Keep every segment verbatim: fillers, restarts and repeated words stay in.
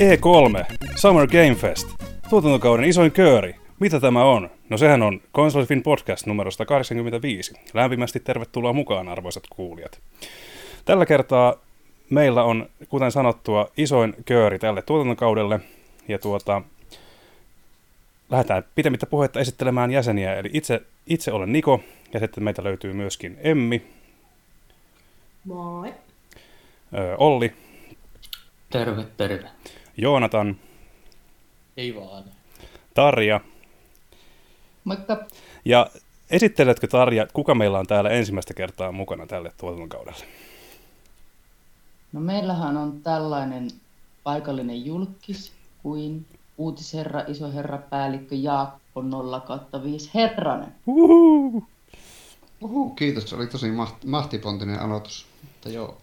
E kolme, Summer Game Fest, tuotantokauden isoin kööri. Mitä tämä on? No sehän on Konsolifin podcast numero sata kahdeksankymmentäviisi. Lämpimästi tervetuloa mukaan, arvoisat kuulijat. Tällä kertaa meillä on, kuten sanottua, isoin kööri tälle tuotantokaudelle. Ja tuota, lähdetään pitemmittä puhetta esittelemään jäseniä. Eli itse, itse olen Niko, ja sitten meitä löytyy myöskin Emmi. Moi. Öö, Olli. Terve, terve. Joonatan. Ei vaan. Tarja. Moikka. Ja esitteletkö, Tarja, kuka meillä on täällä ensimmäistä kertaa mukana tälle tuotantokaudelle? No meillähän on tällainen paikallinen julkkis kuin uutisherra, isoherra, päällikkö Jaakko nolla viisi Herranen. Uhuhu. Uhuhu. Kiitos, se oli tosi maht- mahtipontinen aloitus. Mutta joo.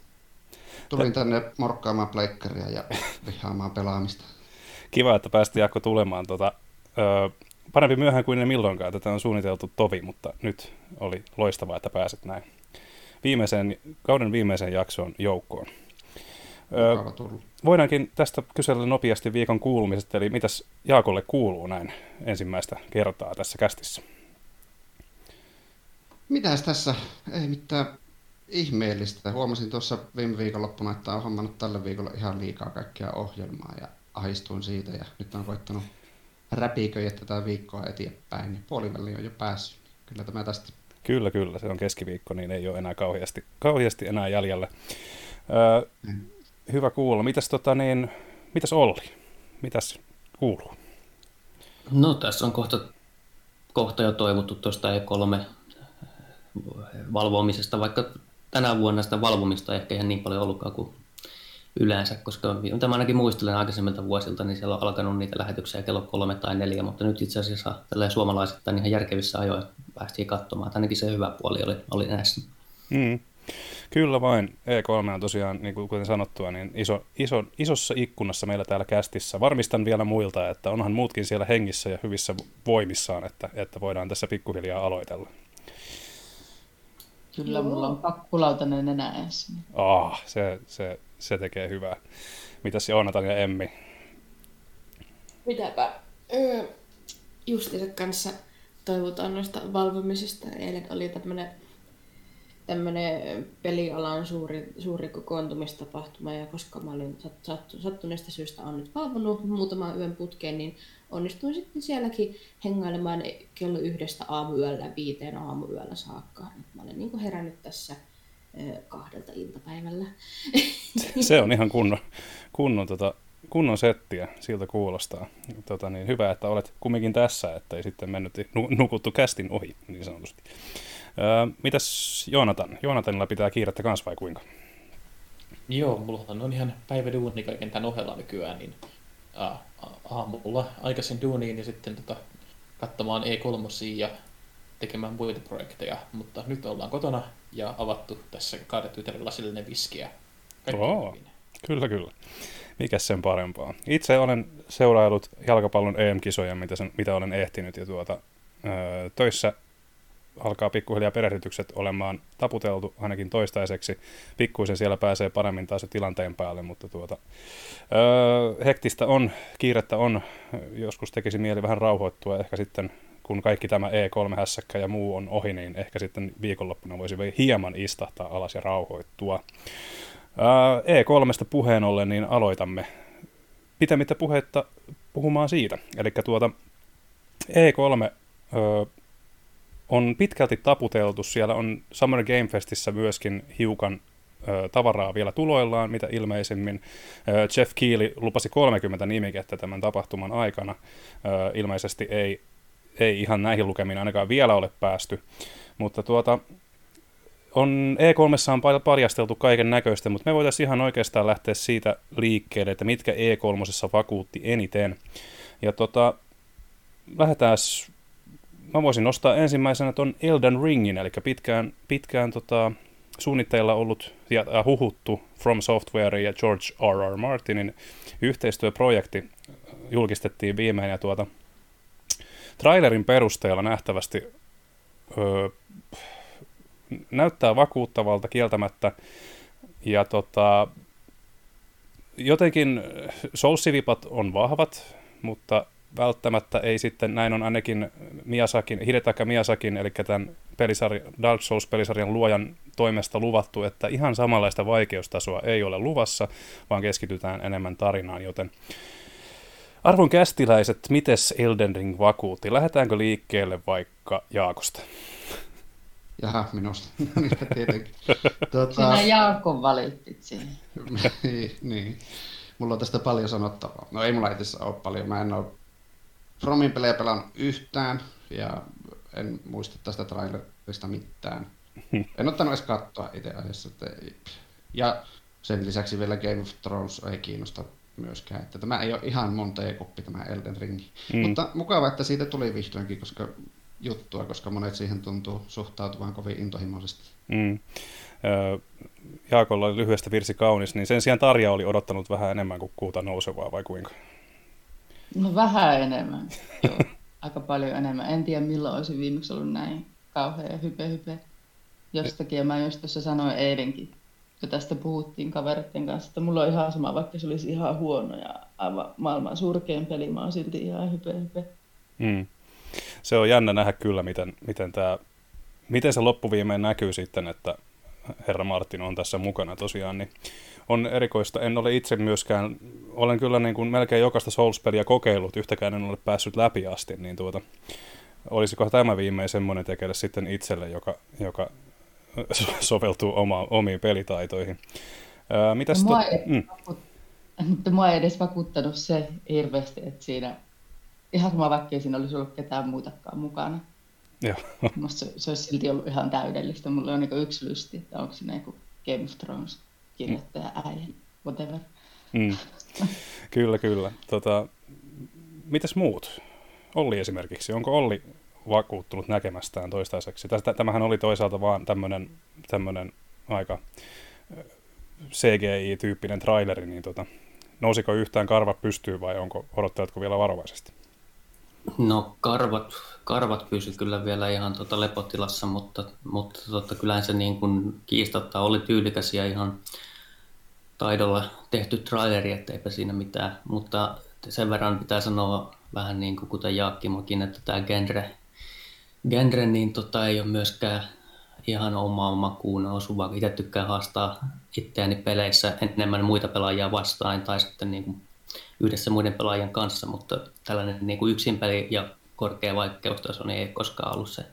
Tulin tänne morkkaamaan pleikkaria ja vihaamaan pelaamista. Kiva, että päästi Jaakko tulemaan. Tuota, ö, parempi myöhään kuin ne milloinkaan. Tätä on suunniteltu tovi, mutta nyt oli loistavaa, että pääset näin viimeiseen, kauden viimeiseen jaksoon joukkoon. Ö, voidaankin tästä kysellä nopeasti viikon kuulumisesta, eli mitäs Jaakolle kuuluu näin ensimmäistä kertaa tässä kästissä? Mitäs tässä? Ei mitään ihmeellistä. Huomasin tuossa viime viikonloppuna, että on hommannut tällä viikolla ihan liikaa kaikkea ohjelmaa ja ahdistuin siitä ja nyt on koittanut räpiköjä tätä viikkoa eteenpäin ja puoliväliin on jo päässyt. Kyllä tämä tästä. Kyllä, kyllä. Se on keskiviikko, niin ei ole enää kauheasti, kauheasti enää jäljellä. Öö, mm. Hyvä kuulla. Mitäs, tota, niin, mitäs Olli? Mitäs kuuluu? No tässä on kohta, kohta jo toivottu tuosta E kolme valvomisesta, vaikka tänä vuonna sitä valvomista ehkä ihan niin paljon ollutkaan kuin yleensä, koska mitä mä ainakin muistelen aikaisemmilta vuosilta, niin siellä on alkanut niitä lähetyksiä kello kolme tai neljä, mutta nyt itse asiassa tälleen suomalaisittain ihan järkevissä ajoin päästiin katsomaan. Ainakin se hyvä puoli oli, oli näissä. Mm. Kyllä vain. E kolme on tosiaan, niin kuten sanottua, niin iso, iso, isossa ikkunassa meillä täällä kästissä. Varmistan vielä muilta, että onhan muutkin siellä hengissä ja hyvissä voimissaan, että, että voidaan tässä pikkuhiljaa aloitella. Kyllä, mulla on pakkulautainen nenä ensin. Ah, se, se, se tekee hyvää. Mitäs Joonatan ja Emmi? Mitäpä öö, justiinsa kanssa toivotaan noista valvomisista. Eilen oli tämmöinen tämmöinen pelialan suuri, suuri kokoontumistapahtuma, ja koska mä olin sattu, sattuneesta syystä on nyt valvonut muutaman yön putkeen, niin onnistuin sitten sielläkin hengailemaan kello yhdestä aamuyöllä viiteen aamuyöllä saakka. Mä olen niin kuin herännyt tässä kahdelta iltapäivällä. Se on ihan kunnon, kunnon, tota, kunnon settiä, siltä kuulostaa. Tota, niin hyvä, että olet kumminkin tässä, ettei sitten mennyt nukuttu kästin ohi, niin sanotusti. Öö, mitäs Joonatan? Joonatanilla pitää kiirettä kans vai kuinka? Joo, mullahan on ihan päiväduuni kaiken tämän ohella nykyään, niin a- aamulla aikaisin duuniin ja sitten tota, katsomaan E kolme ja tekemään muita projekteja, mutta nyt ollaan kotona ja avattu tässä kaadettu yhdellä lasillinen viskiä. Oo, kyllä kyllä. Mikäs sen parempaa? Itse olen seuraillut jalkapallon E M-kisoja, mitä, sen, mitä olen ehtinyt ja tuota, öö, töissä alkaa pikkuhiljaa perehdytykset olemaan taputeltu ainakin toistaiseksi. Pikkuisen siellä pääsee paremmin taas tilanteen päälle, mutta tuota, öö, hektistä on, kiirettä on. Joskus tekisi mieli vähän rauhoittua. Ehkä sitten, kun kaikki tämä E kolme-hässäkkä ja muu on ohi, niin ehkä sitten viikonloppuna voisi hieman istahtaa alas ja rauhoittua. Öö, E kolmesta puheen ollen, niin aloitamme pitämättä puhetta puhumaan siitä. Eli tuota, E kolme... Öö, on pitkälti taputeltu. Siellä on Summer Game Festissä myöskin hiukan ö, tavaraa vielä tuloillaan, mitä ilmeisimmin. Ö, Jeff Keighley lupasi kolmekymmentä nimikettä tämän tapahtuman aikana. Ö, ilmeisesti ei, ei ihan näihin lukemiin ainakaan vielä ole päästy. Mutta tuota, on, E kolmessa on paljasteltu kaiken näköistä, mutta me voitaisiin ihan oikeastaan lähteä siitä liikkeelle, että mitkä E kolmosessa vakuutti eniten. Ja tota, lähdetään... Mä voisin nostaa ensimmäisenä ton Elden Ringin, eli pitkään, pitkään tota, suunnitteilla ollut ja huhuttu From Software ja George R R. Martinin yhteistyöprojekti julkistettiin viimein, ja tuota, trailerin perusteella nähtävästi öö, näyttää vakuuttavalta kieltämättä, ja tota, jotenkin soussivipat on vahvat, mutta välttämättä ei sitten, näin on ainakin Miyazakin, Hidetaka Miyazakin, eli tämän pelisarjan, Dark Souls-pelisarjan luojan toimesta luvattu, että ihan samanlaista vaikeustasoa ei ole luvassa, vaan keskitytään enemmän tarinaan, joten arvon kästiläiset, mites Elden Ring vakuutti? Lähdetäänkö liikkeelle vaikka Jaakosta? Jaha, minusta. Mistä tietenkin. Tuota... Sinä Jaakon valittit siihen. niin, niin. Mulla on tästä paljon sanottavaa. No ei mulla itse ole paljon. Mä en ole Fromin pelejä pelannut yhtään ja en muista tästä trailerista mitään. En ottanut edes katsoa itse asiassa. Ja sen lisäksi vielä Game of Thrones ei kiinnosta myöskään. Että tämä ei ole ihan monta e-koppi tämä Elden Ring. Mm. Mutta mukava, että siitä tuli vihdoinkin, koska... juttua, koska monet siihen tuntuu suhtautuvan kovin intohimoisesti. Mm. Jaakolla oli lyhyestä virsi kaunis, niin sen sijaan Tarja oli odottanut vähän enemmän kuin kuuta nousevaa, vai kuinka? No vähän enemmän. Aika paljon enemmän. En tiedä milloin olisi viimeksi ollut näin kauhea hype-hype jostakin, ja mä just tuossa sanoin eilenkin, kun tästä puhuttiin kavereiden kanssa, että mulla on ihan sama, vaikka se olisi ihan huono ja aivan maailman surkein peli, mä oon silti ihan hype-hype. Mm. Se on jännä nähdä kyllä, miten, miten, tää, miten se loppuviimein näkyy sitten, että herra Martin on tässä mukana tosiaan, niin on erikoista. En ole itse myöskään, olen kyllä niin kuin melkein jokaista Souls-peliä kokeillut, yhtäkään en ole päässyt läpi asti, niin tuota, olisiko tämä viimein semmoinen tekele sitten itselle, joka, joka soveltuu oma, omiin pelitaitoihin. Ää, mitäs no, mua, tu- ei mm. vakuut- mutta mua ei edes vakuuttanut se hirveästi, että siinä... Ihan sama, vaikka ei siinä olisi ollut ketään muutakaan mukana. Joo. Musta se, se olisi silti ollut ihan täydellistä. Mulla on niin yksi lysti, että onko siinä joku Game of Thrones kirjoittaja äijä, whatever. Mm. Kyllä, kyllä. Tota, mitäs muut? Olli esimerkiksi. Onko Olli vakuuttunut näkemästään toistaiseksi? Tämähän oli toisaalta vaan tämmöinen, tämmöinen aika C G I-tyyppinen traileri. Niin tota, nousiko yhtään karvat pystyyn vai onko, odottajatko vielä varovaisesti? No karvat, karvat pysy kyllä vielä ihan tuota lepotilassa, mutta, mutta tuota, kyllähän se niin kuin kiistatta oli tyylikäs ja ihan taidolla tehty traileri, etteipä siinä mitään. Mutta sen verran pitää sanoa vähän niin kuin kuten Jaakkimakin, että tämä genre, genre niin tota ei ole myöskään ihan omaa makuun osuva. Itse tykkään haastaa itseäni peleissä enemmän muita pelaajia vastaan tai sitten niin kuin yhdessä muiden pelaajien kanssa, mutta tällainen niin kuin yksinpeli ja korkea vaikeustaso niin ei koskaan ollut se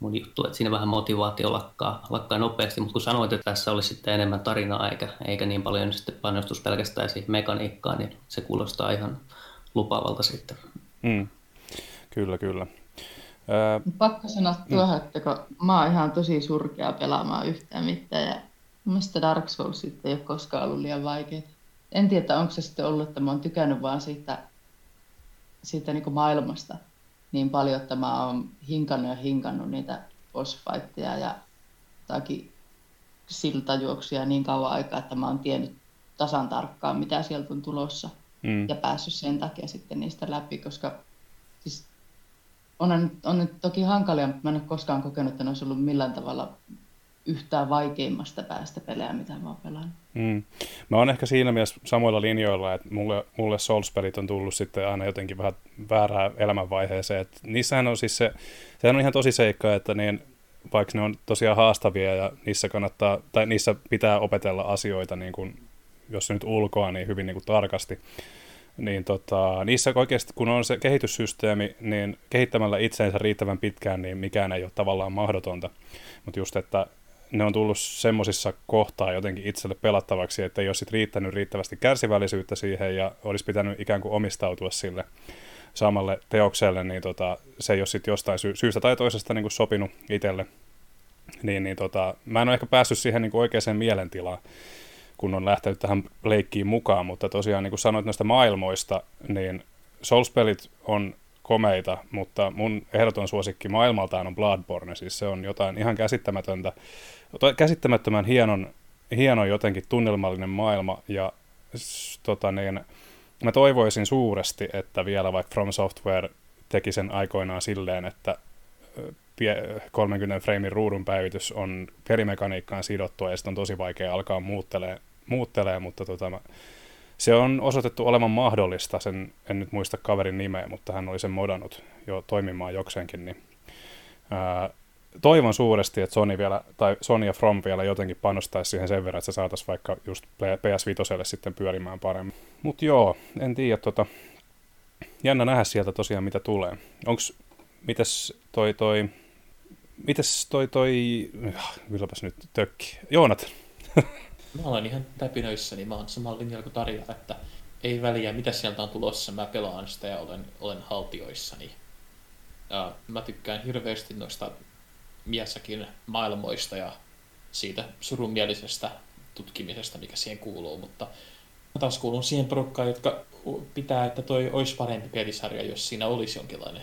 mun juttu, että siinä vähän motivaatio lakkaa, lakkaa nopeasti, mutta kun sanoit, että tässä olisi sitten enemmän tarinaa eikä, eikä niin paljon sitten panostus pelkästään siihen mekaniikkaan, niin se kuulostaa ihan lupaavalta sitten. Mm. Kyllä, kyllä. Ää... Pakko sanoa tuohon, mm. että kun mä oon ihan tosi surkea pelaamaan yhtään mitään ja mun mielestä Dark Souls sitten ei ole koskaan ollut liian vaikeaa. En tiedä, onko se sitten ollut, että mä oon tykännyt vaan siitä, siitä niin kuin maailmasta niin paljon, että mä oon hinkannut ja hinkannut niitä bossfightteja ja jotakin siltajuoksuja niin kauan aikaa, että mä oon tiennyt tasan tarkkaan, mitä sieltä on tulossa mm. ja päässyt sen takia sitten niistä läpi, koska siis on, on nyt toki hankalia, mutta mä en ole koskaan kokenut, että ne olisi ollut millään tavalla yhtään vaikeimmasta päästä pelejä, mitä mä oon pelannut. Mm. Mä oon ehkä siinä mielessä samoilla linjoilla, että mulle, mulle Souls-pelit on tullut sitten aina jotenkin vähän väärään elämänvaiheeseen. Et niissähän on siis se, sehän on ihan tosi seikka, että niin, vaikka ne on tosiaan haastavia ja niissä kannattaa, tai niissä pitää opetella asioita, niin kun, jos se nyt ulkoa, niin hyvin niin kun tarkasti. Niin tota, niissä oikeasti, kun on se kehityssysteemi, niin kehittämällä itseensä riittävän pitkään, niin mikään ei ole tavallaan mahdotonta. Mutta just, että ne on tullut semmoisissa kohtaa jotenkin itselle pelattavaksi, että ei olisi riittänyt riittävästi kärsivällisyyttä siihen ja olisi pitänyt ikään kuin omistautua sille samalle teokselle, niin tota, se ei ole sitten jostain sy- syystä tai toisesta niin kuin sopinut itselle. Niin, niin tota, mä en ole ehkä päässyt siihen niin kuin oikeaan mielentilaan, kun on lähtenyt tähän leikkiin mukaan, mutta tosiaan niin kuin sanoit noista maailmoista, niin Souls-pelit on komeita, mutta mun ehdoton suosikki maailmaltaan on Bloodborne, siis se on jotain ihan käsittämätöntä, käsittämättömän hienon, hienon jotenkin tunnelmallinen maailma, ja tota niin, mä toivoisin suuresti, että vielä vaikka From Software teki sen aikoinaan silleen, että kolmenkymmenen freimin ruudun päivitys on pelimekaniikkaan sidottua, ja sitten on tosi vaikea alkaa muuttelee, muuttelee mutta tota mä Se on osoitettu olevan mahdollista, sen, en nyt muista kaverin nimeä, mutta hän oli sen modannut jo toimimaan jokseenkin. Niin, ää, toivon suuresti, että Sony, vielä, tai Sony ja From vielä jotenkin panostaisi siihen sen verran, että se saataisiin vaikka just P S viitoselle sitten pyörimään paremmin. Mutta joo, en tiedä, tota, jännä nähdä sieltä tosiaan mitä tulee. Onks, mitäs toi toi, mitäs toi toi, milläpäs nyt tökki, Joonatan? Mä olen ihan täpinöissäni, mä oon samalla linjalla kuin Tarja, että ei väliä mitä sieltä on tulossa, mä pelaan sitä ja olen, olen haltioissani. Ja mä tykkään hirveästi noista miessäkin maailmoista ja siitä surumielisestä tutkimisesta, mikä siihen kuuluu, mutta mä taas kuulun siihen porukkaan, jotka pitää, että toi olisi parempi pelisarja, jos siinä olisi jonkinlainen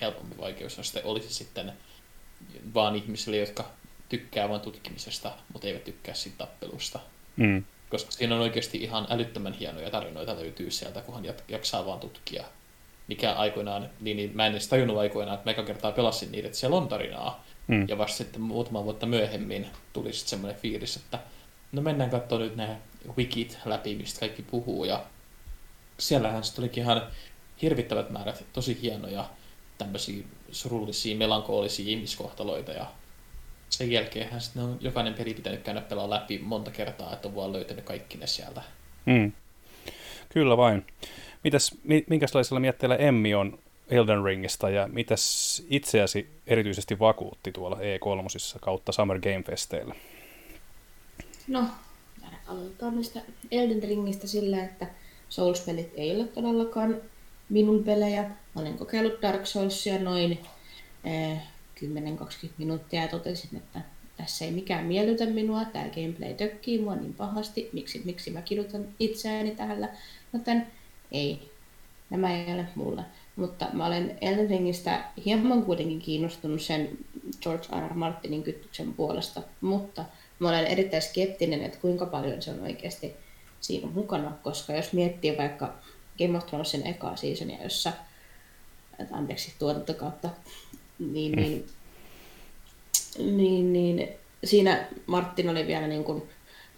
helpompi vaikeus, jos se olisi sitten vaan ihmisille, jotka tykkää vain tutkimisesta, mutta eivät tykkää siitä tappelusta. Mm. Koska siinä on oikeasti ihan älyttömän hienoja tarinoita löytyy sieltä, kunhan jaksaa vaan tutkia. Mikä aikoinaan, niin, niin mä en edes tajunnut aikoinaan, että mä eka kertaa pelasin niitä, että siellä on tarinaa. Mm. Ja vasta sitten muutama vuotta myöhemmin tuli sitten semmoinen fiilis, että no mennään katsomaan nyt nämä wikit läpi, mistä kaikki puhuu. Ja siellähän se tulikin ihan hirvittävät määrät, tosi hienoja tämmöisiä surullisia, melankoolisia ihmiskohtaloita. Ja sen jälkeenhän sitten on jokainen peli pitänyt käydä pelaa läpi monta kertaa, että on vaan löytänyt kaikki ne sieltä. Mm. Kyllä vain. Mitäs, minkälaisella mietteellä Emmi on Elden Ringista ja mitäs itseäsi erityisesti vakuutti tuolla E kolme kautta Summer Game Festeillä? No, aloitetaan näistä Elden Ringistä sillä, että Souls-pelit ei ole todellakaan minun pelejä. Olen kokeillut Dark Soulsia noin eh, kymmenen kaksikymmentä minuuttia ja totesin, että tässä ei mikään miellytä minua, tämä gameplay tökkii mua niin pahasti, miksi, miksi mä kidutan itseäni tällä, joten ei, nämä ei ole mulla. Mutta mä olen Elden Ringistä hieman kuitenkin kiinnostunut sen George R R. Martinin kytyksen puolesta, mutta mä olen erittäin skeptinen, että kuinka paljon se on oikeasti siinä mukana, koska jos miettii vaikka Game of Thronesin ekaa seasonia, jossa, anteeksi, tuotantokautta, niin, niin, niin, niin siinä Martin oli vielä niin kuin,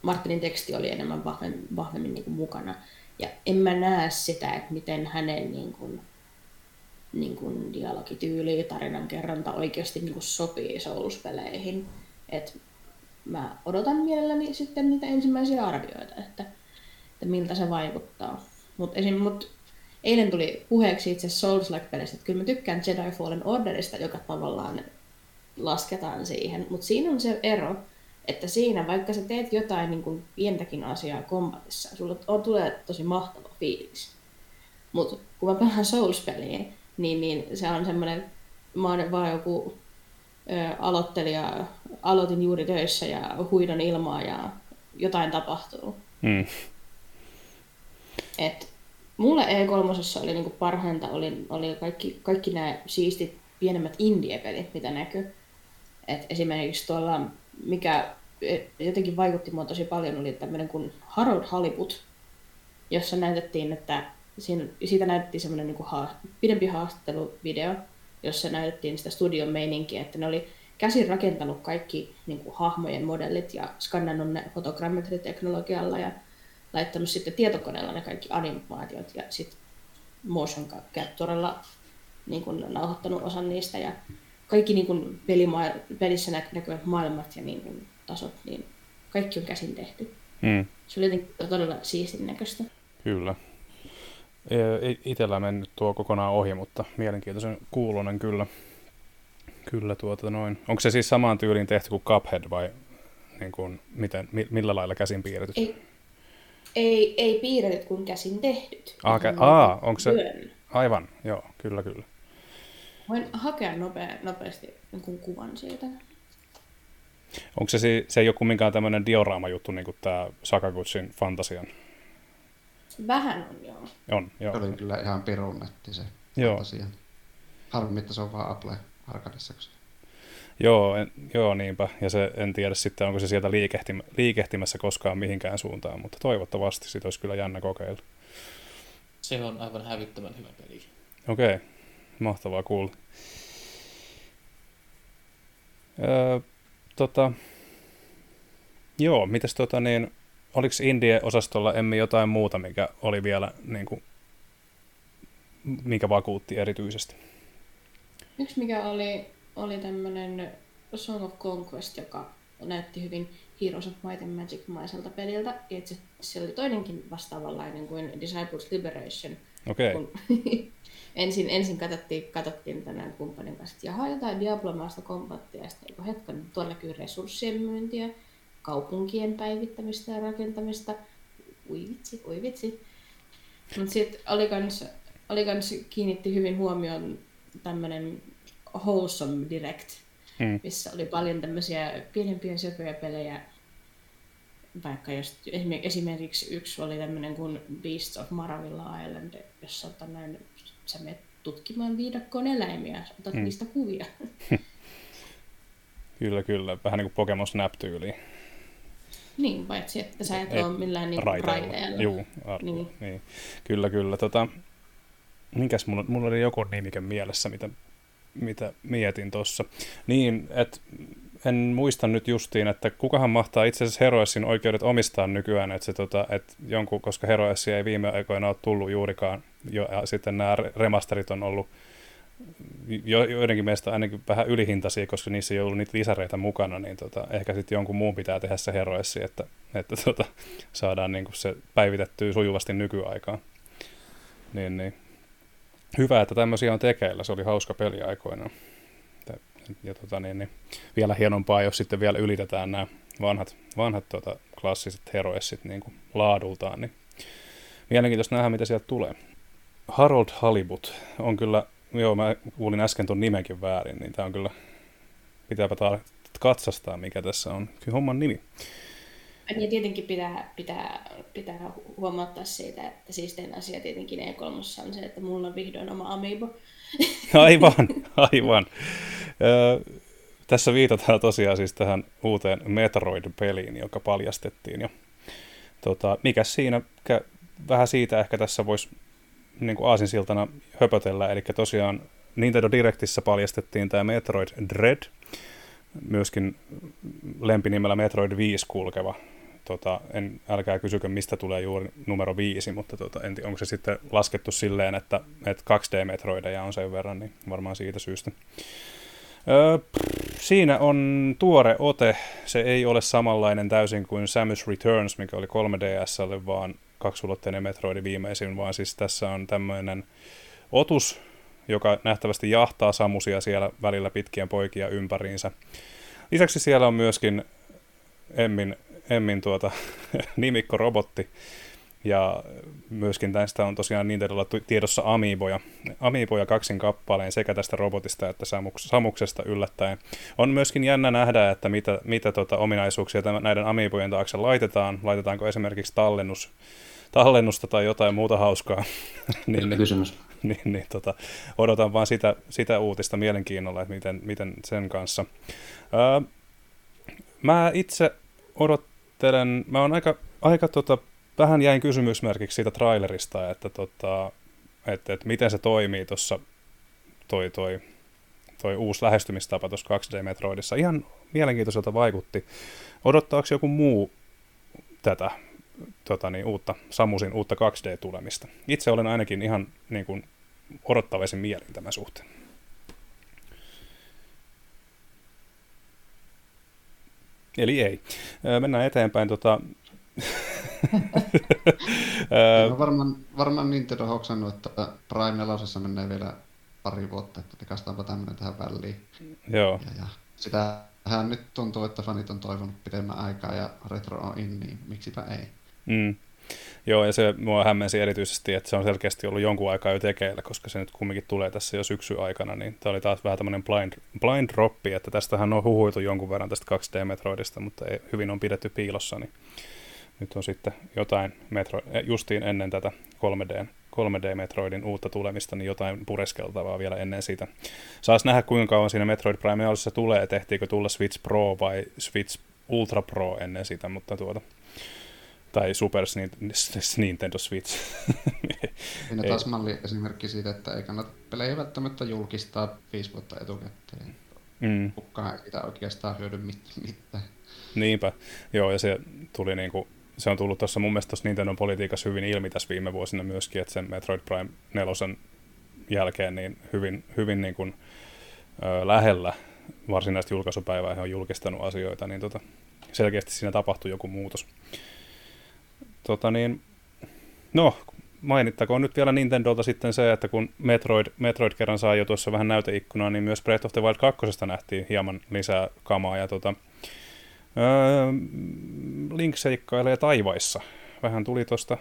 Martinin teksti oli enemmän vahvemmin, vahvemmin niin kuin mukana. Ja en mä näe sitä, että miten hänen niin kun, niin kun dialogityyli ja tarinankerronta oikeasti niin kun sopii Souls-peleihin. Et mä odotan mielelläni sitten niitä ensimmäisiä arvioita, että, että miltä se vaikuttaa. Mut esim, mut eilen tuli puheeksi itse Souls-like-peleistä, että kyllä mä tykkään Jedi Fallen Orderista, joka tavallaan lasketaan siihen. Mutta siinä on se ero, että siinä, vaikka sä teet jotain niin kuin pientäkin asiaa kombatissa, sulla on, tulee tosi mahtava fiilis. Mutta kun mä pelaan Souls-peliä, niin, niin se on semmoinen, mä oon vaan joku ö, aloittelija, aloitin juuri töissä ja huidon ilmaa ja jotain tapahtuu. Mm. Et mulle E kolme oli niin kuin parhainta, oli, oli kaikki, kaikki nämä siistit pienemmät indie-pelit, mitä näkyy. Et esimerkiksi tuolla, mikä jotenkin vaikutti mua tosi paljon, oli tämmöinen kuin Harold Halibut, jossa näytettiin, että siinä, siitä näytettiin semmoinen niin kuin ha, pidempi haastatteluvideo, jossa näytettiin sitä studion meininkiä, että ne oli käsin rakentanut kaikki niin kuin hahmojen modellit ja skannannut ne fotogrammetriteknologialla ja laittanut sitten tietokoneella ne kaikki animaatiot ja sitten motion capturella niin kuin nauhoittanut osan niistä ja kaikki niin kuin pelima- pelissä näkyvät maailmat ja niin kuin tasot, niin kaikki on käsin tehty. Mm. Se oli jotenkin todella siistin näköistä. Kyllä. Itellä mennyt tuo kokonaan ohi, mutta mielenkiintoisen kuulonen kyllä. Kyllä tuota noin. Onko se siis samaan tyyliin tehty kuin Cuphead vai niin kuin miten, millä lailla käsin piirretyt? Ei, ei, ei piirretyt kuin käsin tehdyt. Ah, kä- aa, onko se? Työn. Aivan, joo, kyllä kyllä. Voin hakea nopea, nopeasti jonkun kuvan siitä. Onko se, se, se joku minkään tämmöinen dioraamajuttu, niin kuin tämä Sakaguchin fantasian? Vähän on, joo. On, joo. Oli kyllä ihan pirun nätti se fantasia. Harvemmin, että se on vaan Apple Arcadessa. Joo, en, joo, niinpä. Ja se, en tiedä sitten, onko se sieltä liikehtim- liikehtimässä koskaan mihinkään suuntaan, mutta toivottavasti sitä olisi kyllä jännä kokeilla. Se on aivan hävyttömän hyvä peli. Okei. Okay. Mahtavaa kuulla. Öö, tota, joo, mitäs tota niin, oliko Indie-osastolla Emmi jotain muuta, mikä oli vielä, niin kuin, mikä vakuutti erityisesti? Yksi mikä oli, oli tämmöinen Song of Conquest, joka näytti hyvin Heroes of Might and Magic-maiselta peliltä. Itse se oli toinenkin vastaavanlainen kuin Disciples Liberation. Okay. Kun ensin ensin katsottiin, katsottiin tänään kumppanin kanssa, että jaha, jotain Diablo-maista kombattia, ja sitten hetken tuollakin resurssien myyntiä, kaupunkien päivittämistä ja rakentamista. Ui vitsi, ui vitsi. Mutta sitten oli kans kiinnitti hyvin huomioon tämmöinen Wholesome Direct, hmm. missä oli paljon tämmöisiä pienempiä söpöjä pelejä. Vaikka jos, esimerkiksi yksi oli tämmöinen kuin Beasts of Maravilla Island, jossa tänään, sä menet tutkimaan viidakkoon eläimiä, sä otat hmm. niistä kuvia. Kyllä, kyllä. Vähän niin kuin Pokemon Snap-tyyliin. Niin, paitsi että sä et, et ole millään niin raiteella. Juu, arvoin. Niin. Niin. Kyllä, kyllä. Tota, minkäs mulla, mulla oli joku nimike mielessä, mitä, mitä mietin tuossa. Niin, että en muista nyt justiin, että kukahan mahtaa itse asiassa Heroesin oikeudet omistaa nykyään, että se, tota, et jonkun, koska Heroesia ei viime aikoina ole tullut juurikaan, jo, ja sitten nämä remasterit on ollut jo, joidenkin mielestä ainakin vähän ylihintaisia, koska niissä ei ollut niitä lisäreitä mukana, niin tota, ehkä sitten jonkun muun pitää tehdä se Heroesi, että, että tota, saadaan niinku se päivitettyä sujuvasti nykyaikaan. Niin, niin. Hyvä, että tämmöisiä on tekeillä, se oli hauska peli aikoinaan. Ja tota, niin, niin, vielä hienompaa, jos sitten vielä ylitetään nämä vanhat, vanhat tota, klassiset Heroesit niin kuin laadultaan, niin mielenkiintoista nähdä, mitä sieltä tulee. Harold Halibut on kyllä, joo, mä kuulin äsken ton nimenkin väärin, niin tää on kyllä, pitääpä katsastaa, mikä tässä on kyllä homman nimi. Ja tietenkin pitää, pitää, pitää huomauttaa siitä, että siistein asia tietenkin E kolme on se, että mulla on vihdoin oma Amiibo. Aivan, aivan. Öö, tässä viitataan tosiaan siis tähän uuteen Metroid-peliin, joka paljastettiin jo. Tota, mikäs siinä, vähän siitä ehkä tässä voisi niin kuin aasinsiltana höpötellä, eli tosiaan Nintendo Directissä paljastettiin tämä Metroid Dread, myöskin lempinimellä Metroid viisi kulkeva. Tota, en, älkää kysykö, mistä tulee juuri numero viisi, mutta tota, en, onko se sitten laskettu silleen, että, että kaksi D-metroideja on sen verran, niin varmaan siitä syystä. Öö, siinä on tuore ote. Se ei ole samanlainen täysin kuin Samus Returns, mikä oli kolme D S:lle, vaan kaksulotteinen Metroid viimeisin, vaan siis tässä on tämmöinen otus, joka nähtävästi jahtaa Samusia siellä välillä pitkien poikia ympäriinsä. Lisäksi siellä on myöskin Emmin, Emmin tuota, nimikko-robotti, ja myöskin tästä on tosiaan Nintendolla tiedossa amiiboja. Amiiboja kaksin kappaleen sekä tästä robotista että Samuksesta yllättäen. On myöskin jännä nähdä, että mitä, mitä tuota, ominaisuuksia tämän, näiden amiibojen taakse laitetaan. Laitetaanko esimerkiksi tallennus, tallennusta tai jotain muuta hauskaa. niin, kysymys. Niin, niin, tota, odotan vaan sitä, sitä uutista mielenkiinnolla, että miten, miten sen kanssa. Öö, mä itse odottelen, mä oon aika, aika tota, vähän jäin kysymysmerkiksi siitä trailerista, että tota, et, et miten se toimii tuossa toi, toi, toi uusi lähestymistapa tuossa kaksi D-metroidissa. Ihan mielenkiintoiselta vaikutti. Odottaako joku muu tätä tota niin, uutta Samusin uutta kaksi D-tulemista? Itse olen ainakin ihan niin kuin, odottavaisin mielin tämän suhteen. Eli ei. Mennään eteenpäin. Tota... no varmaan, varmaan Nintendo on hoksannut, että Prime-nelosessa menee vielä pari vuotta, että tikastaanpa tämmöinen tähän väliin. Joo. Ja, ja sitähän nyt tuntuu, että fanit on toivonut pidemmän aikaa ja retro on in, niin miksipä ei. Mm. Joo, ja se mua hämmensi erityisesti, että se on selkeästi ollut jonkun aikaa jo tekeillä, koska se nyt kumminkin tulee tässä jo syksyn aikana, niin tämä oli taas vähän tämmöinen blind, blind droppi, että tästähän on huhuiltu jonkun verran tästä kaksi D-metroidista, mutta ei, hyvin on pidetty piilossa, niin nyt on sitten jotain, metro, justiin ennen tätä kolme D-metroidin uutta tulemista, niin jotain pureskeltavaa vielä ennen sitä. Saas nähdä, kuinka kauan siinä Metroid Prime-osassa tulee, tehtiinkö tulla Switch Pro vai Switch Ultra Pro ennen sitä, mutta tuota... Tai Super Nintendo Switch. Siinä taas malli esimerkki siitä, että ei kannata pelejä välttämättä julkistaa viisi vuotta etukäteen. Mm. Kukaan ei sitä oikeastaan hyödy mit- mitään. Niinpä. Joo, ja se tuli niinku se on tullut tuossa mun mielestä tuossa Nintendo-politiikassa hyvin ilmi tässä viime vuosina myöskin, että sen Metroid Prime nelosen jälkeen niin hyvin, hyvin niin kuin, ö, lähellä varsinaista julkaisupäivää he on julkistanut asioita, niin tota, selkeästi siinä tapahtui joku muutos. Tota niin, no, mainittakoon nyt vielä Nintendolta sitten se, että kun Metroid, Metroid kerran saa jo tuossa vähän näyteikkunaa, niin myös Breath of the Wild kaksi nähtiin hieman lisää kamaa, ja tota, öö, Link seikkailee taivaissa. Vähän tuli tuosta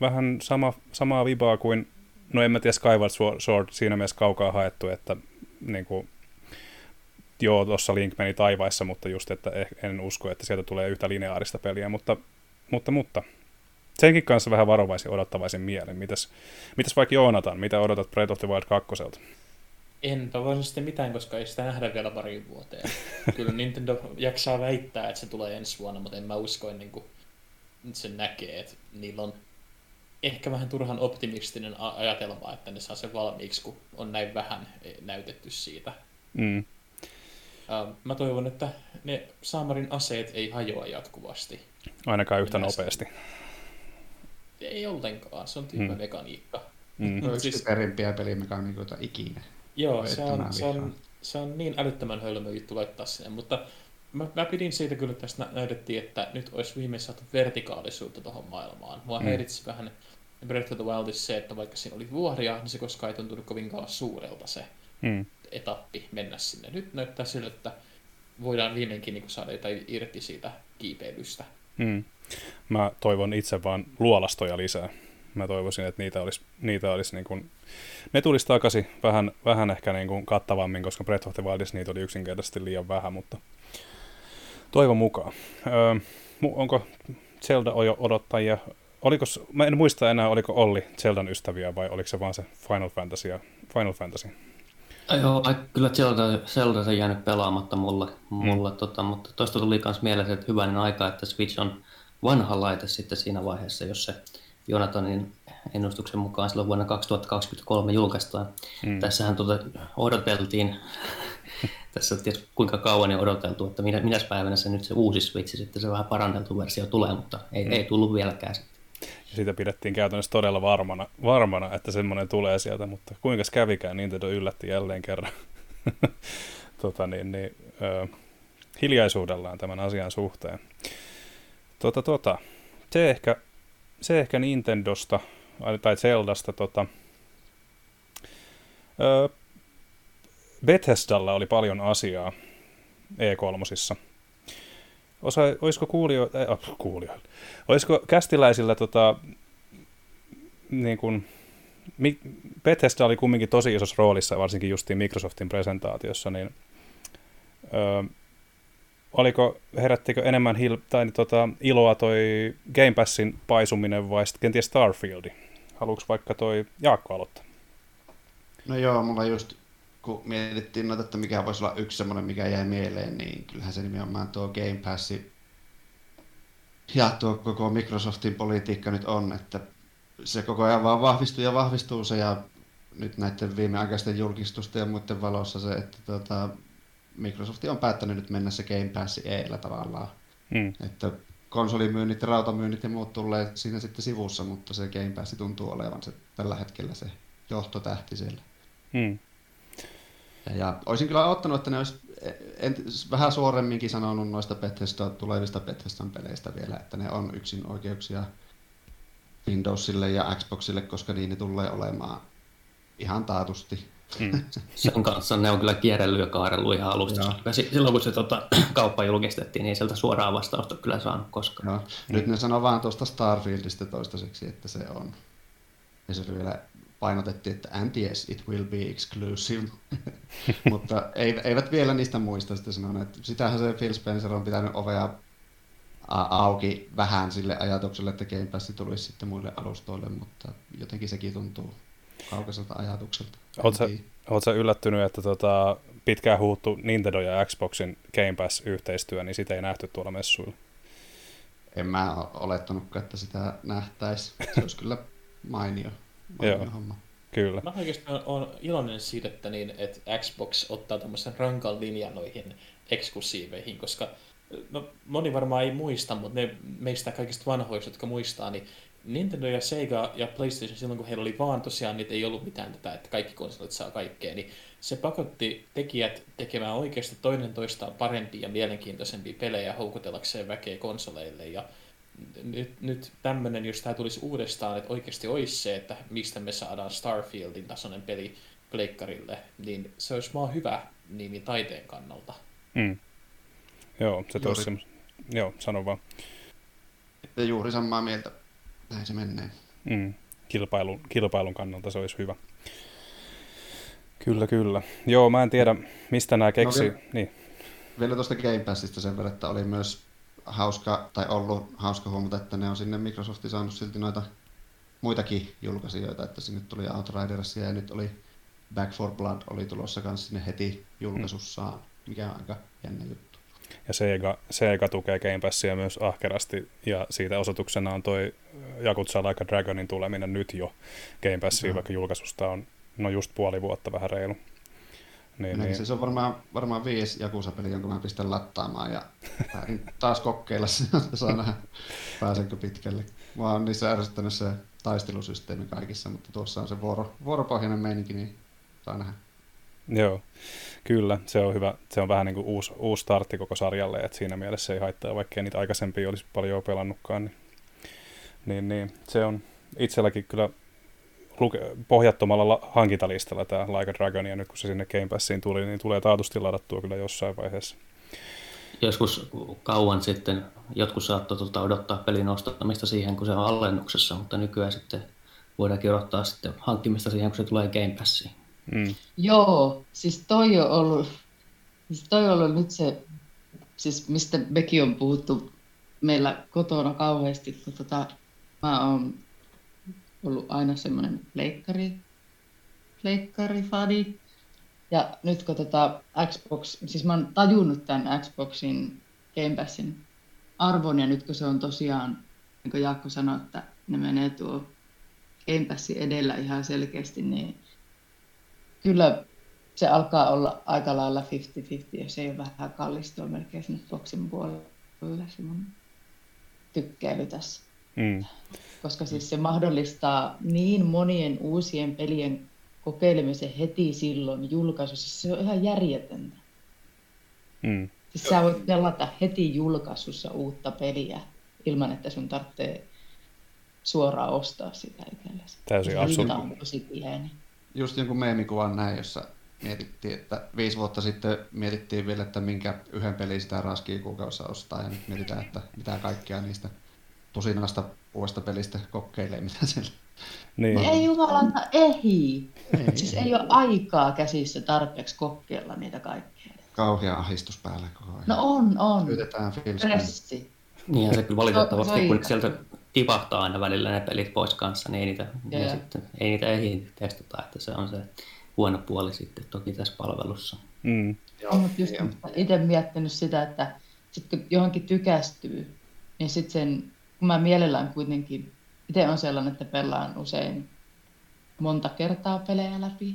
vähän sama, samaa vibaa kuin, no en mä tiedä, Skyward Sword siinä mielessä kaukaa haettu, että niin kuin, joo, tuossa Link meni taivaissa, mutta just, että en usko, että sieltä tulee yhtä lineaarista peliä, mutta, mutta, mutta. Senkin kanssa vähän varovaisin, odottavaisin mielen. Mitäs, mitäs vaikka Joonatan, mitä odotat Breath of the Wild kakkoselta? En toivoisin sitten mitään, koska ei sitä nähdä vielä pariin vuoteen. Kyllä Nintendo jaksaa väittää, että se tulee ensi vuonna, mutta en mä usko ennen kuin sen näkee, että niillä on ehkä vähän turhan optimistinen ajatelma, että ne saa sen valmiiksi, kun on näin vähän näytetty siitä. Mm. Mä toivon, että ne Saamarin aseet ei hajoa jatkuvasti. Ainakaan yhtä Minä nopeasti. Se... Ei ollenkaan, se on tyhmä mm. mekaniikka. Mm. No, yksi perimpiä pelimekaniikoita ikinä. Joo, se on, se, on, se on niin älyttömän hölmö juttu laittaa sinne, mutta mä, mä pidin siitä kyllä, että tässä näytettiin, että nyt olisi viimeisessä saatu vertikaalisuutta tuohon maailmaan. Mua mm. häiritsi vähän Breath of the Wildissa se, että vaikka siinä oli vuoria, niin se koskaan ei tuntunut kovinkaan suurelta se. Mm. etappi mennä sinne. Nyt näyttää sille, että voidaan viimeinkin niin saada jotain irti siitä kiipeilystä. Mm. Mä toivon itse vaan luolastoja lisää. Mä toivoisin, että niitä olisi, niitä olisi niin kuin, ne tulisi takaisin vähän, vähän ehkä niin kuin kattavammin, koska Breath of the Wildissa niitä oli yksinkertaisesti liian vähän, mutta toivon mukaan. Öö, onko Zelda-odottajia? Oliko, mä en muista enää, oliko Olli Zeldan ystäviä vai oliko se vaan se Final Fantasy? Final Fantasy? Joo, kyllä Zelda, Zelda on jäänyt pelaamatta mulle, mulle mm. tota, mutta toista tuli myös mieleen, että hyvänen aika, että Switch on vanha laite sitten siinä vaiheessa, jos se Jonathanin ennustuksen mukaan silloin vuonna kaksituhattakaksikymmentäkolme julkaistaan. Mm. Tässähän tuota, odoteltiin, tässä ties kuinka kauan on odoteltu, että minä, minäs päivänä se nyt se uusi Switch, sitten se vähän paranneltu versio tulee, mutta ei, mm. ei tullut vieläkään sitten. Ja sitä pidettiin käytännössä todella varmana, varmana että semmoinen tulee sieltä, mutta kuinka kävikään, Nintendo yllätti jälleen kerran tota niin, niin, ö, hiljaisuudellaan tämän asian suhteen. Tota, tota, se, ehkä, se ehkä Nintendosta tai Zeldasta. Tota, ö, Bethesdalla oli paljon asiaa E kolmosissa. Osa, olisiko kuulio, ei, oh, kuulio, olisiko kästiläisillä, tota, niin kuin, Bethesda oli kumminkin tosi isossa roolissa, varsinkin justiin Microsoftin presentaatiossa, niin ö, oliko, herättikö enemmän hil, tai, tota, iloa toi Game Passin paisuminen vai sitten kenties Starfieldi? Haluatko vaikka toi Jaakko aloittaa? No joo, mulla just... kun mietittiin, noita, että mikä voisi olla yksi semmoinen, mikä jäi mieleen, niin kyllähän se nimenomaan tuo Game Pass ja tuo koko Microsoftin politiikka nyt on, että se koko ajan vaan vahvistuu ja vahvistuu se, ja nyt näiden viimeaikaisten julkistusten ja muiden valossa se, että tuota, Microsoft on päättänyt nyt mennä se Game Pass eellä tavallaan, hmm. että konsolimyynnit, rautamyynnit ja muut tulee siinä sitten sivussa, mutta se Game Pass tuntuu olevan se, tällä hetkellä se johtotähti siellä. Hmm. Ja olisin kyllä odottanut, että ne olisi ent- vähän suoremminkin sanonut noista Bethesda, tulevista Bethesdan peleistä vielä, että ne on yksin oikeuksia Windowsille ja Xboxille, koska niin ne tulee olemaan ihan taatusti. Mm. Sen kanssa ne on kyllä kierrellyt ja kaarellut ihan alusta. Silloin kun se tota, kauppa julkistettiin, niin ei sieltä suoraa vastausta kyllä saanut koskaan. Joo. Nyt mm. ne sanoo vaan tuosta Starfieldistä toistaiseksi, että se on. Ja se vielä... painotettiin, että and yes, it will be exclusive, mutta eivät vielä niistä muista sitä sanoneet. Sitähän se Phil Spencer on pitänyt ovea auki vähän sille ajatukselle, että Game Pass tulisi sitten muille alustoille, mutta jotenkin sekin tuntuu kaukaiselta ajatukselta. Oletko sä yllättynyt, että tota, pitkään huuttu Nintendo ja Xboxin Game Pass-yhteistyö, niin sitä ei nähty tuolla messuilla? En mä ole olettanutkaan, että sitä nähtäisi. Se olisi kyllä mainio. Joo, kyllä. Mä oikeastaan olen iloinen siitä, että, niin, että Xbox ottaa tämmöisen rankan linjan noihin eksklusiiveihin, koska no, moni varmaan ei muista, mutta ne meistä kaikista vanhoista, jotka muistaa, niin Nintendo ja Sega ja PlayStation silloin, kun heillä oli vaan tosiaan, niitä ei ollut mitään tätä, että kaikki konsolit saa kaikkea, niin se pakotti tekijät tekemään oikeasti toinen toistaan parempia ja mielenkiintoisempia pelejä houkutellakseen väkeä konsoleille. Ja nyt, nyt tämmöinen, jos tämä tulisi uudestaan, että oikeasti olisi se, että mistä me saadaan Starfieldin tasoinen peli pleikkarille, niin se olisi vaan hyvä niin taiteen kannalta. Mm. Joo, se toisi semmoista. Joo, sano vaan. Että juuri samaa mieltä. Näin se menee. Mm. Kilpailun, kilpailun kannalta se olisi hyvä. Kyllä, kyllä. Joo, mä en tiedä, mistä nämä keksii. No vielä, niin. vielä tuosta Game Passista sen verran, että oli myös hauska, tai ollut hauska huomata, että ne on sinne Microsoftin saanut silti noita muitakin julkaisijoita, että sinne tuli Outridersia ja nyt oli Back four Blood oli tulossa myös sinne heti julkaisussaan, mm. mikä on aika jännä juttu. Ja Sega, Sega tukee Game Passia myös ahkerasti, ja siitä osoituksena on toi Yakuza Like a Dragonin tuleminen nyt jo Game Passiin, no. vaikka julkaisusta on no just puoli vuotta vähän reilu. Niin, niin. Siis on varmaan, varmaan viisi Yakuza-peliä, jonka mä pistän lattaamaan ja taas kokeilla sen, saa nähdä pääsenkö pitkälle. Mä oon niissä ärsyttänyt se taistelusysteemi kaikissa, mutta tuossa on se vuoro, vuoropohjainen meininki, niin saa nähdä. Joo, kyllä. Se on hyvä. Se on vähän niin kuin uusi, uusi startti koko sarjalle, että siinä mielessä ei haittaa, vaikkei niitä aikaisempia olisi paljon pelannutkaan. Niin, niin, niin. Se on itselläkin kyllä luke- pohjattomalla la- hankintalistalla tämä Like a Dragon, ja nyt kun se sinne Game Passiin tuli, niin tulee taatusti ladattua kyllä jossain vaiheessa. Joskus kauan sitten jotkut saattoi tuota odottaa pelin ostamista siihen, kun se on alennuksessa, mutta nykyään sitten voidaankin odottaa sitten hankkimista siihen, kun se tulee Game Passiin. Mm. Joo, siis toi on ollut, siis toi on ollut nyt se, siis mistä mekin on puhuttu meillä kotona kauheasti, kun tota, mä oon ollut aina semmoinen pleikkari, pleikkarifani, ja nyt kun tota Xbox, siis mä oon tajunnut tämän Xboxin Game Passin arvon, ja nyt kun se on tosiaan, niin kuin Jaakko sanoi, että ne menee tuo Game Passi edellä ihan selkeästi, niin kyllä se alkaa olla aika lailla viisikymmentä viisikymmentä, jos ei ole vähän kallistua melkein sinne Boxin puolelle semmoinen tykkäily tässä. Mm. Koska siis se mahdollistaa niin monien uusien pelien kokeilemisen heti silloin julkaisussa, se on ihan järjetöntä. Mm. Siis sä voit pelata heti julkaisussa uutta peliä ilman, että sun tarvitsee suoraan ostaa sitä itsellesi. Täysin absoluuttinen. Just jonkun meemikuvan näin, jossa mietittiin, että viisi vuotta sitten mietittiin vielä, että minkä yhden pelin sitä raskia kuukaudessa ostaa, ja nyt mietitään, että mitä kaikkea niistä tusinasta uudesta pelistä kokeilee, mitä siellä. Niin. Ei jumalata, ehii. Ei. Siis ei ole aikaa käsissä tarpeeksi kokeilla niitä kaikkea. Kauhea ahdistus päällä koko ajan. No on, on. Yritetään filskaan. Niin, se kyllä valitettavasti, so, kun sieltä tipahtaa aina välillä ne pelit pois kanssa, niin ei niitä, ja sitten, ei niitä ehdi testata, että se on se huono puoli sitten toki tässä palvelussa. Mm. Itse miettinyt sitä, että sit kun johonkin tykästyy, niin sitten sen, kun mä mielellään kuitenkin, itse on sellainen, että pelaan usein monta kertaa pelejä läpi,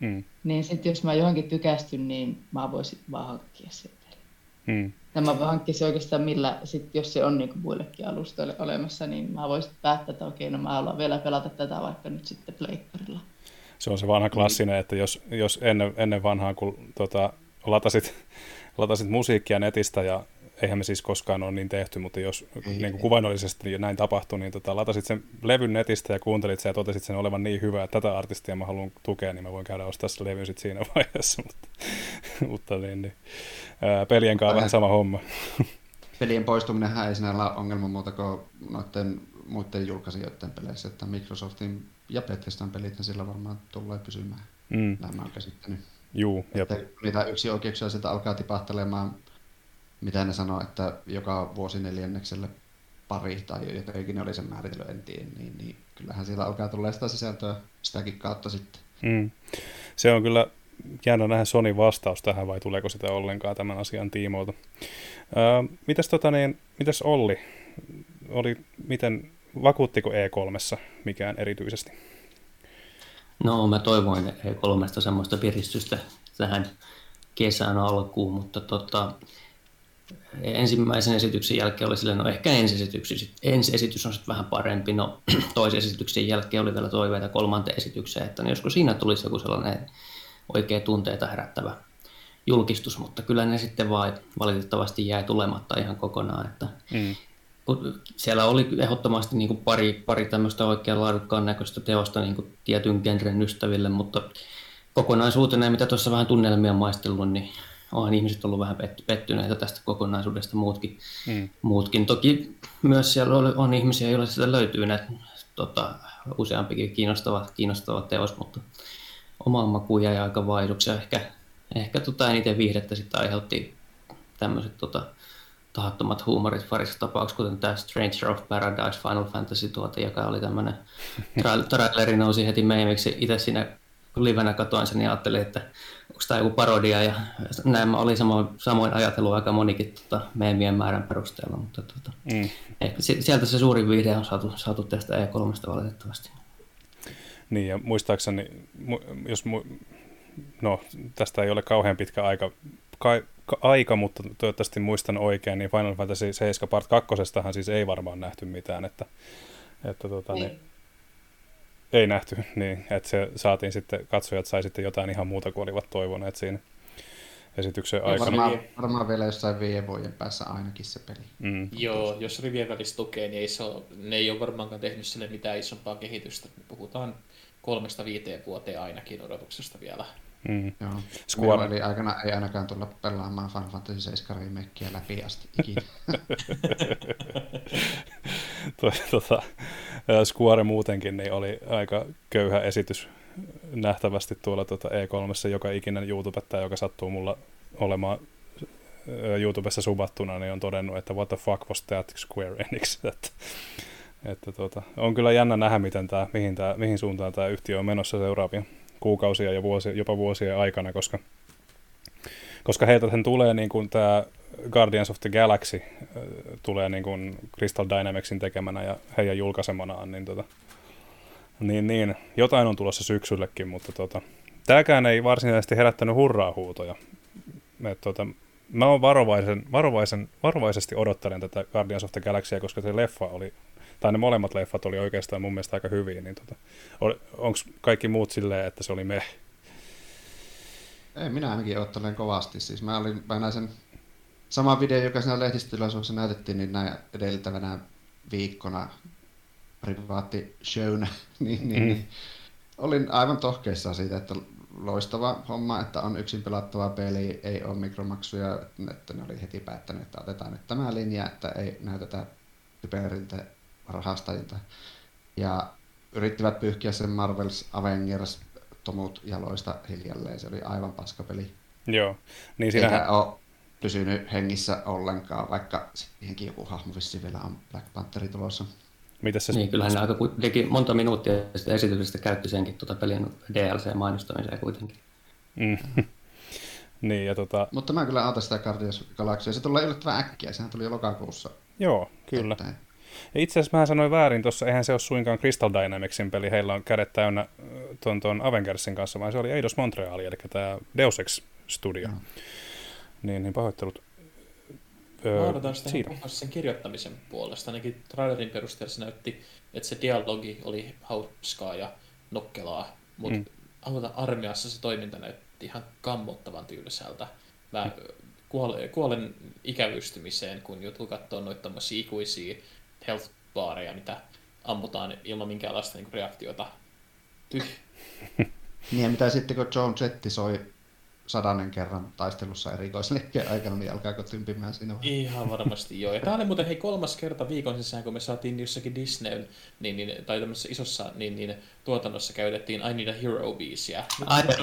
mm. niin sitten jos mä johonkin tykästyn, niin mä voisin vaan hankkia sen pelin. Mm. Tämä vaan hankkisi oikeastaan millä, sit jos se on niinku muillekin alustoille olemassa, niin mä voisin päättää, että okei, no mä haluan vielä pelata tätä vaikka nyt sitten pleikkarilla. Se on se vanha klassinen, että jos, jos ennen, ennen vanhaan, kun tota, latasit, latasit musiikkia netistä, ja eihän me siis koskaan ole niin tehty, mutta jos niin kuin kuvainnollisesti näin tapahtui, niin tota, latasit sen levyn netistä ja kuuntelit sen ja totesit sen olevan niin hyvä, että tätä artistia mä haluan tukea, niin mä voin käydä ostaa sen levyn sit siinä vaiheessa. Mutta, mutta niin, niin. Ää, pelien kanssa vähän sama homma. Pelien poistuminenhän ei sinällä ole ongelma muuta kuin noiden muiden julkaisijoiden peleissä, että Microsoftin ja Bethesdan pelit, sillä varmaan tulee pysymään. Mm. Nämä on käsittänyt. Juu, jep. Niitä yksi oikeuksia sieltä alkaa tipahtelemaan. Mitä ne sanoo, että joka vuosi neljännekselle pari tai jotenkin oli sen määritellyt, en tiedä, niin, niin kyllähän siellä alkaa tulla sitä sisältöä sitäkin kautta sitten. Mm. Se on kyllä jäänyt nähdä Sonin vastaus tähän, vai tuleeko sitä ollenkaan tämän asian tiimoilta. Öö, mitäs, tota niin, mitäs Olli, oli, miten, vakuuttiko E kolmessa mikään erityisesti? No mä toivoin E kolmesta semmoista piristystä tähän kesän alkuun, mutta tota... ensimmäisen esityksen jälkeen oli silleen, no ehkä ensiesitys, ensiesitys on sitten vähän parempi, no toisen esityksen jälkeen oli vielä toiveita kolmanteen esitykseen, että no josko siinä tulisi joku sellainen oikea tunteita herättävä julkistus, mutta kyllä ne sitten vaan valitettavasti jäi tulematta ihan kokonaan, että mm. siellä oli ehdottomasti niin kuin pari, pari tämmöistä oikein laadukkaan näköistä teosta niin kuin tietyn genren ystäville, mutta kokonaisuutena, mitä tuossa vähän tunnelmia on maistellut, niin onhan ihmiset ollut vähän pettyneitä tästä kokonaisuudesta muutkin. Mm. muutkin. Toki myös siellä on ihmisiä, joilla sitä löytyy näitä tota, useampikin kiinnostava, kiinnostava teos, mutta omaan makuun jäi aika vaihdoksi. Ehkä, ehkä tota, eniten viihdettä sitä aiheutti tämmöiset tota, tahattomat huumorit parissa tapauksessa, kuten tämä Stranger of Paradise Final Fantasy-tuote, joka oli tämmöinen traileri nousi heti meemiksi. Itse siinä kun livenä katoin sen, niin ajattelin, että onko tämä joku parodia, ja näin oli samoin, samoin ajatellut aika monikin tota, meemien määrän perusteella, mutta tota, mm. ehkä sieltä se suurin viihde on saatu, saatu tästä E kolmesta valitettavasti. Niin, ja muistaakseni, jos mu- no, tästä ei ole kauhean pitkä aika, ka- ka- aika, mutta toivottavasti muistan oikein, niin Final Fantasy seitsemän Part kakkosestahan siis ei varmaan nähty mitään, että, että tota, niin. Niin, ei nähty, niin että se saatiin sitten, katsojat sai sitten jotain ihan muuta kuin olivat toivoneet siinä esityksen aikana. Varmaan, varmaan vielä jossain viiden vuoden päässä ainakin se peli. Mm. Joo, jos rivien välissä lukee, niin ei se ole, ne ei ole varmaankaan tehnyt sille mitään isompaa kehitystä. Me puhutaan kolmesta viiteen vuoteen ainakin odotuksesta vielä. Mm. Joo, Square... eli aikana ei ainakaan tulla pelaamaan Final Fantasy seitsemän remakea läpi asti ikinä. tota, Square muutenkin niin oli aika köyhä esitys nähtävästi tuolla tuota E kolmessa, joka ikinen YouTubettaja, joka sattuu mulla olemaan YouTubessa subattuna, niin on todennut, että what the fuck was that Square Enix? Että, että tuota, on kyllä jännä nähdä, miten tää, mihin, tää, mihin suuntaan tämä yhtiö on menossa seuraavia kuukausia ja vuosia, jopa vuosien aikana, koska, koska heiltä tulee niin kuin tämä Guardians of the Galaxy äh, tulee niin kuin Crystal Dynamicsin tekemänä ja heidän julkaisemanaan, niin, tota, niin, niin jotain on tulossa syksyllekin, mutta tota, tämäkään ei varsinaisesti herättänyt hurraa huutoja. Tota, mä oon varovaisen, varovaisen, varovaisesti odottelen tätä Guardians of the Galaxyä, koska se leffa oli, tai ne molemmat leffat oli oikeastaan mun mielestä aika hyviä, niin tota, onko kaikki muut silleen, että se oli meh? Ei, minä ainakin odottelen kovasti. Siis mä olin vähän sen sama video, joka siinä lehdistilaisuudessa näytettiin, niin näin edeltävänä viikkona privaatti shownä, niin, niin, mm. niin olin aivan tohkeissaan siitä, että loistava homma, että on yksin pelattava peli, ei ole mikromaksuja, että ne oli heti päättänyt, että otetaan nyt tämä linja, että ei näytetä typeriltä rahastajilta. Ja yrittivät pyyhkiä sen Marvel's Avengers tomut jaloista hiljalleen, se oli aivan paskapeli. Joo, niin siinähän... Eikä ole pysynyt hengissä ollenkaan, vaikka siihenkin joku hahmo vissiin vielä on Black Pantheri tulossa. Mitäs se... Niin, kyllähän ne aika kuitenkin monta minuuttia sitä esityksestä käytti senkin tuota pelin D L C-mainostamiseen kuitenkin. Mm. niin, ja tota... Mutta mä kyllä otan sitä Guardians of the Galaxy. Se tulee yllättävän äkkiä, sehän tuli lokakuussa. Joo, kyllä. Että... Ja itse asiassa mä sanoin väärin tuossa, eihän se ole suinkaan Crystal Dynamicsin peli, heillä on kädet täynnä tuon, tuon Avengersin kanssa, vaan se oli Eidos Montreal, eli tämä Deus Ex Studio. Mm. Niin, niin pahoittelut. Öö, mä odotan sitä sen kirjoittamisen puolesta. Ainakin trailerin perusteella se näytti, että se dialogi oli hauskaa ja nokkelaa, mutta mm. auta armeijassa se toiminta näytti ihan kammottavan tyyliseltä. Mä mm. kuolen, kuolen ikävystymiseen, kun joutuu katsoa noita tämmöisiä ikuisia health-baareja, mitä ammutaan ilman minkäänlaista niinku reaktiota. Tyh. niin ja mitä sitten, kun John Jetti soi sadannen kerran taistelussa erikoisliikkeen aikana, niin alkaako tympimään siinä vai? Ihan varmasti joo. Ja tämä oli muuten hei, kolmas kerta viikon sisään, kun me saatiin jossakin Disneyn niin, niin, tai tämmöisessä isossa niin, niin, tuotannossa käytettiin I Need a Hero-biisiä.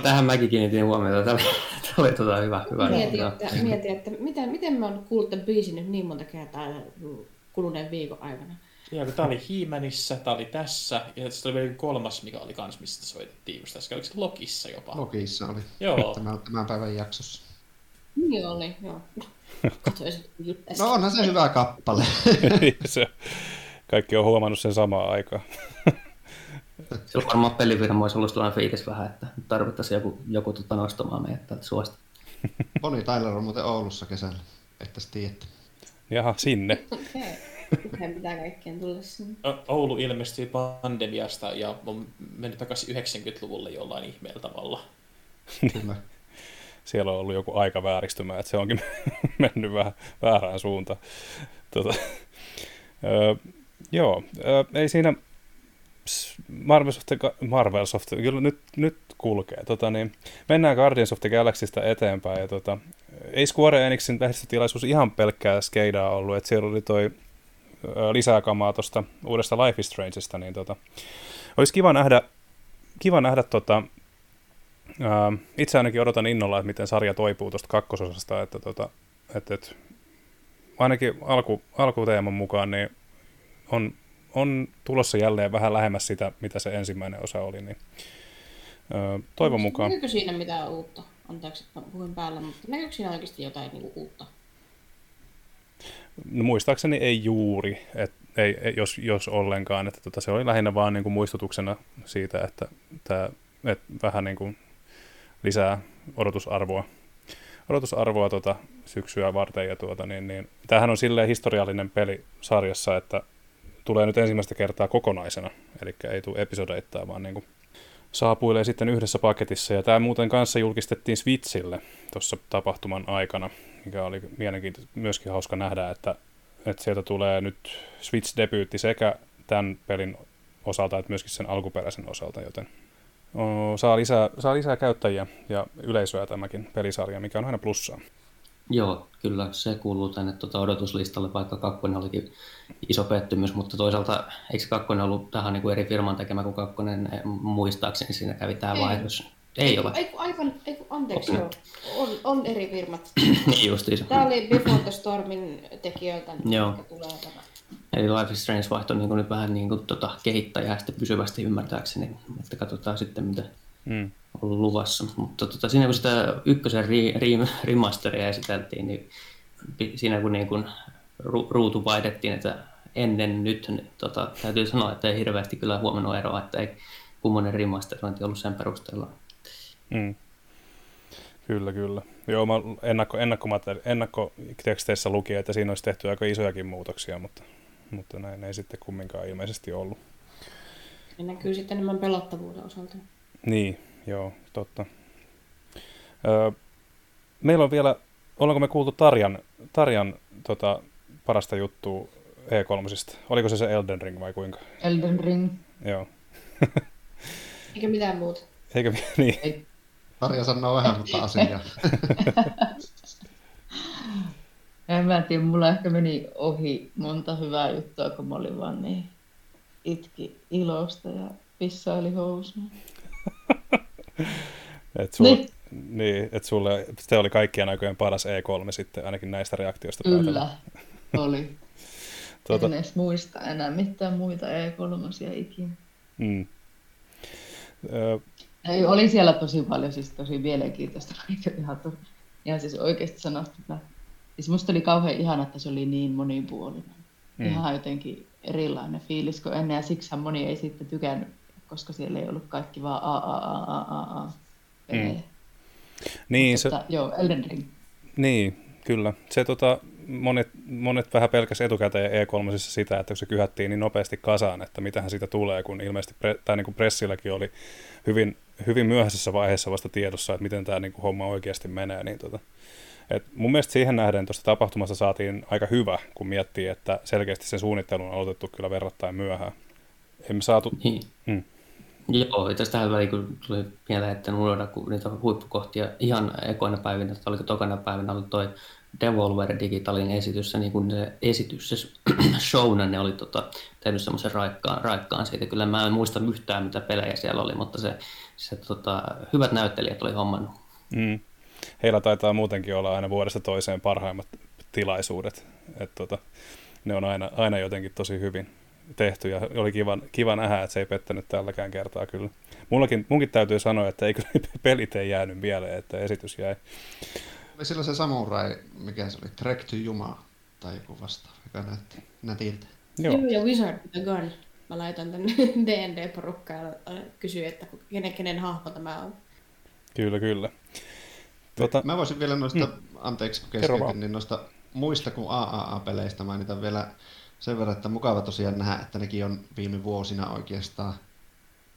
Tähän mäkin kiinnitin huomiota. Tämä oli, oli tota hyvä. hyvä mietin, että, mietin, että miten, miten mä oon kuullut tämän biisin nyt niin monta kertaa kuluneen viikon aikana. Joo, kun tää oli He-Manissä, tää oli tässä, ja sitten oli vielä kolmas, mikä oli kans, mistä soitettiin just tässä. Oliko se Lokissa jopa? Lokissa oli. Joo. Tämän, tämän päivän jaksossa. Niin oli, joo. Katsoisin juttu äsken. No onhan se hyvä kappale. se, kaikki on huomannut sen samaan aikaan. Silloin varmaan pelifirma olisi ollut sellainen fiilis vähän, että tarvittaisiin joku, joku tuota nostamaan meidät täältä suosta. Bonnie Tyler on muuten Oulussa kesällä. että sä tiedät. Jaha, sinne. Okei. Meidän pitää kaikkien tulla sinne. Oulu ilmestyi pandemiasta ja on mennyt takaisin yhdeksänkymmentäluvulle jollain ihmeellä tavalla. Kyllä. Siellä on ollut joku aika vääristymä, että se onkin mennyt vähän väärään suuntaan. Tuota, öö, joo, öö, ei siinä Marvel Soft, Marvel Soft kyllä nyt, nyt kulkee. Tota, niin, mennään Guardians of the Galaxysta eteenpäin. Ja, tota, ei Square Enixin lähdistötilaisuus ihan pelkkää skeidaa ollut, että siellä oli toi ö, lisää kamaa tuosta uudesta Life is Strangesta. Niin, tota, olisi kiva nähdä, kiva nähdä tota, itse ainakin odotan innolla, että miten sarja toipuu tuosta kakkososasta, että, tota, että, että ainakin alku, alkuteeman mukaan niin on, on tulossa jälleen vähän lähemmäs sitä, mitä se ensimmäinen osa oli. Niin, toivon onko, mukaan. Näkyykö siinä mitään uutta? Anteeksi, että puhuin päällä, mutta näkyykö siinä oikeasti jotain niin kuin uutta? No, muistaakseni ei juuri, et, ei, ei, jos, jos ollenkaan. Että, tota, se oli lähinnä vaan niin kuin muistutuksena siitä, että tämä vähän niin kuin lisää odotusarvoa, odotusarvoa tuota syksyä varten. Ja tuota, niin, niin. Tämähän on silleen historiallinen peli sarjassa, että tulee nyt ensimmäistä kertaa kokonaisena, eli ei tule episodeittain, vaan niin kuin saapuilee sitten yhdessä paketissa. Ja tämä muuten kanssa julkistettiin Switchille tuossa tapahtuman aikana, mikä oli mielenkiintoista, myöskin hauska nähdä, että, että sieltä tulee nyt Switch-debyytti sekä tämän pelin osalta että myöskin sen alkuperäisen osalta, joten Saa lisää, saa lisää käyttäjiä ja yleisöä tämäkin pelisarja, mikä on aina plussaa. Joo, kyllä se kuuluu tänne tuota odotuslistalle, vaikka kakkonen olikin iso pettymys, mutta toisaalta eikö kakkonen ollut tähän niin kuin eri firman tekemä kuin kakkonen, muistaakseni siinä kävi tämä vaihdos. Ei ole. Eiku, aivan, eiku, anteeksi okay. Joo, on, on eri firmat. Justiinsa. Tämä oli Before the Stormin tekijöitä, jotka tulee tämä. Eli Life is Strange vaihto niin nyt vähän niin kuin tota kehittäjää sitten pysyvästi ymmärtääkseni, että katsotaan sitten mitä mm. on luvassa. Mutta tota, siinä kun sitä ykkösen ri, ri, remasteria esiteltiin, niin siinä kun niin kuin ru, ruutu vaihdettiin, että ennen nyt, niin tota, täytyy sanoa, että ei hirveästi kyllä huomannut eroa, että ei kummonen remasterointi ollut sen perusteella. Mm. Kyllä, kyllä. Joo, mä ennakko, ennakkoteksteissä luki, että siinä olisi tehty aika isojakin muutoksia, mutta, mutta näin ei sitten kumminkaan ilmeisesti ollut. Ja näkyy sitten enemmän pelottavuuden osalta. Niin, joo, totta. Öö, meillä on vielä, ollaanko me kuultu Tarjan, Tarjan tota, parasta juttua E kolmosesta? Oliko se se Elden Ring vai kuinka? Elden Ring. Joo. Eikä mitään muuta. Eikö niin? Ei. Tarja sanoo vähän, mutta asiaa. En mä tiedä, mulla ehkä meni ohi monta hyvää juttua, kun mä olin vaan niin itki ilosta ja pissaili housuun. et sul, niin. niin, et sulle se oli kaikkien aikojen paras E kolme sitten, ainakin näistä reaktioista. Kyllä, oli. Tuota... En edes muista enää mitään muita E kolmosia ikinä. Mm. Ö... Ei, oli siellä tosi paljon, siis tosi mielenkiintoista, ihan, to, ihan siis oikeasti sanottuna. Siis musta oli kauhean ihana, että se oli niin monipuolinen. Mm. Ihan jotenkin erilainen fiilis kuin ennen, ja siksihän moni ei sitten tykännyt, koska siellä ei ollut kaikki vaan a a a a a a mm. Niin mutta, se... Joo, Elden Ring. Niin, kyllä. Se tota, monet, monet vähän pelkäsi etukäteen E kolmosessa sitä, että kun se kyhättiin niin nopeasti kasaan, että mitähän siitä tulee, kun ilmeisesti pre, tai niin kuin pressilläkin oli hyvin, hyvin myöhäisessä vaiheessa vasta tiedossa, että miten tämä niin kuin homma oikeasti menee. Niin tota, et mun mielestä siihen nähden tuosta tapahtumasta saatiin aika hyvä, kun miettii, että selkeästi sen suunnittelu on aloitettu kyllä verrattain myöhään. Emme saatu... Niin. Mm. Joo, tästähän väliin kun tuli mieleen, että en unohda, kun niitä huippukohtia ihan ekoina päivinä, tai oliko tokana päivinä ollut toi Devolver Digitalin esitys, se, niin kun se esitys, se showna, ne oli tota, tehnyt semmoisen raikkaan, raikkaan siitä. Kyllä mä en muista yhtään, mitä pelejä siellä oli, mutta se, se tota, hyvät näyttelijät oli hommannut. Mm. Heillä taitaa muutenkin olla aina vuodesta toiseen parhaimmat tilaisuudet. Et, tota, ne on aina, aina jotenkin tosi hyvin tehty ja oli kiva, kiva nähdä, että se ei pettänyt tälläkään kertaa kyllä. Mullakin, munkin täytyy sanoa, että ei kyllä pelit ei jäänyt mieleen, että esitys jäi. Oli silloin se samurai, mikä se oli, Trek to Jumaa tai joku vastaava, joka näytti nätiltä. Joo, ja Wizard with a Gun. Mä laitan tänne D and D-porukkaan ja kysyin, että kenen, kenen hahmo tämä on. Kyllä, kyllä. Tuota... Mä voisin vielä noista, mm. anteeksi kun keskeytin, niin noista muista kuin A A A-peleistä mainitan vielä sen verran, että mukava tosiaan nähdä, että nekin on viime vuosina oikeastaan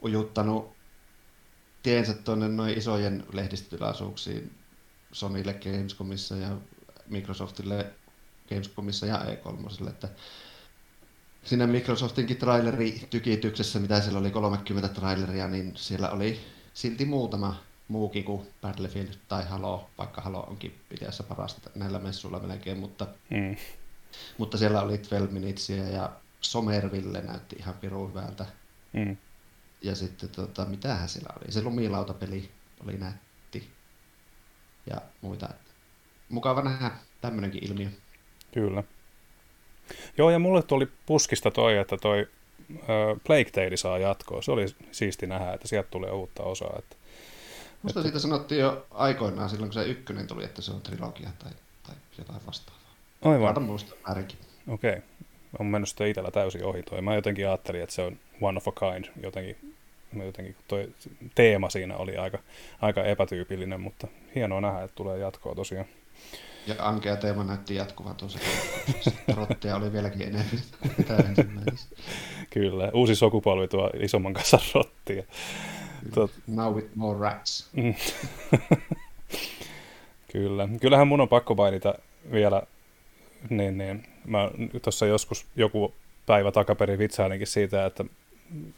ujuttanut tiensä tuonne noin isojen lehdistötilaisuuksiin Sonylle Gamescomissa ja Microsoftille Gamescomissa ja E kolme, että siinä Microsoftinkin traileritykityksessä, mitä siellä oli kolmekymmentä traileria, niin siellä oli silti muutama muukin kuin Battlefield tai Halo, vaikka Halo onkin pitäessä parasta näillä messuilla melkein, mutta, mm. mutta siellä oli twelve minutesia ja Somerville näytti ihan pirun hyvältä. Mm. Ja sitten tota, mitähän siellä oli, se lumilautapeli oli nätti ja muita. Mukava nähdä tämmöinenkin ilmiö. Kyllä. Joo, ja mulle tuli puskista toi, että toi äh, Plague Tale saa jatkoa. Se oli siisti nähdä, että sieltä tulee uutta osaa. Että, musta että... siitä sanottiin jo aikoinaan silloin, kun se ykkönen tuli, että se on trilogia tai, tai jotain vastaavaa. Aivan. Kato muista määrinkin. Okei. Okay. On mennyt sitten itsellä täysin ohi toi. Mä jotenkin ajattelin, että se on one of a kind. Jotenkin, jotenkin toi teema siinä oli aika, aika epätyypillinen, mutta hienoa nähdä, että tulee jatkoa tosiaan. Ja ankea teema näytti jatkuvan tuossa. Rotteja oli vieläkin enemmän ensimmäisessä. Kyllä, uusi sukupolvi tuo isomman kanssa rottia. Tot... Now with more rats. Kyllä. Kyllähän mun on pakko mainita vielä, niin, niin. Mä tuossa joskus joku päivä takaperin vitsailinkin siitä, että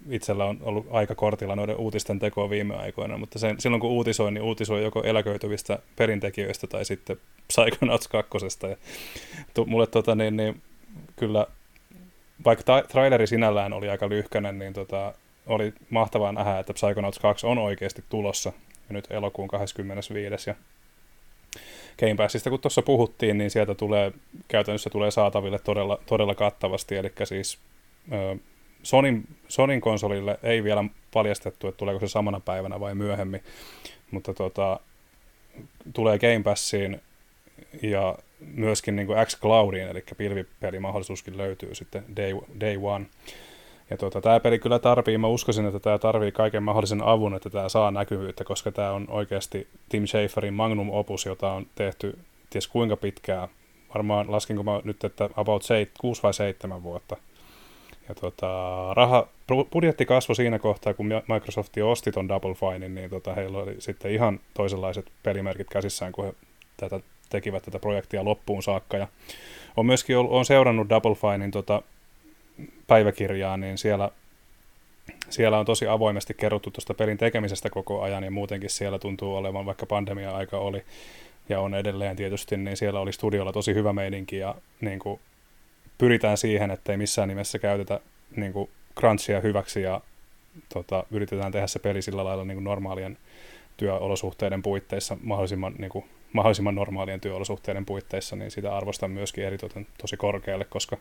itsellä on ollut aika kortilla noiden uutisten tekoa viime aikoina, mutta sen, silloin kun uutisoin, niin uutisoin joko eläköityvistä perintekijöistä tai sitten Psychonauts kakkosesta. Ja tu, mulle tota, niin, niin, kyllä, vaikka ta, traileri sinällään oli aika lyhkäinen, niin tota, oli mahtavaa nähdä, että Psychonauts kaksi on oikeasti tulossa ja nyt elokuun kahdeskymmenesviides. Ja Game Passista, kun tuossa puhuttiin, niin sieltä tulee, käytännössä tulee saataville todella, todella kattavasti, eli siis öö, Sonin, Sonin konsolille ei vielä paljastettu, että tuleeko se samana päivänä vai myöhemmin, mutta tota, tulee Game Passiin ja myöskin niin kuin X-Cloudiin, eli pilvipelimahdollisuuskin löytyy sitten day, day one. Ja tota, tämä peli kyllä tarvii, mä uskoisin, että tämä tarvii kaiken mahdollisen avun, että tämä saa näkyvyyttä, koska tämä on oikeasti Tim Schaferin magnum opus, jota on tehty ties kuinka pitkään, varmaan laskinko mä nyt, että about kuusi vai seitsemän vuotta. Ja tota, raha, budjetti kasvoi siinä kohtaa, kun Microsoft osti ton Double Finein, niin tota, heillä oli sitten ihan toisenlaiset pelimerkit käsissään, kun he tätä, tekivät tätä projektia loppuun saakka. Ja on myöskin ollut, on seurannut Double Finein tota, päiväkirjaa, niin siellä, siellä on tosi avoimesti kerrottu tuosta pelin tekemisestä koko ajan, ja muutenkin siellä tuntuu olevan, vaikka pandemia-aika oli ja on edelleen tietysti, niin siellä oli studiolla tosi hyvä meininki, ja niin kuin pyritään siihen, ettei missään nimessä käytetä niin kuin crunchia hyväksi ja tota, yritetään tehdä se peli sillä lailla niin kuin normaalien työolosuhteiden puitteissa, mahdollisimman, niin kuin, mahdollisimman normaalien työolosuhteiden puitteissa, niin sitä arvostan myöskin eritoten tosi korkealle, koska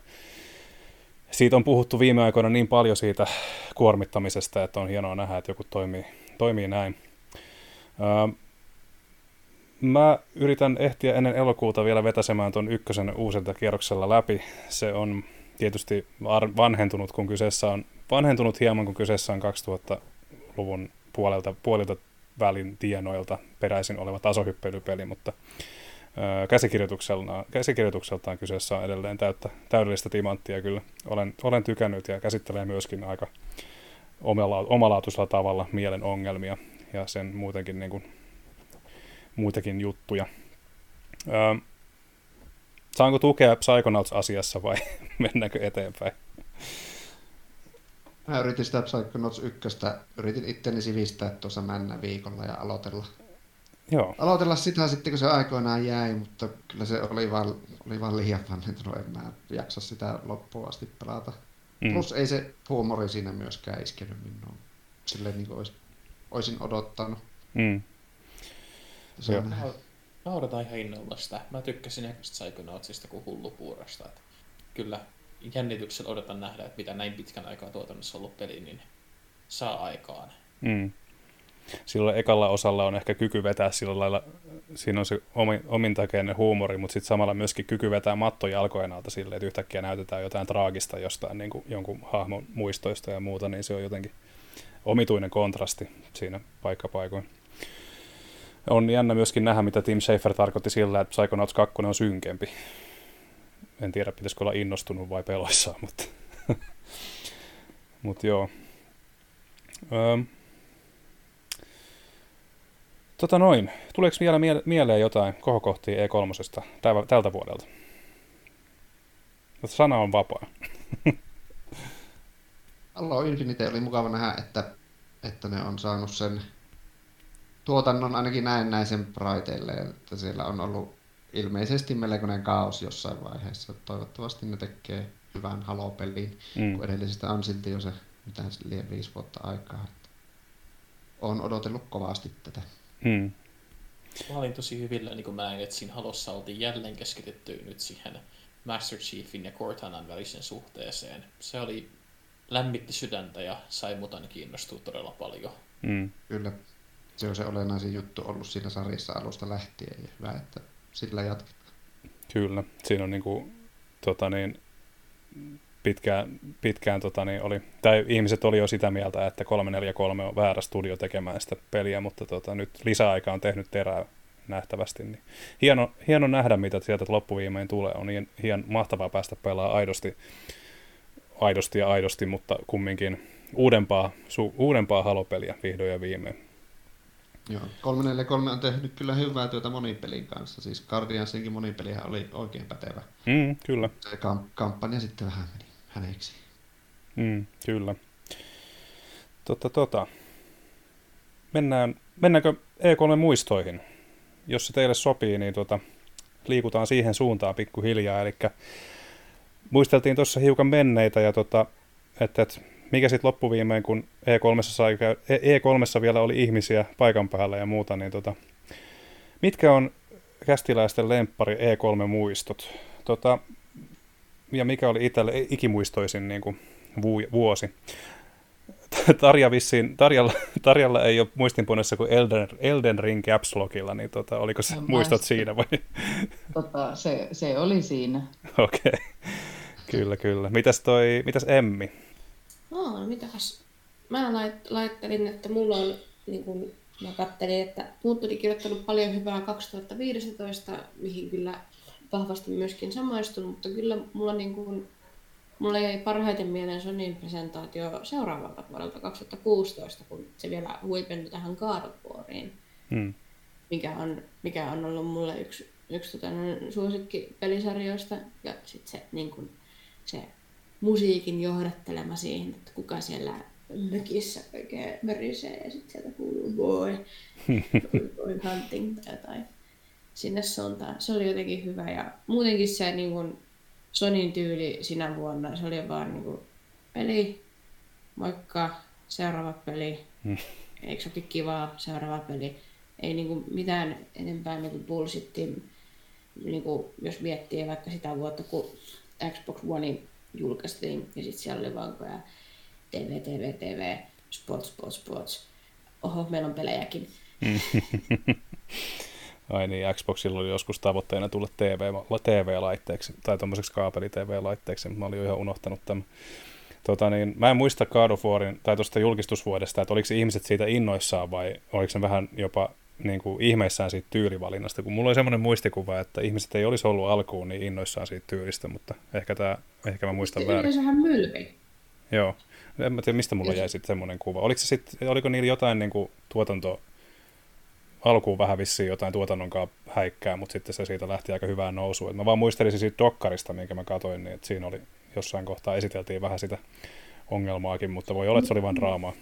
siitä on puhuttu viime aikoina niin paljon siitä kuormittamisesta, että on hienoa nähdä, että joku toimii, toimii näin. Öö, Mä yritän ehtiä ennen elokuuta vielä vetäsemään ton ykkösen uuselta kierroksella läpi. Se on tietysti vanhentunut, kun kyseessä on, vanhentunut hieman, kun kyseessä on kaksituhattaluvun puolelta, puolelta välin tienoilta peräisin oleva tasohyppelypeli, mutta ö, käsikirjoitukseltaan, käsikirjoitukseltaan kyseessä on edelleen täyttä, täydellistä timanttia kyllä. Olen, olen tykännyt ja käsittelee myöskin aika omala, omalaatuisella tavalla mielen ongelmia ja sen muutenkin niin kuin muitakin juttuja. Öö, saanko tukea Psychonauts-asiassa vai mennäänkö eteenpäin? Mä yritin sitä Psychonauts ykköstä, yritin itteni sivistää tuossa männä viikolla ja aloitella. Joo. Aloitella sitä sitten, kun se aikoinaan jäi, mutta kyllä se oli vaan, oli vaan liian vanhentunut, en mä jaksa sitä loppuun asti pelata. Mm. Plus ei se huumori siinä myöskään iskenyt minuun, silleen niin kuin olis, olisin odottanut. Mm. Mä odotan ihan innolla sitä. Mä tykkäsin ekasta Psychonautsista kuin hullupuurasta. Että kyllä jännityksellä odotan nähdä, että mitä näin pitkän aikaa tuotannossa ollut peli, niin saa aikaan. Mm. Silloin ekalla osalla on ehkä kyky vetää sillä lailla, siinä on se omintakeinen huumori, mutta sitten samalla myöskin kyky vetää matto jalkojen alta silleen, että yhtäkkiä näytetään jotain traagista jostain niin kuin jonkun hahmon muistoista ja muuta, niin se on jotenkin omituinen kontrasti siinä paikkapaikoin. On jännä myöskin nähdä, mitä Tim Schafer tarkoitti sillä, että Psychonauts kaksi on synkempi. en tiedä, pitäisikö olla innostunut vai peloissaan, mutta mut joo. Öö. Tota noin, tuleeko vielä mieleen jotain kohokohtia E kolme tältä vuodelta? Sana on vapaa. Halo Infinite oli mukava nähdä, että, että ne on saanut sen tuotannon ainakin näennäisen braiteilleen, että siellä on ollut ilmeisesti melkoinen kaos jossain vaiheessa. Toivottavasti ne tekee hyvän halopeliin, mm. kun edellisestä on silti jo se mitään liian viisi vuotta aikaa. Olen odotellut kovasti tätä. Mm. Mä olin tosi hyvillä, niin kun mä näin, että siinä Halossa oltiin jälleen keskitytty nyt siihen Master Chiefin ja Cortanan välisen suhteeseen. Se oli lämmitti sydäntä ja sai mutan kiinnostua todella paljon. Mm. Kyllä. Se on se olennaisin juttu ollut siinä sarjassa alusta lähtien ja hyvä, että sillä jatketaan. Kyllä. Siinä on niin kuin, tota niin, pitkään, pitkään tota niin, oli, tai ihmiset oli jo sitä mieltä, että kolme neljä kolme on väärä studio tekemään sitä peliä, mutta tota, nyt lisäaika on tehnyt terää nähtävästi. Niin. Hieno, hieno nähdä, mitä sieltä loppuviimein tulee. On niin hien, mahtavaa päästä pelaamaan aidosti, aidosti ja aidosti, mutta kumminkin uudempaa, su, uudempaa halopeliä vihdoin ja viimein. Joo, kolme neljä kolme on tehnyt kyllä hyvää työtä monipelin kanssa. Siis Guardiansinkin monipelihän oli oikein pätevä. Mm, kyllä. Se kam- kampanja sitten vähän meni häneksi. Mm, kyllä. Totta, tota. Mennään, mennäänkö E kolme-muistoihin? Jos se teille sopii, niin tuota, liikutaan siihen suuntaan pikkuhiljaa. Eli muisteltiin tuossa hiukan menneitä ja tota, että... Et, mikä sitten loppuviimein, kun E kolme vielä oli ihmisiä paikan päällä ja muuta, niin tota, mitkä on kästiläisten lemppari E kolme-muistot? Tota, ja mikä oli itselle ikimuistoisin niin kuin vuosi? Tarja vissiin, Tarjalla, Tarjalla ei ole muistinpuneessa kuin Elden, Elden Ring Caps Lockilla, niin tota, oliko se, muistot siinä vai? Tota, se, se oli siinä. Okei, okay. Kyllä, kyllä. Mitäs, toi, mitäs Emmi? No, no mitäs? Mä lait, laittelin, että mulla on, niin kun mä kattelin, että muut oli kirjoittanut paljon hyvää kaksituhattaviisitoista, mihin kyllä vahvasti myöskin samaistun, mutta kyllä mulla, niin kun, mulla jäi parhaiten mieleen Sonyin presentaatio seuraavalta vuodelta kaksituhattakuusitoista, kun se vielä huipentui tähän God of Wariin, hmm. mikä, on, mikä on ollut mulle yksi, yksi tota, suosikkipelisarjoista ja sitten se, niin kun, se musiikin johdattelema siihen, että kuka siellä mökissä oikein mörisee ja sitten sieltä kuuluu boy, boy hunting tai jotain sinne suuntaan. Se oli jotenkin hyvä ja muutenkin se niin kun Sonyin tyyli sinä vuonna, se oli vaan niin kun, peli, moikka, seuraava peli, mm. eikö se ole kivaa, seuraava peli. Ei niin kun, mitään enempää niin bullshittia, niin kun, jos miettii vaikka sitä vuotta, kun Xbox One julkaistiin ja sitten siellä oli vaan T V, T V, T V, Sport, Sport, Sport. Oho, meillä on pelejäkin. Ai niin, Xboxilla oli joskus tavoitteena tulla T V-laitteeksi tai tuommoiseksi kaapeli-T V-laitteeksi, mutta mä olin jo ihan unohtanut tämän. Tota niin, mä en muista God of Warin, tai tuosta julkistusvuodesta, että oliko ihmiset siitä innoissaan vai oliko se vähän jopa niin kuin ihmeissään siitä tyylivalinnasta, kun mulla oli semmoinen muistikuva, että ihmiset ei olisi ollut alkuun niin innoissaan siitä tyylistä, mutta ehkä, tämä, ehkä mä muistan sitten väärin. Se yleisöhän mylvi. Joo. En mä tiedä, mistä mulla jäi sitten semmoinen kuva. Oliko, se sit, oliko niillä jotain niin kuin tuotanto, alkuun vähän vissiin jotain tuotannonkaan häikkää, mutta sitten se siitä lähti aika hyvään nousuun. Et mä vaan muistelisin siitä dokkarista, minkä mä katsoin, niin että siinä oli jossain kohtaa esiteltiin vähän sitä ongelmaakin, mutta voi olla, että se oli vain draamaa.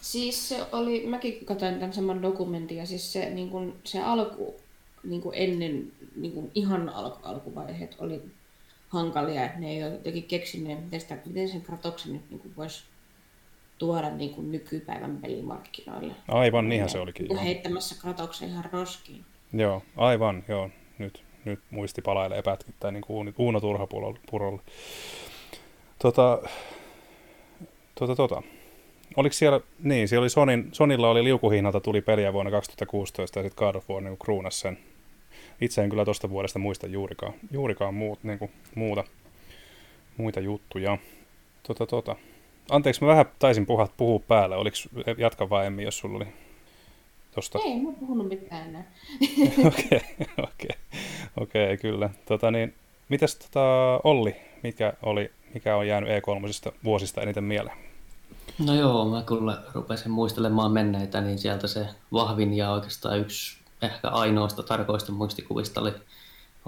Siis se oli, mäkin katsoin tämän saman dokumentin ja siis se, niin kun, se alku niin kun ennen niin kun ihan alku, alkuvaiheet oli hankalia, että ne ei ole jotenkin keksineet, miten, sitä, miten sen Kratoksen nyt niin voisi tuoda niin kun nykypäivän pelimarkkinoille. Aivan, niinhän ja se olikin. Ja heittämässä Kratoksen ihan roskiin. Joo, aivan, joo. Nyt, nyt muisti palailee pätkittäin niin kuin Uuno Turhapurolle. Tota, tota, tota. Oliko siellä, niin, siellä oli Sonin, Sonilla oli liukuhihnalta tuli peliä vuonna kaksituhattakuusitoista ja sitten God of War niin kruunas sen. Itse en kyllä tuosta vuodesta muista juurikaan, juurikaan muut, niin kuin, muuta, muita juttuja. Tota, tota. Anteeksi, mä vähän taisin puhat, puhua päälle. Oliko, jatka vaan Emmi, jos sulla oli tosta. Ei, mä oon puhunut mitään enää. Okei, okay, okay, okay, kyllä. Tota, niin, Mitäs tota, Olli, mikä, oli, mikä on jäänyt E kolme vuosista eniten mieleen? No joo, mä kyllä rupesin muistelemaan menneitä, niin sieltä se vahvin ja oikeastaan yksi ehkä ainoista tarkoista muistikuvista oli,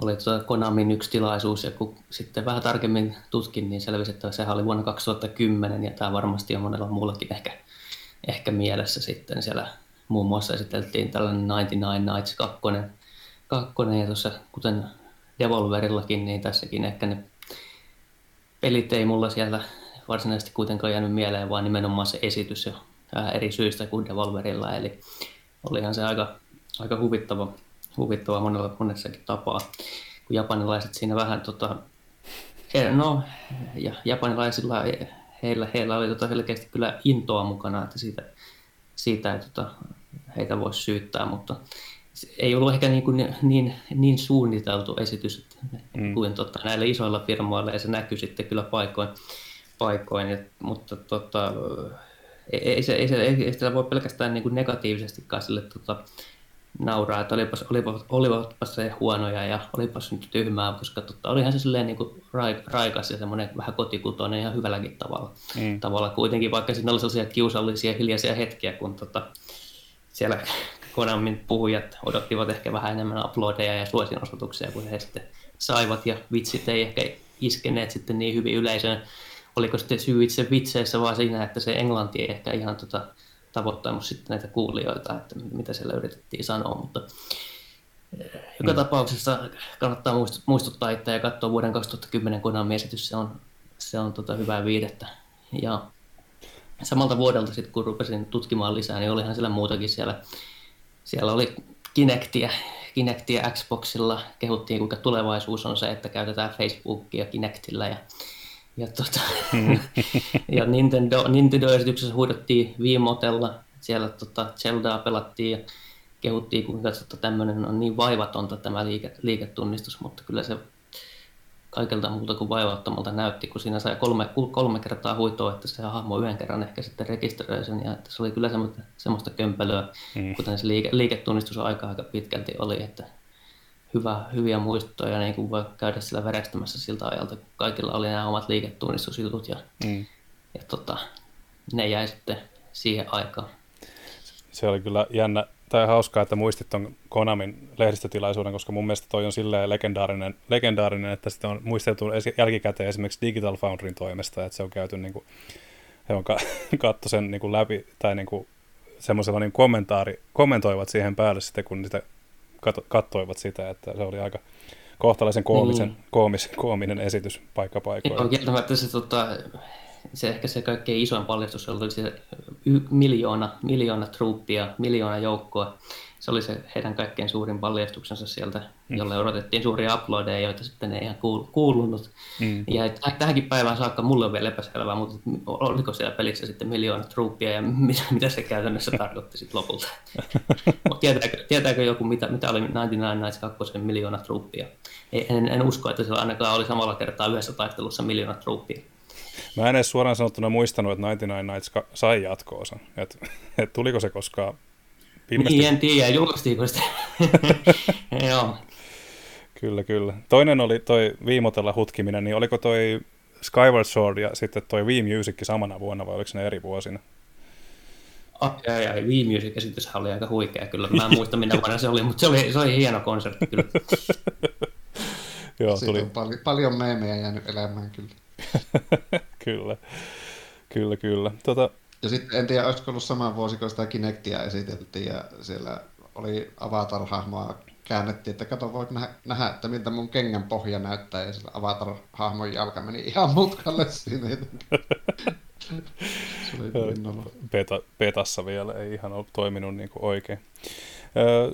oli tuota Konamin yksi tilaisuus, ja kun sitten vähän tarkemmin tutkin, niin selvisi, että sehän oli vuonna kaksituhattakymmenen, ja tämä varmasti on monella muullakin ehkä, ehkä mielessä sitten. Siellä muun muassa esiteltiin tällainen yhdeksänkymmentäyhdeksän Nights kakkonen, kakkonen, ja tuossa kuten Devolverillakin, niin tässäkin ehkä ne pelit ei mulla siellä varsinaisesti kuitenkaan jäänyt mieleen, vaan nimenomaan se esitys jo eri syistä kuin Devolverilla, eli olihan se aika, aika huvittava, huvittava monella, monessakin tapaa, kun japanilaiset siinä vähän, tota, he, no, ja japanilaisilla heillä, heillä oli tota selkeästi kyllä intoa mukana, että siitä, siitä ei tota, heitä voisi syyttää, mutta ei ollut ehkä niin, kuin, niin, niin suunniteltu esitys mm. kuin tota, näillä isoilla firmoilla, ja se näkyy sitten kyllä paikoin, paikoin et, mutta tota, ei, se, ei, se, ei sitä voi pelkästään niin kuin negatiivisestikaan sille tota, nauraa, että olipas, olipas, olipas se huonoja ja olipas nyt tyhmää, koska tota, olihan se silleen niin kuin raikas ja semmoinen vähän kotikutoinen ihan hyvälläkin tavalla. Mm. tavalla. Kuitenkin vaikka siinä oli sellaisia kiusallisia hiljaisia hetkiä, kun tota, siellä Konamin puhujat odottivat ehkä vähän enemmän aplodeja ja suosionosoituksia kuin he sitten saivat, ja vitsit ei ehkä iskeneet sitten niin hyvin yleisöön. Oliko sitten syy itse vitseissä vaan siinä, että se englanti ei ehkä ihan tota, tavoittanut sitten näitä kuulijoita, että mitä siellä yritettiin sanoa, mutta joka mm. tapauksessa kannattaa muistuttaa itseä ja katsoa vuoden kaksituhattakymmenen Konamin esitys, se on, se on tota, hyvää viihdettä. Ja samalta vuodelta sitten kun rupesin tutkimaan lisää, niin olihan siellä muutakin siellä. Siellä oli Kinectia, Kinectia Xboxilla, kehuttiin kuinka tulevaisuus on se, että käytetään Facebookia Kinectillä, ja, ja, tota, ja Nintendo, Nintendo-esityksessä huudottiin Wiimotella, siellä tota Zeldaa pelattiin ja kehuttiin kuinka että tämmöinen on niin vaivatonta tämä liike, liiketunnistus, mutta kyllä se kaikelta muuta kuin vaivattomalta näytti, kun siinä sai kolme, kolme kertaa huitoa, että se hahmo yhden kerran ehkä sitten rekisteröi sen, ja että se oli kyllä semmoista, semmoista kömpelöä, mm. kuten se liike, liiketunnistusaika aika pitkälti oli, että hyvä, hyviä muistoja niin kuin voi käydä sillä verestämässä siltä ajalta, kun kaikilla oli nämä omat liiketunnistusjutut, ja, mm. ja tota, ne jäi sitten siihen aikaan. Se oli kyllä jännä. Tai hauskaa, että muistit tuon Konamin lehdistötilaisuuden, koska mun mielestä toi on silleen legendaarinen, legendaarinen että sitä on muisteltu jälkikäteen esimerkiksi Digital Foundryn toimesta, että se on käyty, niin kuin, he on katso sen niin kuin läpi, tai niin kuin semmoisella niin kommentaari, kommentoivat siihen päälle sitten, kun sitä katsoivat sitä, että se oli aika kohtalaisen koomisen, mm. koomis, koominen esitys paikka paikoilla. Kieltämättä se tota... Se ehkä se kaikkein isoin paljastus, se oli se y- miljoona, miljoona truppia, miljoona joukkoa. Se oli se heidän kaikkein suurin paljastuksensa sieltä, mm. jolle odotettiin suuria uploadeja, joita sitten ei ihan kuul- kuulunut. Mm. Ja tähänkin päivään saakka mulle on vielä epäselvää, mutta oliko siellä pelissä sitten miljoona truppia ja mit- mitä se käytännössä tarkoitti sitten lopulta. tietääkö, tietääkö joku, mitä, mitä oli yhdeksänkymmentäyhdeksän Nights kakkosen miljoona truppia? En, en usko, että siellä ainakaan oli samalla kertaa yhdessä taistelussa miljoona truppia. Mä en edes suoraan sanottuna muistanut, että yhdeksänkymmentäyhdeksän Nights sai jatko-osan. Et, et tuliko se koskaan? Ilmesti... Niin, en tiedä, julkaistiinko sitä. Joo. Kyllä, kyllä. Toinen oli toi Wiimotella hutkiminen, niin oliko toi Skyward Sword ja sitten toi Wii Music samana vuonna vai oliko ne eri vuosina? Ai, ai, Wii Music-esityshän oli aika huikea kyllä. Mä en muista minä vuonna se oli, mutta se oli, se oli hieno konsertti kyllä. Joo, tuli. On pal- paljon meemejä jäänyt elämään kyllä. Kyllä, kyllä, kyllä. Tota... Ja sitten en tiedä, olisiko ollut saman vuosi, kun sitä Kinectia esiteltiin ja siellä oli Avatar-hahmoa käännettiin, että kato voit nähdä, nähdä, että miltä mun kengän pohja näyttää ja sillä Avatar-hahmon jalka meni ihan mutkalle siinä jotenkin. Se oli Beta, betassa vielä, ei ihan ole toiminut niin kuin oikein. Öö,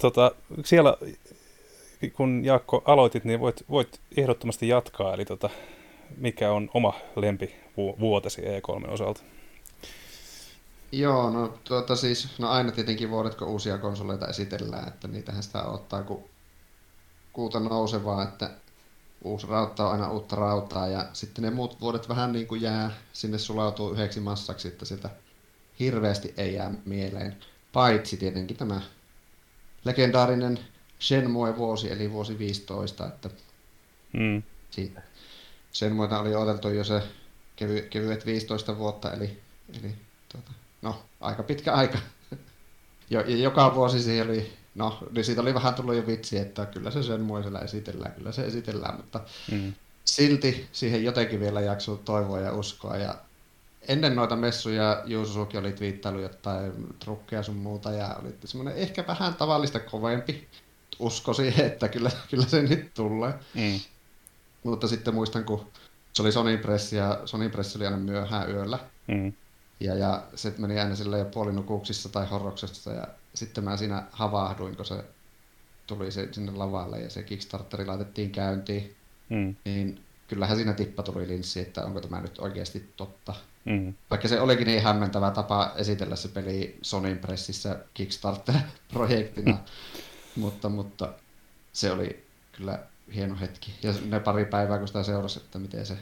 tota, siellä, kun Jaakko aloitit, niin voit, voit ehdottomasti jatkaa, eli tota... Mikä on oma lempivuotesi E kolmen osalta? Joo, no, tuota siis, no aina tietenkin vuodet, kun uusia konsoleita esitellään, että niitähän sitä odottaa kuin kuuta nousevaa, että uusi rauta on aina uutta rautaa ja sitten ne muut vuodet vähän niin kuin jää, sinne sulautuu yhdeksi massaksi, että sieltä hirveästi ei jää mieleen, paitsi tietenkin tämä legendaarinen Shenmue-vuosi eli vuosi viisitoista, että Mm. Si- sen myötä oli oteltu jo se kevy- kevyet viisitoista vuotta, eli, eli tuota, no, aika pitkä aika. jo, ja joka vuosi siihen oli, no, niin siitä oli vähän tullut jo vitsi, että kyllä se sen muisella esitellään, kyllä se esitellään, mutta mm. silti siihen jotenkin vielä jaksoi toivoa ja uskoa. Ja ennen noita messuja Juususuki oli twiittailu jotain trukkeja sun muuta ja oli semmoinen ehkä vähän tavallista kovempi usko siihen, että kyllä, kyllä se nyt tulee. Mm. Mutta sitten muistan, kun se oli Sony Press ja Sony Press oli aina myöhään yöllä. Mm. Ja, ja se meni aina silleen jo puolinukuksissa tai horroksessa ja sitten mä siinä havahduin, kun se tuli se, sinne lavalle ja se Kickstarteri laitettiin käyntiin. Mm. Niin kyllähän siinä tippa tuli linssi, että onko tämä nyt oikeasti totta. Mm. Vaikka se olikin niin hämmentävä tapa esitellä se peli Sonyn pressissä Kickstarter-projektina, mutta, mutta se oli kyllä hieno hetki. Ja ne pari päivää, kun sitä seurasi, että miten se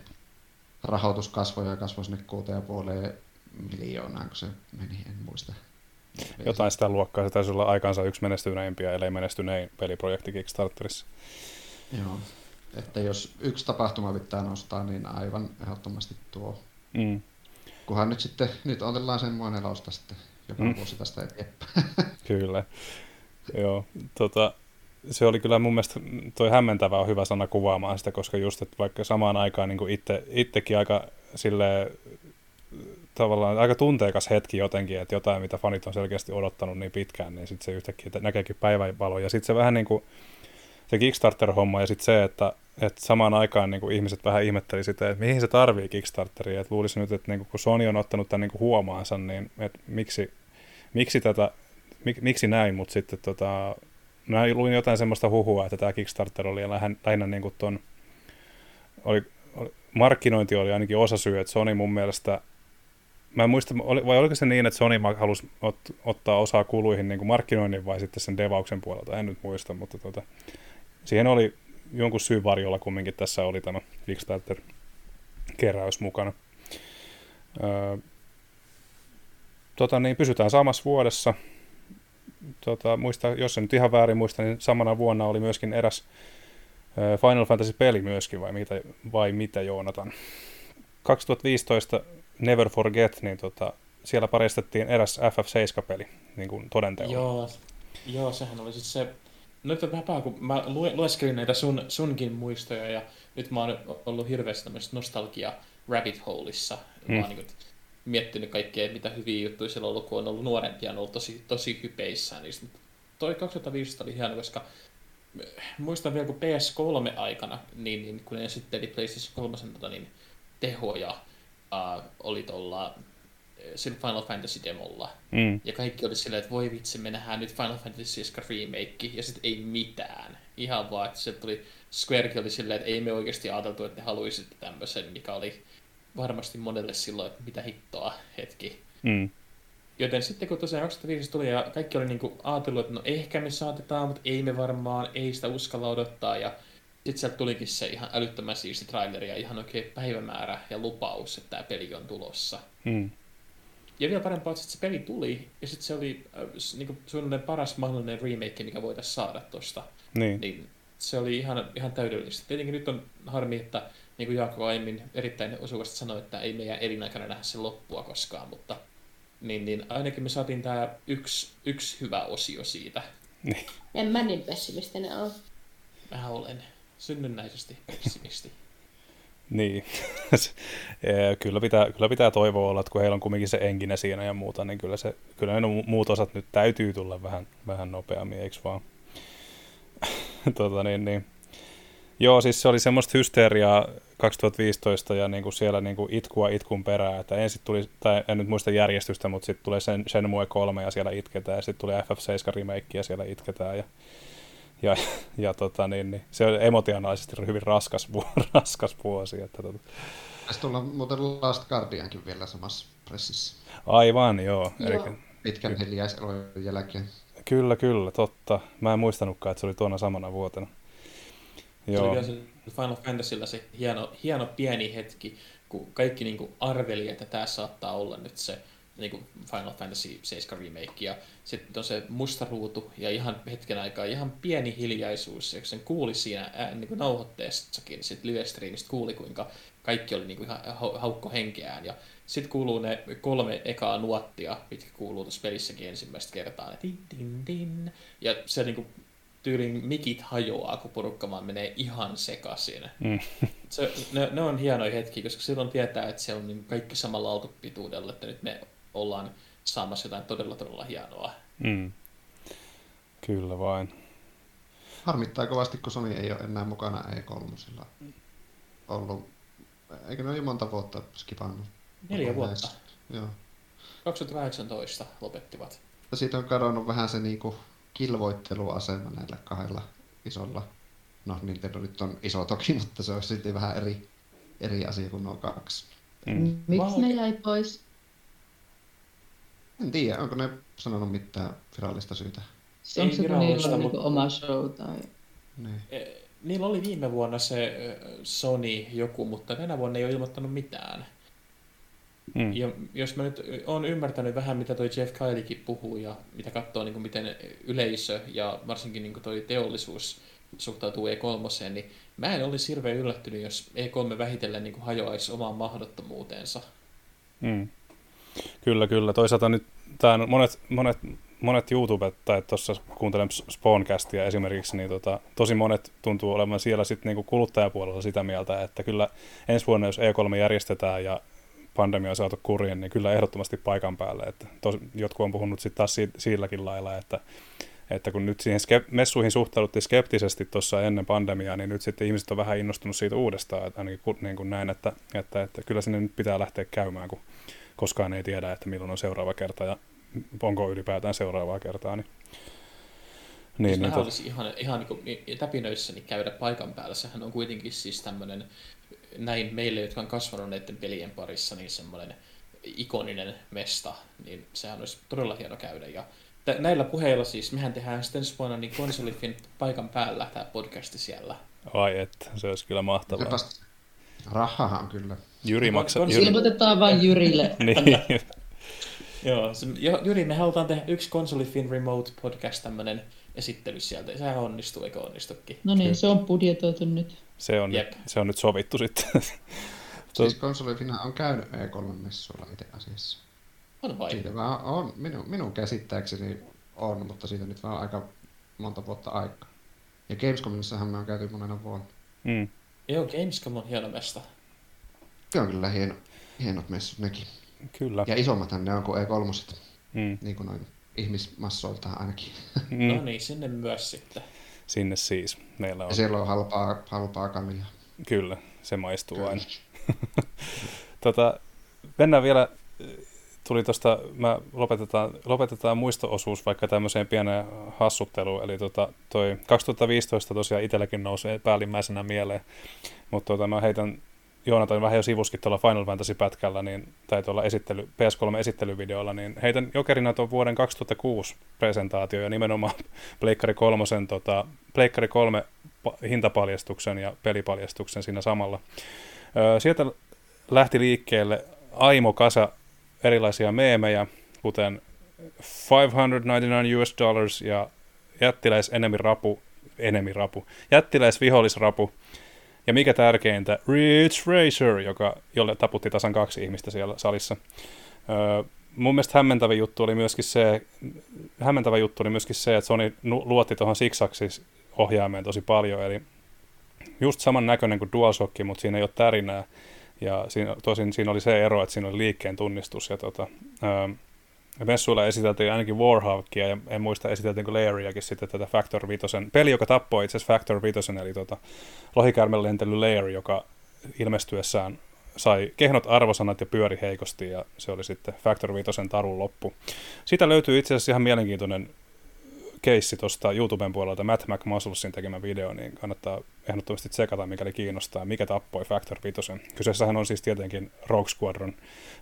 rahoitus kasvoi ja kasvoi sinne kuuteen ja puoleen miljoonaan, kun se meni, en muista. Jotain sitä luokkaa, se taisi olla aikaansa yksi menestyneimpiä, ellei menestynein peliprojekti Kickstarterissa. Joo, että jos yksi tapahtuma pitää nostaa, niin aivan ehdottomasti tuo. Mm. Kunhan nyt sitten, nyt otellaan semmoinen lausta sitten joka mm. vuosi tästä eteenpäin. Kyllä. Joo, tota, se oli kyllä mun mielestä, toi hämmentävä on hyvä sana kuvaamaan sitä, koska just, että vaikka samaan aikaan niin itte, ittekin aika sille tavallaan aika tunteikas hetki jotenkin, että jotain, mitä fanit on selkeästi odottanut niin pitkään, niin sitten se yhtäkkiä näkeekin päivänvaloa. Ja sitten se vähän niin kuin se Kickstarter-homma ja sitten se, että Et samaan aikaan niin kuin ihmiset vähän ihmetteli sitä, että mihin se tarvii Kickstarteria. Et luulisin nyt, että niin kuin, kun Sony on ottanut tämän niin kuin huomaansa, niin että miksi, miksi, tätä, mik, miksi näin, mutta sitten tota, mä luin jotain semmoista huhua, että tämä Kickstarter oli lähinnä, lähinnä niin kuin ton, oli, oli, markkinointi oli ainakin osa syy, että Sony mun mielestä, mä en muista, oli, vai oliko se niin, että Sony halusi ot, ottaa osaa kuluihin niin kuin markkinoinnin vai sitten sen devauksen puolelta, en nyt muista, mutta tota, siihen oli jonkun syyn varjolla kumminkin tässä oli tämä Kickstarter-keräys mukana. Öö, tota niin, pysytään samassa vuodessa. Tota, muista, jos en nyt ihan väärin muista, niin samana vuonna oli myöskin eräs öö, Final Fantasy-peli myöskin, vai mitä, vai mitä Joonatan? kaksituhattaviisitoista Never Forget, niin tota, siellä paristettiin eräs F F seitsemän-peli niin kuin todenteolla. Joo, joo, sehän oli sitten se. Nyt on vähän paha, kun mä lueskelin näitä sun, sunkin muistoja ja nyt mä oon ollut hirveästi tämmöistä nostalgia rabbit holeissa. Mä oon mm. niin miettinyt kaikkea, mitä hyviä juttuja siellä on ollut, kun on ollut nuorempia, on ollut tosi, tosi hypeissä. Niin toi kaksituhattaviisitoista oli hieno, koska muistan vielä kun P S kolme aikana, niin, niin kun ne esitteli PlayStation kolme tota, niin tehoja äh, oli tuolla sillä Final Fantasy-demolla. Mm. Ja kaikki oli silleen, että voi vitsi, me nähdään nyt Final Fantasy remake, ja sitten ei mitään. Ihan vaan, että se tuli, Squarekin oli silleen, että ei me oikeasti ajateltu, että ne haluaisitte tämmöisen, mikä oli varmasti monelle silloin, että mitä hittoa hetki. Mm. Joten sitten kun tosiaan kaksituhattaviisi tuli ja kaikki oli niinku ajatellut, että no ehkä me saatetaan, mutta ei me varmaan, ei sitä uskalla odottaa. Ja sitten sieltä tulikin se ihan älyttömän siisti traileri ja ihan oikein päivämäärä ja lupaus, että tämä peli on tulossa. Mm. Ja vielä parempaa, että se peli tuli, ja sitten se oli äh, niinku, suunnilleen paras mahdollinen remake, mikä voitaisiin saada tuosta. Niin. Niin, se oli ihan, ihan täydellistä. Tietenkin nyt on harmi, että niin kuin Jaakko aiemmin erittäin osuvasti sanoi, että ei meidän elinaikana nähdä sen loppua koskaan, mutta niin, niin, ainakin me saatiin tämä yksi, yksi hyvä osio siitä. Niin. En mä niin pessimistinen ole. Mä olen synnynnäisesti pessimisti. Niin, kyllä, pitää, kyllä pitää toivoa olla, että kun heillä on kumminkin se engine siinä ja muuta, niin kyllä, se, kyllä ne muut osat nyt täytyy tulla vähän, vähän nopeammin, eikö vaan? tota, niin, niin. Joo, siis se oli semmoista hysteriaa kaksituhattaviisitoista ja niin kuin siellä niin kuin itkua itkun perään, että ensin tuli, tai en nyt muista järjestystä, mutta sitten tulee sen, Shenmue kolme ja siellä itketään, ja sitten tulee F F seitsemän remake ja siellä itketään, ja Ja, ja tota, niin, niin, se on emotionaalisesti hyvin raskas, raskas vuosi. Että, tota. Tässä tullaan muuten Last Guardiankin vielä samassa pressissä. Aivan, joo. joo. Eli pitkän hiljaiselon jälkeen. Kyllä, kyllä, totta. Mä en muistanutkaan, että se oli tuona samana vuotena. Joo. Tuli vielä Final Fantasylla se hieno, hieno pieni hetki, kun kaikki niin kuin arveli, että tämä saattaa olla nyt se niin Final Fantasy seitsemän remake, ja sitten on se musta ruutu, ja ihan hetken aikaa ihan pieni hiljaisuus, ja sen kuuli siinä ää, niin nauhoitteessakin, sitten livestriimistä kuuli, kuinka kaikki oli niin kuin ihan haukko henkeään, ja sitten kuuluu ne kolme ekaa nuottia, mitkä kuuluu tuossa pelissäkin ensimmäistä kertaa, ne din, din, din. Ja se niin kuin tyylin mikit hajoaa, kun porukka vaan menee ihan sekaisin. Mm. Se, ne, ne on hienoja hetkiä, koska silloin tietää, että se on niin kaikki samalla aaltopituudella, että nyt me ollaan saamassa jotain todella todella hienoa. Mm. Kyllä vain. Harmittaa kovasti, kun Sony ei ole enää mukana E kolme ollut. Eikö ne ole monta vuotta skipannut? Neljä vuotta. Joo. kaksituhattakahdeksantoista lopettivat. Ja siitä on kadonnut vähän se niinku kilvoitteluasema näillä kahdella isolla. No, Nintendo nyt on iso toki, mutta se on silti vähän eri, eri asia kuin nuo kaksi. Mm. Miksi ne jäi pois? En tiedä, onko ne sanonut mitään virallista syytä? Se on virallista, niillä on mutta... oma show tai... Niin. Niillä oli viime vuonna se Sony joku, mutta tänä vuonna ei ole ilmoittanut mitään. Mm. Ja jos mä nyt oon ymmärtänyt vähän, mitä toi Jeff Kyliekin puhuu ja mitä katsoo, niin miten yleisö ja varsinkin niin toi teollisuus suhtautuu E kolme, niin mä en olisi hirveän yllättynyt, jos E kolme vähitellen niin hajoaisi omaan mahdottomuuteensa. Mm. Kyllä, kyllä. Toisaalta nyt tämän monet, monet, monet YouTubet, tai tuossa kuuntelen Spawncastia esimerkiksi, niin tota, tosi monet tuntuu olevan siellä sit niinku kuluttajapuolella sitä mieltä, että kyllä ensi vuonna, jos E kolme järjestetään ja pandemia on saatu kuriin, niin kyllä ehdottomasti paikan päälle. Että tos, jotkut on puhunut sitten taas si- silläkin lailla, että, että kun nyt siihen skep- messuihin suhtauduttiin skeptisesti tuossa ennen pandemiaa, niin nyt sitten ihmiset on vähän innostunut siitä uudestaan, että ainakin niin kuin näin, että, että, että, että kyllä sinne nyt pitää lähteä käymään, kun koskaan ei tiedä, että milloin on seuraava kerta ja onko ylipäätään seuraavaa kertaa. Niin, niin, niin, olisi tot... ihan, ihan niin kuin täpinöissäni käydä paikan päällä. Sehän on kuitenkin siis tämmöinen... näin meille, jotka on kasvanut näiden pelien parissa, niin semmoinen ikoninen mesta, niin sehän olisi todella hieno käydä. Ja t- näillä puheilla siis, mehän tehdään sitten vuonna niin konsolifin paikan päällä tämä podcasti siellä. Ai että, se olisi kyllä mahtavaa. Vast... Rahahan on kyllä. Jyri maksaa. Ilmoitetaan vain Jyrille. Niin. Joo, se, jo, Jyri, me halutaan tehdä yksi konsolifin remote podcast, tämmöinen esittely sieltä. Sehän onnistuu, eikö onnistukin? No niin, se on budjetoitu nyt. Se on, nyt, se on nyt sovittu sitten. Siis konsolifinä on käynyt E kolme-messuilla itse asiassa. On vai? Siitä vaan on, minun, minun käsittääkseni on, mutta siitä nyt vaan aika monta vuotta aikaa. Ja Gamescomissahan me on käyty monena vuonna. Mm. Joo, Gamescom on hieno mesta. Se on kyllä hieno, hienot messut nekin. Kyllä. Ja isommathan ne on kuin E kolme. Mm. Niin kuin noin ihmismassoiltaan ainakin. Mm. No niin, sinne myös sitten. Sinne siis. Meillä on... Ja siellä on halpaa, halpaa kaljaa. Kyllä, se maistuu Kyllä. aina. tota, mennään vielä, tuli tuosta, mä lopetetaan, lopetetaan muisto-osuus vaikka tämmöiseen pieneen hassutteluun. Eli tota, toi kaksituhattaviisitoista tosiaan itselläkin nousee päällimmäisenä mieleen, mutta tota, mä heitän Joonatan vähän jo sivuskin tuolla Final Fantasy-pätkällä, niin, tai tuolla esittely, P S kolme-esittelyvideolla, niin heitän jokerina tuon vuoden kaksituhattakuusi presentaatio ja nimenomaan Pleikkari kolme, tota, Pleikkari kolme hintapaljastuksen ja pelipaljastuksen siinä samalla. Sieltä lähti liikkeelle aimo kasa erilaisia meemejä, kuten viisisataaninety-nine US dollars ja jättiläisenemi-rapu, enemi-rapu, jättiläisvihollisrapu. Ja mikä tärkeintä, Rich Racer, joka, jolle taputti tasan kaksi ihmistä siellä salissa. Öö, mun mielestä hämmentävä juttu oli myöskin se, hämmentävä juttu oli myöskin se, että Sony luotti tuohon six-axis ohjaimeen tosi paljon. Eli just saman näköinen kuin DualShock, mutta siinä ei ole tärinää. Ja siinä, tosin siinä oli se ero, että siinä oli liikkeen tunnistus. Ja tota, öö, messuilla esiteltiin ainakin Warhawkia, ja en muista esiteltiin kuin Lairiakin sitten tätä Factor Vitosen, peli, joka tappoi itse asiassa Factor Vitosen, eli tota, lohikäärmellä lentellyt Lair, joka ilmestyessään sai kehnot arvosanat ja pyöri heikosti, ja se oli sitten Factor Vitosen tarun loppu. Siitä löytyy itse asiassa ihan mielenkiintoinen keissi tuosta YouTuben puolelta, Matt McMusclesin tekemä video, niin kannattaa ehdottomasti tsekata, mikäli kiinnostaa, mikä tappoi Factor Vitosen. Kyseessähän on siis tietenkin Rogue Squadron.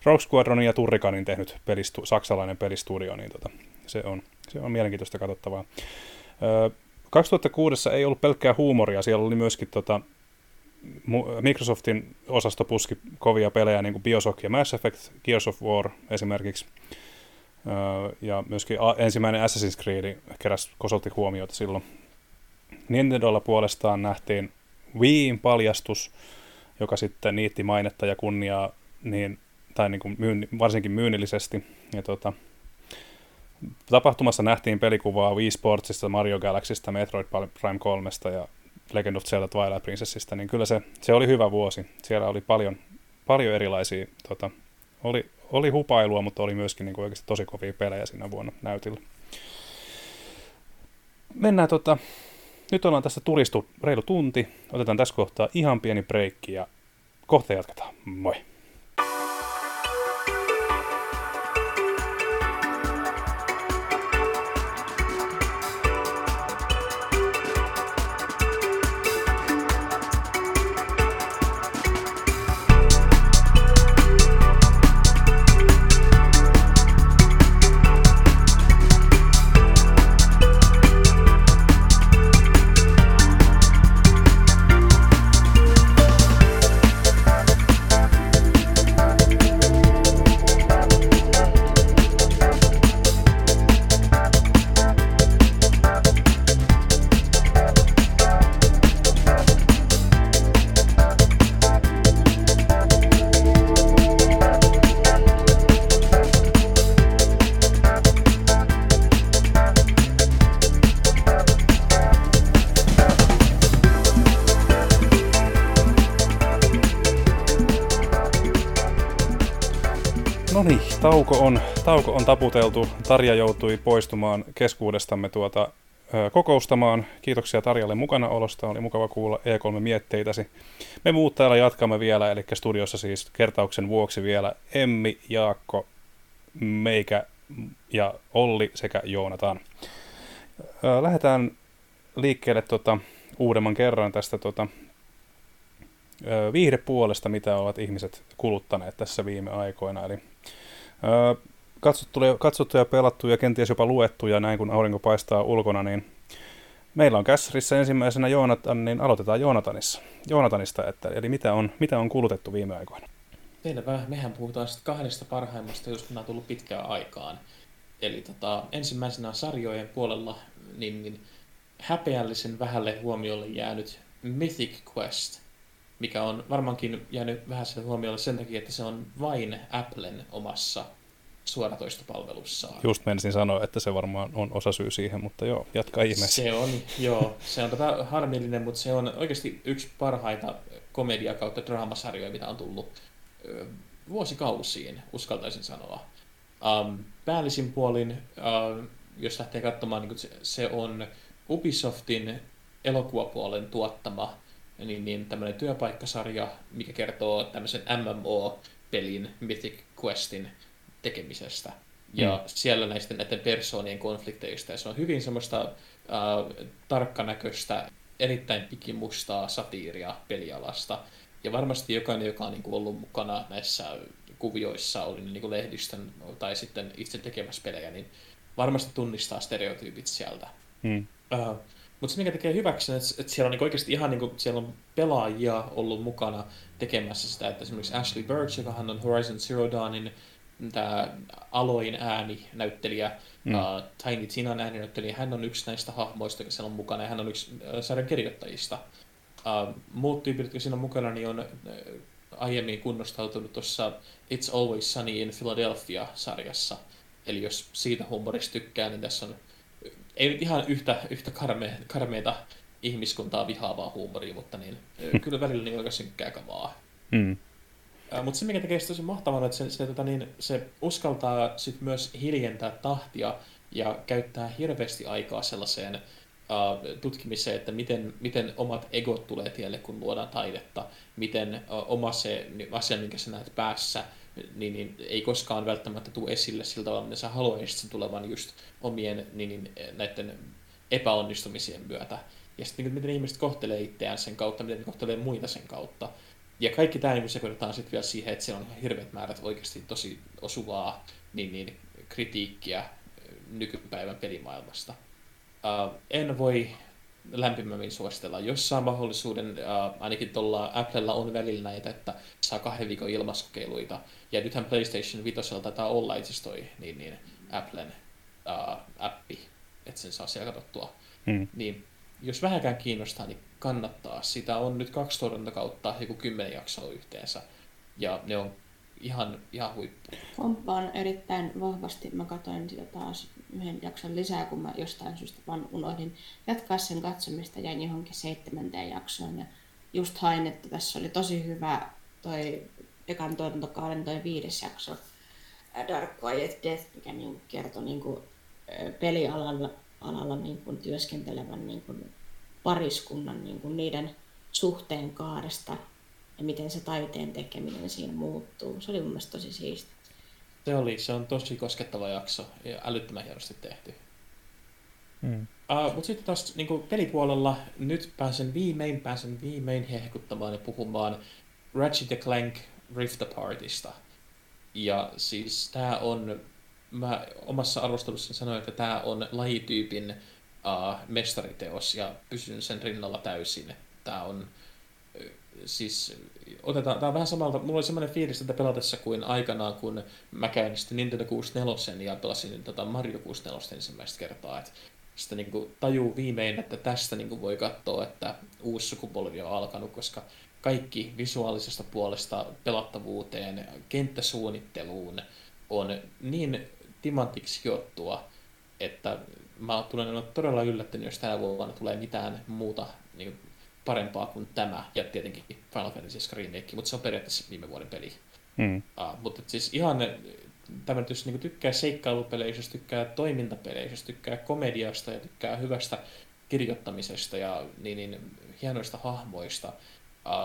Rogue Squadronin ja Turrikanin tehnyt pelistu- saksalainen pelistudio, niin tota, se, on, se on mielenkiintoista katsottavaa. Öö, kaksituhattakuusi ei ollut pelkkää huumoria, siellä oli myöskin tota, Microsoftin osasto puski kovia pelejä, niin kuin BioShock ja Mass Effect, Gears of War esimerkiksi. Ja myöskin ensimmäinen Assassin's Creed keräsi kosolti huomiota silloin. Nintendolla puolestaan nähtiin Wiiin paljastus, joka sitten niitti mainetta ja kunniaa, niin, tai niin kuin myyn, varsinkin myynnillisesti. Ja tuota, tapahtumassa nähtiin pelikuvaa Wii Sportsista, Mario Galaxysta, Metroid Prime kolmesta ja Legend of Zelda Twilight Princessista, niin kyllä se, se oli hyvä vuosi. Siellä oli paljon, paljon erilaisia, tota, oli, oli hupailua, mutta oli myöskin niin kuin oikeasti tosi kovia pelejä siinä vuonna näytillä. Mennään, tota, nyt ollaan tässä turistu reilu tunti, otetaan tässä kohtaa ihan pieni breikki ja kohta jatketaan. Moi! Tauko on, tauko on taputeltu. Tarja joutui poistumaan keskuudestamme tuota, ö, kokoustamaan. Kiitoksia Tarjalle mukanaolosta. Oli mukava kuulla E kolme-mietteitäsi. Me muut täällä jatkamme vielä, eli studiossa siis kertauksen vuoksi vielä Emmi, Jaakko, meikä ja Olli sekä Joonatan. Ö, lähdetään liikkeelle tota, uudemman kerran tästä tota, ö, viihdepuolesta, mitä ovat ihmiset kuluttaneet tässä viime aikoina. Eli katsottu ja pelattu ja kenties jopa luettu ja näin kun aurinko paistaa ulkona, niin meillä on käsrissä ensimmäisenä Joonatan, niin aloitetaan Joonatanissa. Joonatanista, että, eli mitä on, mitä on kulutettu viime aikoina? Selvä, mehän puhutaan sitten kahdesta parhaimmasta, jos nämä on tullut pitkään aikaan. Eli tota, ensimmäisenä sarjojen puolella niin, niin häpeällisen vähälle huomiolle jäänyt Mythic Quest, mikä on varmaankin jäänyt vähän sen huomiolle sen takia, että se on vain Applen omassa suoratoistopalvelussaan. Just menisin sanoa, että se varmaan on osasyy siihen, mutta joo, jatka ihmeessä. Se on, joo, se on tota harmillinen, mutta se on oikeasti yksi parhaita komedia- kautta draamasarjoja, mitä on tullut vuosikausiin, uskaltaisin sanoa. Um, päällisin puolin, um, jos lähtee katsomaan, niin se on Ubisoftin elokuvapuolen tuottama Niin, niin tämmöinen työpaikkasarja, mikä kertoo tämmöisen M M O-pelin Mythic Questin tekemisestä. Mm. Ja siellä näistä näiden persoonien konflikteista. Ja se on hyvin semmoista äh, tarkkanäköistä, erittäin pikimustaa satiiria pelialasta. Ja varmasti jokainen, joka on niin kuin ollut mukana näissä kuvioissa, oli niin kuin lehdistön tai sitten itse tekemässä pelejä, niin varmasti tunnistaa stereotyypit sieltä. Mm. Äh, Mutta se, mikä tekee hyväksi, että siellä on niinku oikeasti ihan niinku, siellä on pelaajia ollut mukana tekemässä sitä, että esimerkiksi Ashley Birch, joka hän on Horizon Zero Dawnin tämä Aloin ääninäyttelijä, mm. uh, Tiny Tinan ääninäyttelijä, hän on yksi näistä hahmoista, joka siellä on mukana, ja hän on yksi uh, sarjan kirjoittajista. Uh, muut tyypit, jotka siinä on mukana, niin on uh, aiemmin kunnostautunut tuossa It's Always Sunny in Philadelphia-sarjassa. Eli jos siitä humorista tykkää, niin tässä on ei nyt ihan yhtä, yhtä karme, karmeita ihmiskuntaa vihaavaa huumoria, mutta niin, mm. kyllä välillä niin aika synkkää kamaa. Mm. Äh, mutta se, mikä tekee tosi mahtavaa, että se, se, tota, niin, se uskaltaa sit myös hiljentää tahtia ja käyttää hirveästi aikaa sellaiseen äh, tutkimiseen, että miten, miten omat egot tulee tielle, kun luodaan taidetta, miten äh, oma se asia, minkä sä näet päässä, Niin, niin ei koskaan välttämättä tule esille sillä tavalla, mitä sä haluaisit sen tulevan just omien niin, niin, näiden epäonnistumisien myötä. Ja sitten niin, miten ihmiset kohtelee itseään sen kautta, miten ne kohtelee muita sen kautta. Ja kaikki tämä niin sekoitetaan sitten vielä siihen, että siellä on hirveät määrät oikeasti tosi osuvaa niin, niin, kritiikkiä nykypäivän pelimaailmasta. Uh, en voi lämpimämmin suositellaan. Jos saa mahdollisuuden, äh, ainakin tuolla Applella on välillä näitä, että saa kahden viikon ilmaiskokeiluita. Ja nythän PlayStation viisi taitaa olla itse asiassa toi niin, niin, Applen äh, appi, että sen saa siellä katsottua. Hmm. Niin, jos vähäkään kiinnostaa, niin kannattaa. Sitä on nyt kaksi tuotantokautta, joku kymmenen jaksoa yhteensä. Ja ne on ihan, ihan huippu. Komppaan erittäin vahvasti. Mä katsoin sitä taas yhden jakson lisää, kun mä jostain syystä vaan unohdin jatkaa sen katsomista. Jäin johonkin seitsemänteen jaksoon ja just hain, että tässä oli tosi hyvä toi ekan tuotantokauden toi viides jakso Dark Quiet Death, mikä niin kertoi niin kuin pelialalla alalla niin kuin työskentelevän niin kuin pariskunnan niin kuin niiden suhteen kaaresta ja miten se taiteen tekeminen siinä muuttuu. Se oli mun mielestä tosi siisti. Se oli, se on tosi koskettava jakso ja älyttömän hienosti tehty. Mm. Uh, Mutta sitten taas niin kuin pelipuolella nyt pääsen viimein, pääsen viimein hehkuttamaan ja puhumaan Ratchet and Clank Rift Apartista. Ja siis tää on, mä omassa arvostelussani sanoin, että tää on lajityypin uh, mestariteos ja pysyn sen rinnalla täysin. Tää on siis otetaan, tää on vähän samalta, mulla oli semmoinen fiilis tätä pelatessa kuin aikanaan, kun mä käyn sitten Nintendo kuusikymmentäneljä ja pelasin tota Mario kuusikymmentäneljä ensimmäistä kertaa. Et sitten niinku tajuu viimein, että tästä niinku voi katsoa, että uusi sukupolvi on alkanut, koska kaikki visuaalisesta puolesta pelattavuuteen, kenttäsuunnitteluun on niin timantiksi hiottua, että mä tulen todella yllättynyt, jos tänä vuonna tulee mitään muuta niin parempaa kuin tämä, ja tietenkin Final Fantasy Remake, mutta se on periaatteessa viime vuoden peli. Mm. Uh, mutta siis ihan tämmöinen, jos niinku tykkää seikkailupeleistä, jos tykkää toimintapeleistä, jos tykkää komediasta ja tykkää hyvästä kirjoittamisesta ja niin, niin hienoista hahmoista,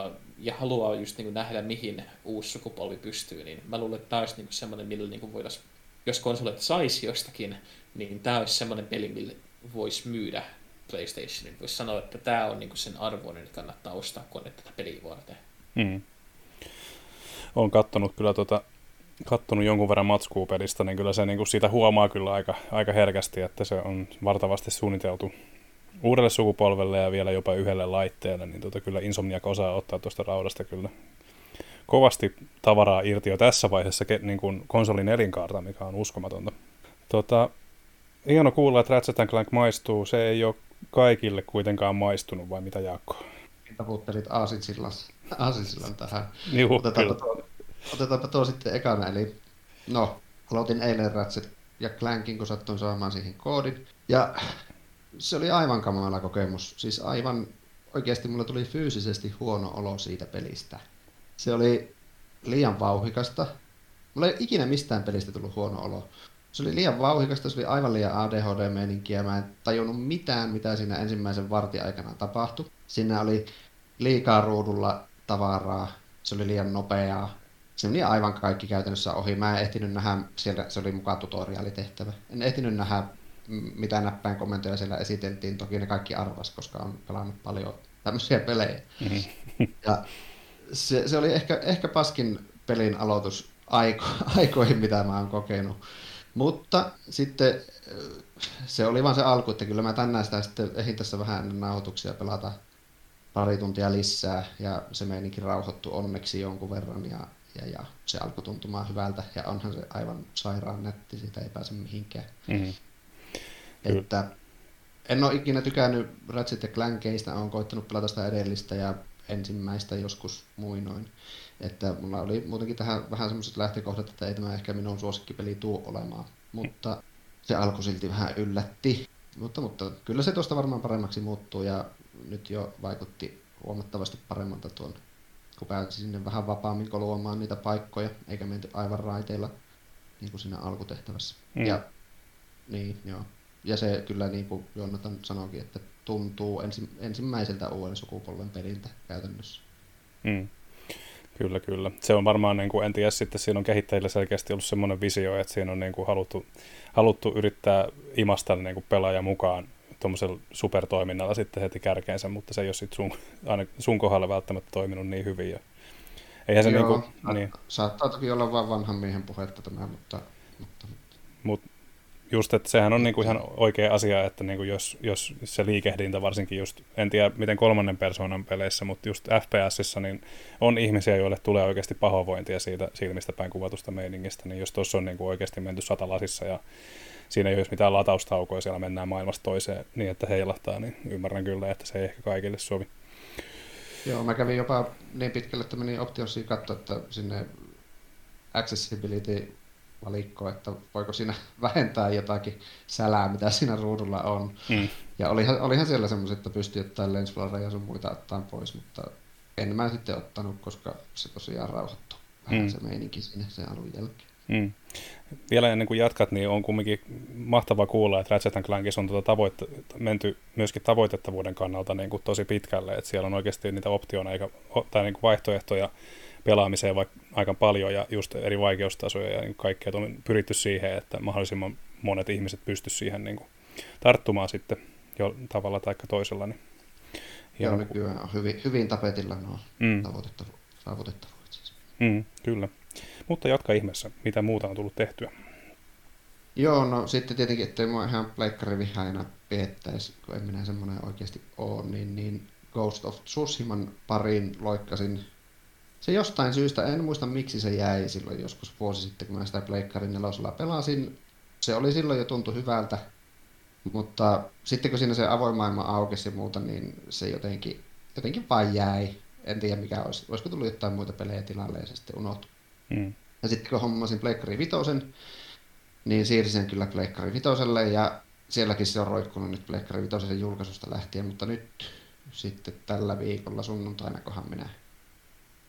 Uh, ja haluaa just niinku nähdä, mihin uusi sukupolvi pystyy, niin mä luulen, että tämä olisi niinku semmoinen, millä niinku voitaisiin, jos konsolit saisi jostakin, niin tämä olisi semmoinen peli, millä voisi myydä PlayStationin. Voisi sanoa, että tämä on niinku sen arvoinen, että kannattaa ostaa kone tätä peliä varten. Mm. Olen kattonut kyllä tota, kattonut jonkun verran matskua pelistä, niin kyllä se niinku siitä huomaa kyllä aika, aika herkästi, että se on vartavasti suunniteltu uudelle sukupolvelle ja vielä jopa yhdelle laitteelle, niin tota kyllä Insomniac osaa ottaa tuosta raudasta kyllä kovasti tavaraa irti jo tässä vaiheessa niin kuin konsolin elinkaarta, mikä on uskomatonta. Tota, hieno kuulla, että Ratchet and Clank maistuu. Se ei ole kaikille kuitenkaan maistunut, vai mitä, Jaakko? Tavuttelit aasinsillan tähän. Juh, otetaanpa, tuo, otetaanpa tuo sitten ekana. Eli, no, aloitin eilen Ratchet ja Clankin, kun sattuin saamaan siihen koodin. Ja se oli aivan kamala kokemus. Siis aivan oikeasti mulla tuli fyysisesti huono olo siitä pelistä. Se oli liian vauhikasta. Mulla ei ikinä mistään pelistä tullut huono olo. Se oli liian vauhikasta, se oli aivan liian A D H D-meininkiä. Mä en tajunnut mitään, mitä siinä ensimmäisen vartin aikana tapahtui. Siinä oli liikaa ruudulla tavaraa, se oli liian nopeaa. Se meni aivan kaikki käytännössä ohi. Mä en ehtinyt nähdä, siellä se oli mukaan tutoriaalitehtävä. En ehtinyt nähdä, mitä näppäin kommentoja siellä esiteltiin. Toki ne kaikki arvas, koska on pelannut paljon tämmöisiä pelejä. Mm-hmm. Ja se, se oli ehkä, ehkä paskin pelin aloitus aiko, aikoihin, mitä mä oon kokenut. Mutta sitten se oli vaan se alku, että kyllä mä tänään sitä sitten ehdin tässä vähän ennen nauhoituksia pelata pari tuntia lisää. Ja se meininkin rauhoittui onneksi jonkun verran ja, ja, ja se alkoi tuntumaan hyvältä. Ja onhan se aivan sairaan nätti, siitä ei pääse mihinkään. Mm-hmm. Että en ole ikinä tykännyt Ratchet and Clankista, olen koittanut pelata sitä edellistä ja ensimmäistä joskus muinoin. Että mulla oli muutenkin tähän vähän semmoiset lähtökohdat, että ei tämä ehkä minun suosikkipeli tuu olemaan, mutta se alku silti vähän yllätti. Mutta, mutta kyllä se tuosta varmaan paremmaksi muuttuu ja nyt jo vaikutti huomattavasti paremmalta tuon, kun pääsi sinne vähän vapaammin koluamaan niitä paikkoja, eikä menty aivan raiteilla niin kuin siinä alkutehtävässä. Mm. Ja, niin, joo. Ja se kyllä, niin kuin Jonathan sanoikin, että tuntuu ensi, ensimmäiseltä uuden sukupolven peliltä käytännössä. Mm. Kyllä, kyllä. Se on varmaan, niin kuin, en tiedä, sitten siinä on kehittäjillä selkeästi ollut semmoinen visio, että siinä on niin kuin, haluttu, haluttu yrittää imasta niin kuin pelaaja mukaan tuommoisella supertoiminnalla sitten heti kärkeensä, mutta se ei ole sitten sun, aina sun kohdalla välttämättä toiminut niin hyvin. Ja eihän se, joo, niin kuin, niin. Saattaa toki olla vain vanhan miehen puhetta tämä, mutta... mutta... Mut, just, että sehän on niinku ihan oikea asia, että niinku jos, jos se liikehdintä varsinkin just, en tiedä miten kolmannen persoonan peleissä, mutta just F P S:ssä niin on ihmisiä, joille tulee oikeasti pahoinvointia siitä silmistä päin kuvatusta meiningistä, niin jos tuossa on niinku oikeasti menty satalasissa ja siinä ei ole mitään lataustaukoja, siellä mennään maailmasta toiseen niin, että heilahtaa, niin ymmärrän kyllä, että se ei ehkä kaikille sovi. Joo, mä kävin jopa niin pitkälle, että menin optionsia katsoa, että sinne accessibility valikkoa, että voiko siinä vähentää jotakin sälää, mitä siinä ruudulla on. Mm. Ja olihan, olihan siellä semmoiset, että pystyi jotain lensflareja ja sun muita ottaa pois, mutta en mä sitten ottanut, koska se tosiaan rauhoittui vähän mm. se meininki siinä sen alun jälkeen. Mm. Vielä ennen kuin jatkat, niin on kumminkin mahtavaa kuulla, että Ratchet and Clankissa on tuota tavoitt- menty myöskin tavoitettavuuden kannalta niin kuin tosi pitkälle, että siellä on oikeasti niitä optioina eikä, tai niin kuin vaihtoehtoja pelaamiseen vaikka aika paljon ja just eri vaikeustasoja ja niin kaikkea on pyritty siihen, että mahdollisimman monet ihmiset pystyisivät siihen niin kuin tarttumaan sitten jo tavalla tai toisella. Niin joo, nykyään on hyvin, hyvin tapetilla nuo mm. tavoitettavuudet. Tavoitettavuudet siis. Mm, kyllä. Mutta jatka ihmeessä, mitä muuta on tullut tehtyä. Joo, no sitten tietenkin, ettei mua ihan pleikkarivihaina piettäisi, kun en minä semmoinen oikeasti ole, niin, niin Ghost of Tsushiman pariin loikkasin. Se jostain syystä, en muista miksi se jäi silloin joskus vuosi sitten, kun mä sitä pleikkarin nelosella pelasin. Se oli silloin jo tuntui hyvältä, mutta sitten kun siinä se avoin maailma aukesi ja muuta, niin se jotenkin, jotenkin vain jäi. En tiedä mikä olisi, olisiko tullut jotain muita pelejä tilalle ja se sitten unohtui. Mm. Ja sitten kun hommasin pleikkari vitosen, niin siirsin sen kyllä pleikkari vitoselle ja sielläkin se on roikkunut nyt pleikkari vitosen julkaisusta lähtien, mutta nyt sitten tällä viikolla sunnuntainakohan minä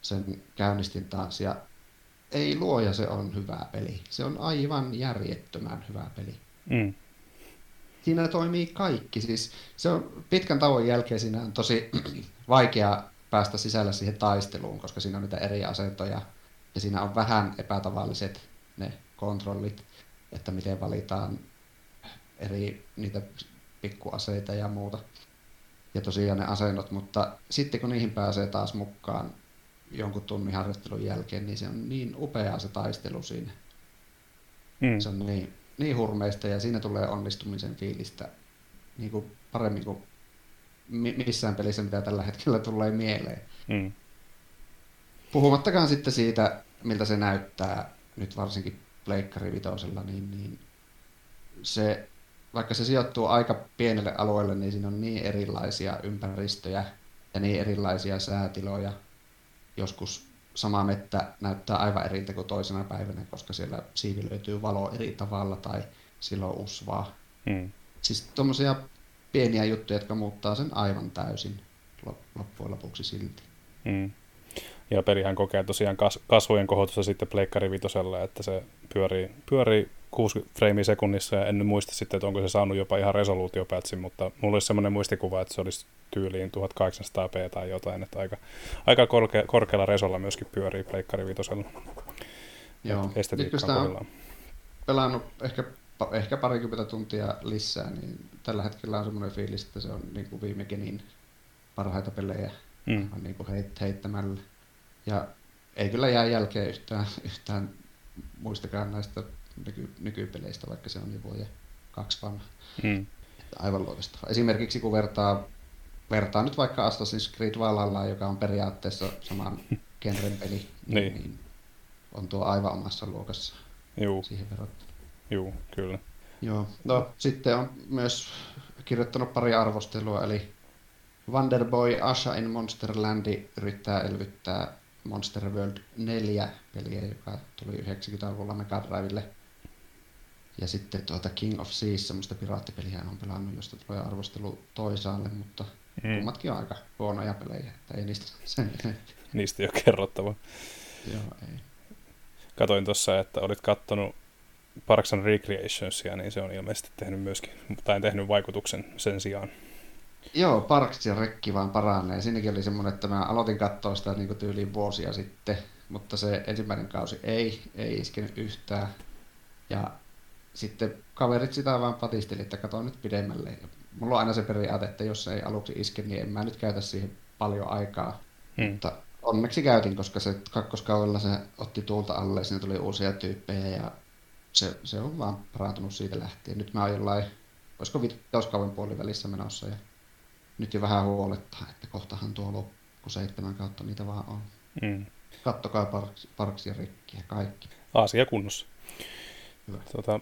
sen käynnistin taas ja ei luoja, se on hyvä peli. Se on aivan järjettömän hyvä peli. Mm. Siinä toimii kaikki, siis se on pitkän tauon jälkeen siinä on tosi vaikea päästä sisällä siihen taisteluun, koska siinä on niitä eri asentoja. Ja siinä on vähän epätavalliset ne kontrollit, että miten valitaan eri niitä pikkuaseita ja muuta. Ja tosiaan ne asennot, mutta sitten kun niihin pääsee taas mukaan jonkun tunnin harjoittelun jälkeen, niin se on niin upea se taistelu siinä. Mm. Se on niin, niin hurmeista ja siinä tulee onnistumisen fiilistä niin kuin paremmin kuin missään pelissä, mitä tällä hetkellä tulee mieleen. Mm. Puhumattakaan sitten siitä, miltä se näyttää nyt varsinkin pleikkari vitosella, niin, niin se, vaikka se sijoittuu aika pienelle alueelle, niin siinä on niin erilaisia ympäristöjä ja niin erilaisia säätiloja. Joskus sama mettä näyttää aivan eriltä kuin toisena päivänä, koska siellä siivi löytyy valo eri tavalla tai silloin usvaa. Hmm. Siis tuommoisia pieniä juttuja, jotka muuttaa sen aivan täysin loppujen lopuksi silti. Hmm. Ja pelihän kokee tosiaan kasvojen kohotusta sitten pleikkari vitosella, että se pyörii, pyörii kuusikymmentä freimiä sekunnissa ja en muista sitten, että onko se saanut jopa ihan resoluutiopätsin, mutta mulla olisi semmoinen muistikuva, että se olisi tyyliin tuhatkahdeksansataapi tai jotain, että aika, aika korke, korkealla resolla myöskin pyörii pleikkari vitosella. Joo, nyt kun sitä on pelannut ehkä, ehkä parikymmentä tuntia lisää, niin tällä hetkellä on semmoinen fiilis, että se on niin kuin viimekin parhaita pelejä mm. niin kuin heit, heittämällä. Ja ei kyllä jää jälkeen yhtään, yhtään muistakaan näistä nyky, nykypeleistä, vaikka se on jo vuoden kaksi vanha. Mm. Aivan loistava. Esimerkiksi kun vertaa, vertaa nyt vaikka Assassin's Creed Valhalla, joka on periaatteessa saman genren peli, niin, niin on tuo aivan omassa luokassa. Juu. Siihen verrattuna. Joo, kyllä. Joo. No, sitten on myös kirjoittanut pari arvostelua, eli Wonderboy Asha in Monsterlandi yrittää elvyttää Monster World neljä -peliä, joka tuli yhdeksänkymmentäluvulla Mega Drivelle. Ja sitten tuota King of Seas, semmoista piraattipeliä on pelannut, josta tulee arvostelu toisaalle, mutta mm. kummatkin on aika huonoja pelejä, että ei niistä sen niistä ei ole kerrottava. Joo, ei. Katoin tuossa, että olit kattonut Parks and Recreationsia, niin se on ilmeisesti tehnyt myöskin, tai tehnyt vaikutuksen sen sijaan. Joo, Parks ja Rekki vaan paranee. Siinäkin oli semmoinen, että mä aloitin katsoa sitä niin kuin tyyliin vuosia sitten, mutta se ensimmäinen kausi ei, ei iskenyt yhtään. Ja sitten kaverit sitä vaan patisteli, että katso nyt pidemmälle. Ja mulla on aina se periaate, että jos ei aluksi iske, niin en mä nyt käytä siihen paljon aikaa. Hmm. Mutta onneksi käytin, koska se kakkoskaudella se otti tuulta alle, siinä tuli uusia tyyppejä ja se, se on vaan parantunut siitä lähtien. Nyt mä oon jollain, olisiko viittauskauden puolivälissä menossa ja nyt jo vähän huolettaa, että kohtahan tuo loppu seitsemän kautta niitä vaan on. Mm. Kattokaa parks, parks ja rikkiä, kaikki. Asia kunnossa. Tota,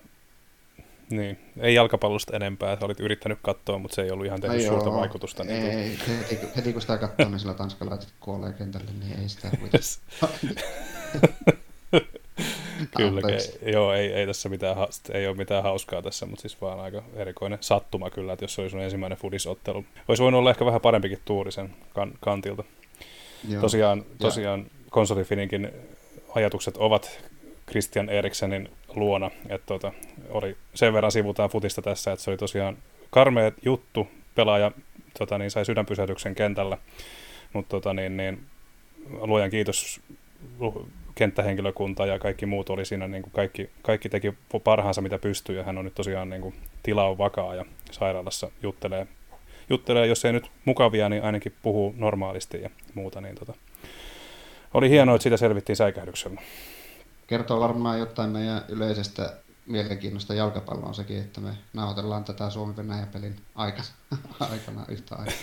niin. Ei jalkapallosta enempää, sä olit yrittänyt katsoa, mutta se ei ollut ihan tehnyt ei suurta joo. vaikutusta. Niin ei, ei, heti, heti kun sitä katsoo, niin sillä tanskalaiset kuolee kentälle, niin ei sitä Kyllä, ei, joo, ei, ei, tässä mitään, ei ole mitään hauskaa tässä, mutta siis vaan aika erikoinen sattuma kyllä, että jos se oli sun ensimmäinen fudisottelu. Olisi voinut olla ehkä vähän parempikin tuuri sen kan- kantilta. Joo. Tosiaan, tosiaan konsolifininkin ajatukset ovat Christian Eriksenin luona. Että tuota, oli, sen verran sivutaan futista tässä, että se oli tosiaan karmea juttu. Pelaaja tota, niin sai sydänpysähdyksen kentällä, mutta tota, niin, niin, luojan kiitos kenttähenkilökunta ja kaikki muut oli siinä, niin kuin kaikki, kaikki teki parhaansa mitä pystyy, ja hän on nyt tosiaan niin kuin, tila on vakaa ja sairaalassa juttelee, juttelee, jos ei nyt mukavia, niin ainakin puhuu normaalisti ja muuta. Niin, tota. Oli hienoa, että siitä selvittiin säikähdyksellä. Kertoo varmaan jotain meidän yleisestä mielenkiinnosta jalkapalloon sekin, että me nauhoitellaan tätä Suomi-Venäjä-pelin aikana, aikana yhtä aikaa.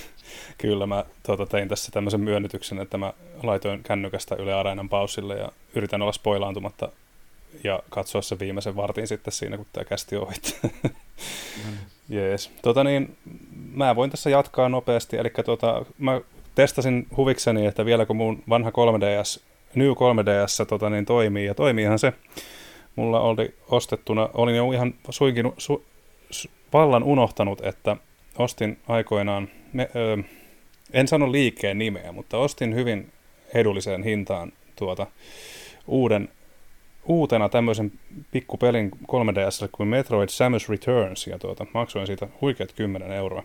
Kyllä, mä tuota, tein tässä tämmöisen myönnytyksen, että mä laitoin kännykästä Yle Areenan paussille ja yritän olla spoilaantumatta ja katsoa sen viimeisen vartin sitten siinä, kun tämä kästi ohittaa. Jees. Tota niin, mä voin tässä jatkaa nopeasti, eli tota, mä testasin huvikseni, että vieläkö mun vanha kolme D S, New kolme D S tota niin, toimii, ja toimiihan se. Mulla oli ostettuna, olin jo ihan suinkin su, su, vallan unohtanut, että ostin aikoinaan, me, ö, en sano liikkeen nimeä, mutta ostin hyvin edulliseen hintaan tuota, uuden, uutena tämmöisen pikkupelin kolme D S kuin Metroid Samus Returns, ja tuota, maksoin siitä huikeat kymmenen euroa.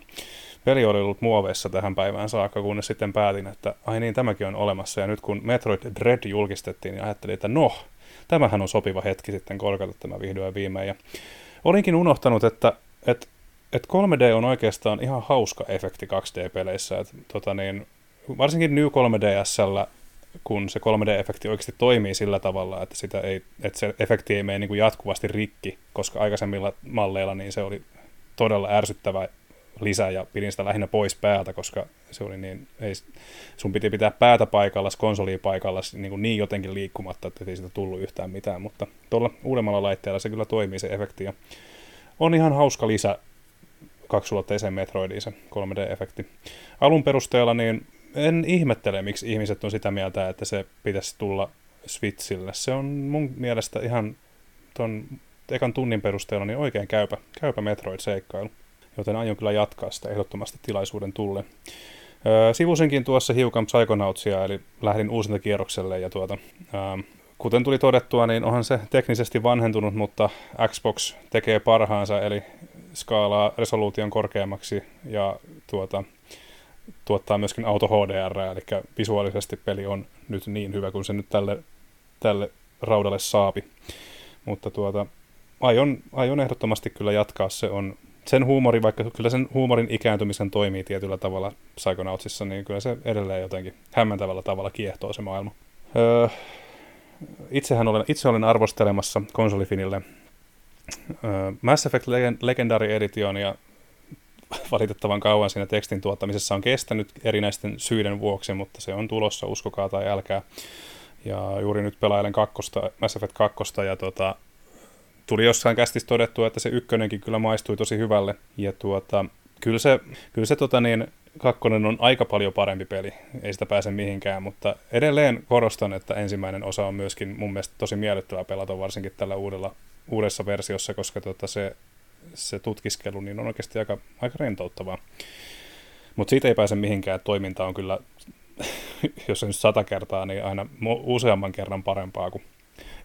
Peli oli ollut muoveissa tähän päivään saakka, kunnes sitten päätin, että ai niin, tämäkin on olemassa, ja nyt kun Metroid Dread julkistettiin, niin ajattelin, että no, tämähän on sopiva hetki sitten korkata tämä vihdoin viimein. Ja olinkin unohtanut, että, että, että kolme D on oikeastaan ihan hauska efekti kaksi D-peleissä. Että, tota niin, varsinkin New kolme D S:llä, kun se kolme D-efekti oikeasti toimii sillä tavalla, että, sitä ei, että se efekti ei mene niin kuin jatkuvasti rikki, koska aikaisemmilla malleilla niin se oli todella ärsyttävä lisä ja pidin sitä lähinnä pois päältä, koska se oli niin, ei, sun piti pitää päätä paikallas, konsolia paikallas niin, niin jotenkin liikkumatta, että ei siitä tullut yhtään mitään, mutta tuolla uudemmalla laitteella se kyllä toimii se efekti ja on ihan hauska lisä kaksulotteiseen Metroidiin se kolme D-efekti. Alun perusteella niin en ihmettele, miksi ihmiset on sitä mieltä, että se pitäisi tulla Switchille. Se on mun mielestä ihan ton ekan tunnin perusteella niin oikein käypä, käypä Metroid-seikkailu. Joten aion kyllä jatkaa sitä ehdottomasti tilaisuuden tullen. Öö, sivusinkin tuossa hiukan Psychonautsia, eli lähdin uusinta kierrokselle, ja tuota, öö, kuten tuli todettua, niin onhan se teknisesti vanhentunut, mutta Xbox tekee parhaansa, eli skaalaa resoluution korkeammaksi, ja tuota, tuottaa myöskin Auto H D R, eli visuaalisesti peli on nyt niin hyvä, kuin se nyt tälle, tälle raudalle saapi. Mutta tuota, aion, aion ehdottomasti kyllä jatkaa, se on sen huumori, vaikka kyllä sen huumorin ikääntymisen toimii tietyllä tavalla Psychonautsissa, niin kyllä se edelleen jotenkin hämmentävällä tavalla kiehtoo se maailma. Öö, itsehän olen, itse olen arvostelemassa konsolifinille öö, Mass Effect Legendary Edition, ja valitettavan kauan siinä tekstin tuottamisessa on kestänyt erinäisten syiden vuoksi, mutta se on tulossa, uskokaa tai älkää. Ja juuri nyt pelailen kakkosta, Mass Effect kakkosta, ja tota, tuli jossain kästissä todettua, että se ykkönenkin kyllä maistui tosi hyvälle. Ja tuota, kyllä se, kyllä se tota niin, kakkonen on aika paljon parempi peli, ei sitä pääse mihinkään, mutta edelleen korostan, että ensimmäinen osa on myöskin mun mielestä tosi miellyttävää pelata, varsinkin tällä uudella, uudessa versiossa, koska tota se, se tutkiskelu niin on oikeasti aika, aika rentouttavaa. Mutta siitä ei pääse mihinkään, että toiminta on kyllä, jos on sata kertaa, niin aina useamman kerran parempaa kuin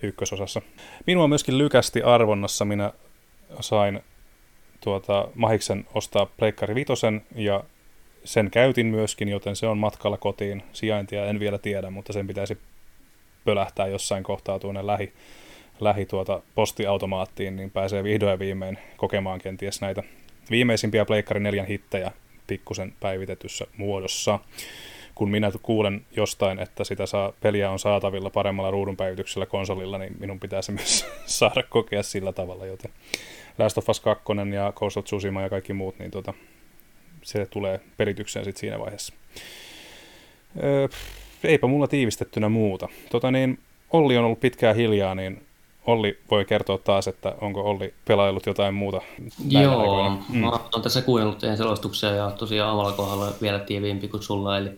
ykkösosassa. Minua myöskin lykästi arvonnassa. Minä sain tuota, mahiksen ostaa Pleikkari Vitosen ja sen käytin myöskin, joten se on matkalla kotiin. Sijaintia en vielä tiedä, mutta sen pitäisi pölähtää jossain kohtaa tuonne lähi, lähi tuota postiautomaattiin, niin pääsee vihdoin ja viimein kokemaan kenties näitä viimeisimpiä Pleikkari neljä hittejä pikkusen päivitetyssä muodossa. kun minä kuulen jostain, että sitä saa, peliä on saatavilla paremmalla ruudunpäivityksellä konsolilla, niin minun pitää se myös saada kokea sillä tavalla, joten Last of Us kaksi ja Ghost of Tsushima ja kaikki muut, niin tuota, se tulee pelitykseen sitten siinä vaiheessa. Öö, eipä mulla tiivistettynä muuta. Tota niin, Olli on ollut pitkään hiljaa, niin Olli voi kertoa taas, että onko Olli pelaillut jotain muuta. Joo, mm. mä oon tässä kuunnellut teidän selostuksia ja tosiaan omalla kohdalla vielä tiiviimpi kuin sulla, eli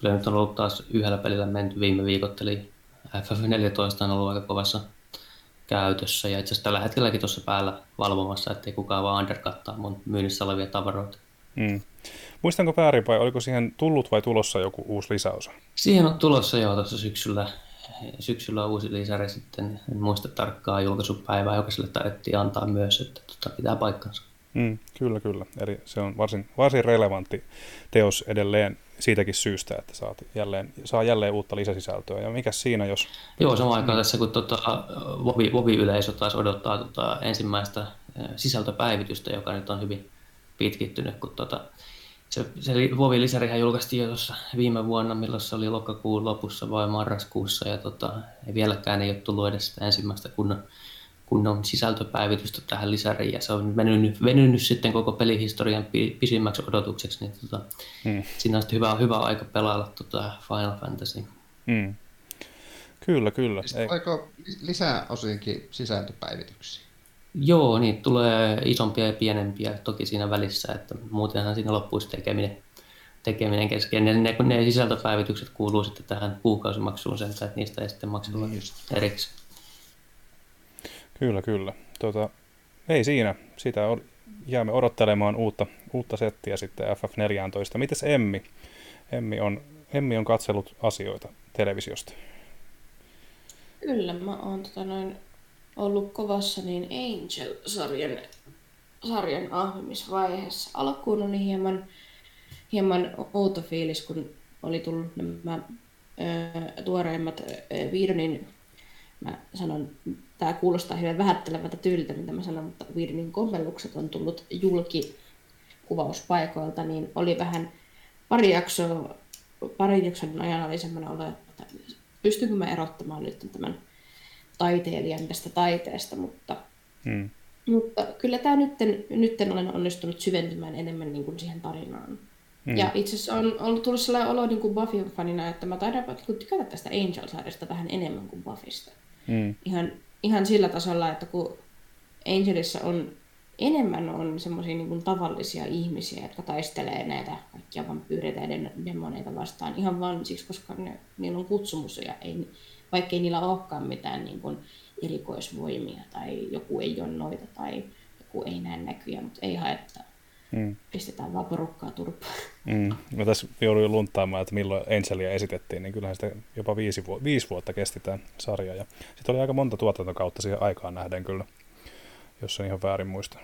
kyllä nyt on ollut taas yhdellä pelillä menty viime viikot, eli F F neljätoista on ollut aika kovassa käytössä ja itse asiassa tällä hetkelläkin tuossa päällä valvomassa, ettei kukaan vaan undercuttaa mun myynnissä olevia tavaroita. Mm. Muistanko väärin vai oliko siihen tullut vai tulossa joku uusi lisäosa? Siihen on tulossa joo tuossa syksyllä. Syksyllä on uusi lisäri sitten, en muista tarkkaa julkaisupäivää, joka sille tarvittiin antaa myös, että tota pitää paikkansa. Mm, kyllä, kyllä. Eli se on varsin, varsin relevantti teos edelleen siitäkin syystä, että saat jälleen, saa jälleen uutta lisäsisältöä. Ja mikä siinä, jos... Joo, samaan aikaan niin. Tässä, kun tota, Vovi-yleisö taas odottaa tota ensimmäistä sisältöpäivitystä, joka nyt on hyvin pitkittynyt, kun tota, Se, se Vovi-lisärihän julkaistiin jo tuossa viime vuonna, milloin se oli lokakuun lopussa vai marraskuussa, ja tota, ei vieläkään ei ole tullut edes sitä ensimmäistä kunnon, kunnon sisältöpäivitystä tähän lisäriin, ja se on venynyt, venynyt sitten koko pelihistorian pisimmäksi odotukseksi, niin tota, mm. siinä on sitten hyvä, hyvä aika pelailla tota Final Fantasy. Mm. Kyllä, kyllä. Voiko lisää osinkin sisältöpäivityksiä? Joo, niin tulee isompia ja pienempiä toki siinä välissä, että muutenhan siinä loppuisi tekeminen, tekeminen kesken. Ne, ne, ne sisältöpäivitykset kuuluu sitten tähän kuukausimaksuun sen, että niistä ei sitten maksella mm. erikseen. Kyllä, kyllä. Tota, ei siinä. Sitä on, jäämme odottelemaan uutta, uutta settiä sitten F F neljätoista. Mites Emmi? Emmi on, Emmi on katsellut asioita televisiosta. Kyllä, mä oon tota noin... ollut kovassa niin Angel-sarjan sarjan ahvimisvaiheessa. Alkuun oli hieman, hieman outo fiilis, kun oli tullut nämä ö, tuoreimmat ö, Whedonin, mä sanon, tämä kuulostaa hirveän vähättelevältä tyyliltä, mitä mä sanon, mutta Whedonin kommellukset on tullut julki kuvauspaikoilta, niin oli vähän pari jaksoa, parin jakson ajan oli semmoinen olo, että pystynkö mä erottamaan nyt tämän taiteilijan tästä taiteesta, mutta, hmm. mutta kyllä tämä nytten, nytten olen onnistunut syventymään enemmän niin kuin siihen tarinaan. Hmm. Ja itse asiassa on ollut tullut sellainen olo niin kuin Buffyn fanina, että mä taidan tykätä tästä Angel-sarjasta vähän enemmän kuin Buffysta. Hmm. Ihan, ihan sillä tasolla, että kun Angelissa on enemmän on semmoisia niin kuin tavallisia ihmisiä, jotka taistelee näitä kaikkia vampyyreitä ja demoneita vastaan ihan vaan siksi, koska ne, niillä on kutsumus ja ei... Vaikkei niillä olekaan mitään niin kuin erikoisvoimia tai joku ei ole noita tai joku ei näe näkyjä, mutta ei haittaa. Mm. Pistetään vaan porukkaa turpaan. Mm. Mä tässä jouduin lunttaamaan, että milloin Angelia esitettiin, niin kyllähän sitä jopa viisi, vu- viisi vuotta kesti tämä sarja. Ja sitten oli aika monta tuotantokautta siihen aikaan nähden kyllä, jos en ihan väärin muista.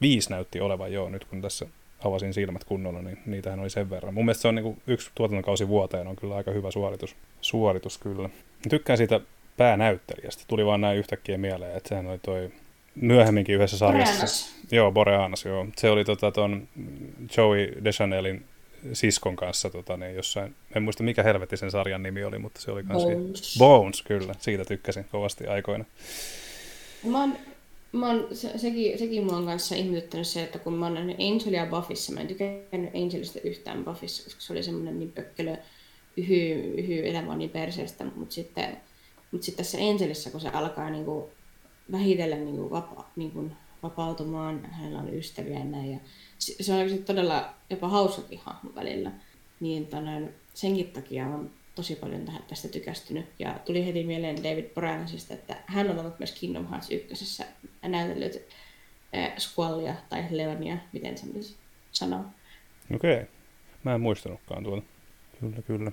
Viisi näytti olevan joo, nyt kun tässä avasin silmät kunnolla, niin niitähän oli sen verran. Mun mielestä se on niin kuin yksi tuotantokausi vuoteen, on kyllä aika hyvä suoritus. Suoritus kyllä. Tykkään siitä päänäyttelijästä. Tuli vaan näin yhtäkkiä mieleen, että sehän oli toi myöhemminkin yhdessä sarjassa. Boreanas. Joo, Boreanas, joo. Se oli tota ton Joey Deschanelin siskon kanssa tota niin jossain, en muista mikä helvetti sen sarjan nimi oli, mutta se oli kans Bones. Bones, kyllä. Siitä tykkäsin kovasti aikoina. Mä oon... Mä oon, se, sekin, sekin mulla on kanssa ihmetyttänyt se, että kun mä oon nähnyt Angelia Buffissa, mä en tykännyt Angelista yhtään Buffissa, koska se oli semmoinen niin pökkelö, yhy, yhy elämä niin perseestä, mutta sitten, mut sitten tässä Angelissa, kun se alkaa niinku vähitellä niinku vapa, niinku vapautumaan, hänellä on ystäviä ja näin, ja se, se on todella jopa hauskakin hahmo välillä, niin tämän, senkin takia on tosi paljon tästä tykästynyt. Ja tuli heti mieleen David Boreanazista, että hän on ollut myös Kingdom Hearts ykkösessä näytellyt äh, Squallia tai Leonia, miten se nyt sanoo. Okei. Okay. Mä en muistanutkaan tuota. Kyllä, kyllä.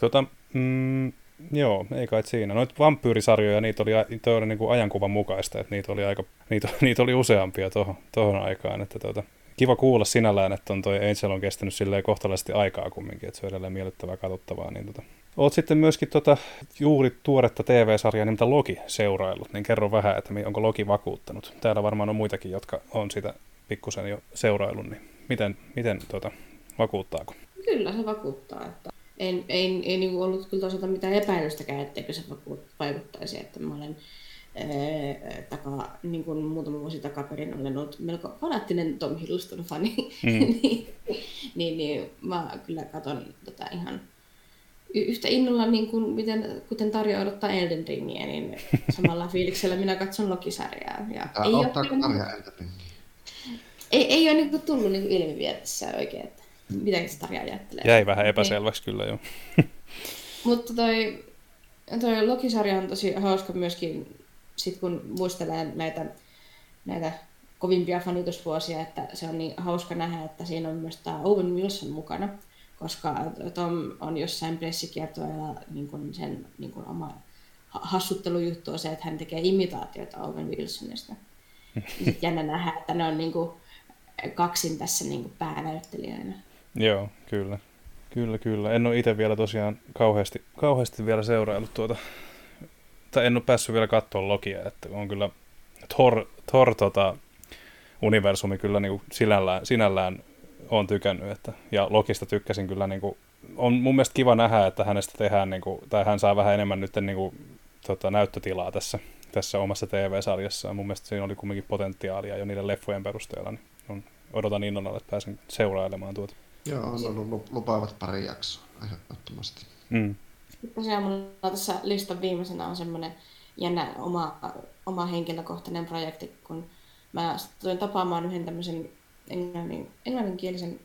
Tota, mm, joo, ei kai siinä. Noita vampyyrisarjoja, niitä oli, niitä oli niinku ajankuvan mukaista, että niitä oli, aika, niitä, niitä oli useampia tohon, tohon aikaan, että tuota... Kiva kuulla sinällään, että on toi Angel on kestänyt silleen kohtalaisesti aikaa kumminkin, että se on edelleen miellyttävää katsottavaa. Niin tota. Oot sitten myöskin tota juuri tuoretta T V-sarjaa nimeltä Loki seuraillut, niin kerro vähän, että onko Loki vakuuttanut. Täällä varmaan on muitakin, jotka on sitä pikkusen jo seuraillut, niin miten, miten tota, vakuuttaako? kyllä se vakuuttaa. Että en, en, ei niin ollut kyllä toisaalta mitään epäilystäkään, etteikö se vaikuttaisi, että mä olen ää, takaa, niin kuin muutama vuosi takaperin olen ollut melko fanaattinen Tom Hiddleston fani, mm. niin, niin, niin mä kyllä katson tätä ihan yhtä innolla, niin kuin miten, kuten Tarja odottaa Elden Ringiä, niin samalla fiiliksellä minä katson Loki-sarjaa. Ja ei ole Tarja Elden Ringiä? Ei, ei ole niin tullut niin ilmi vielä tässä oikein, että mitä se Tarja ajattelee. Jäi vähän epäselväksi niin. Kyllä jo. Mutta toi, toi Loki-sarja on tosi hauska myöskin, sit kun muistellaan näitä, näitä kovimpia fanitusvuosia, että se on niin hauska nähdä, että siinä on myös tämä Owen Wilson mukana. Koska Tom on jossain pressikiertoilla niin sen niin oma hassuttelujuttu on se, että hän tekee imitaatioita Owen Wilsonista. Sitten jännä nähdä, että ne on niin kuin kaksin tässä niin kuin päänäyttelijöinä. Joo, kyllä. Kyllä, kyllä. En ole itse vielä tosiaan kauheasti, kauheasti vielä seuraillut tuota, tai en ole päässyt vielä katsoa Lokia, että on kyllä Thor, Thor tota, universumi kyllä niin kuin sinällään, sinällään on tykännyt, että, ja Lokista tykkäsin kyllä, niin kuin, on mun mielestä kiva nähdä, että hänestä tehdään, niin kuin, tai hän saa vähän enemmän nyt niin kuin, tota, näyttötilaa tässä, tässä omassa T V-sarjassaan. Mun mielestä siinä oli kumminkin potentiaalia jo niiden leffojen perusteella, niin on, odotan innolla, että pääsen seurailemaan tuota. Joo, on ollut lupaavat pari jaksoa, ehdottomasti. Mm. Tosiaan mulla tässä listan viimeisenä on semmoinen jännä oma, oma henkilökohtainen projekti, kun mä tulin tapaamaan yhden tämmöisen Englannin, englanninkielisen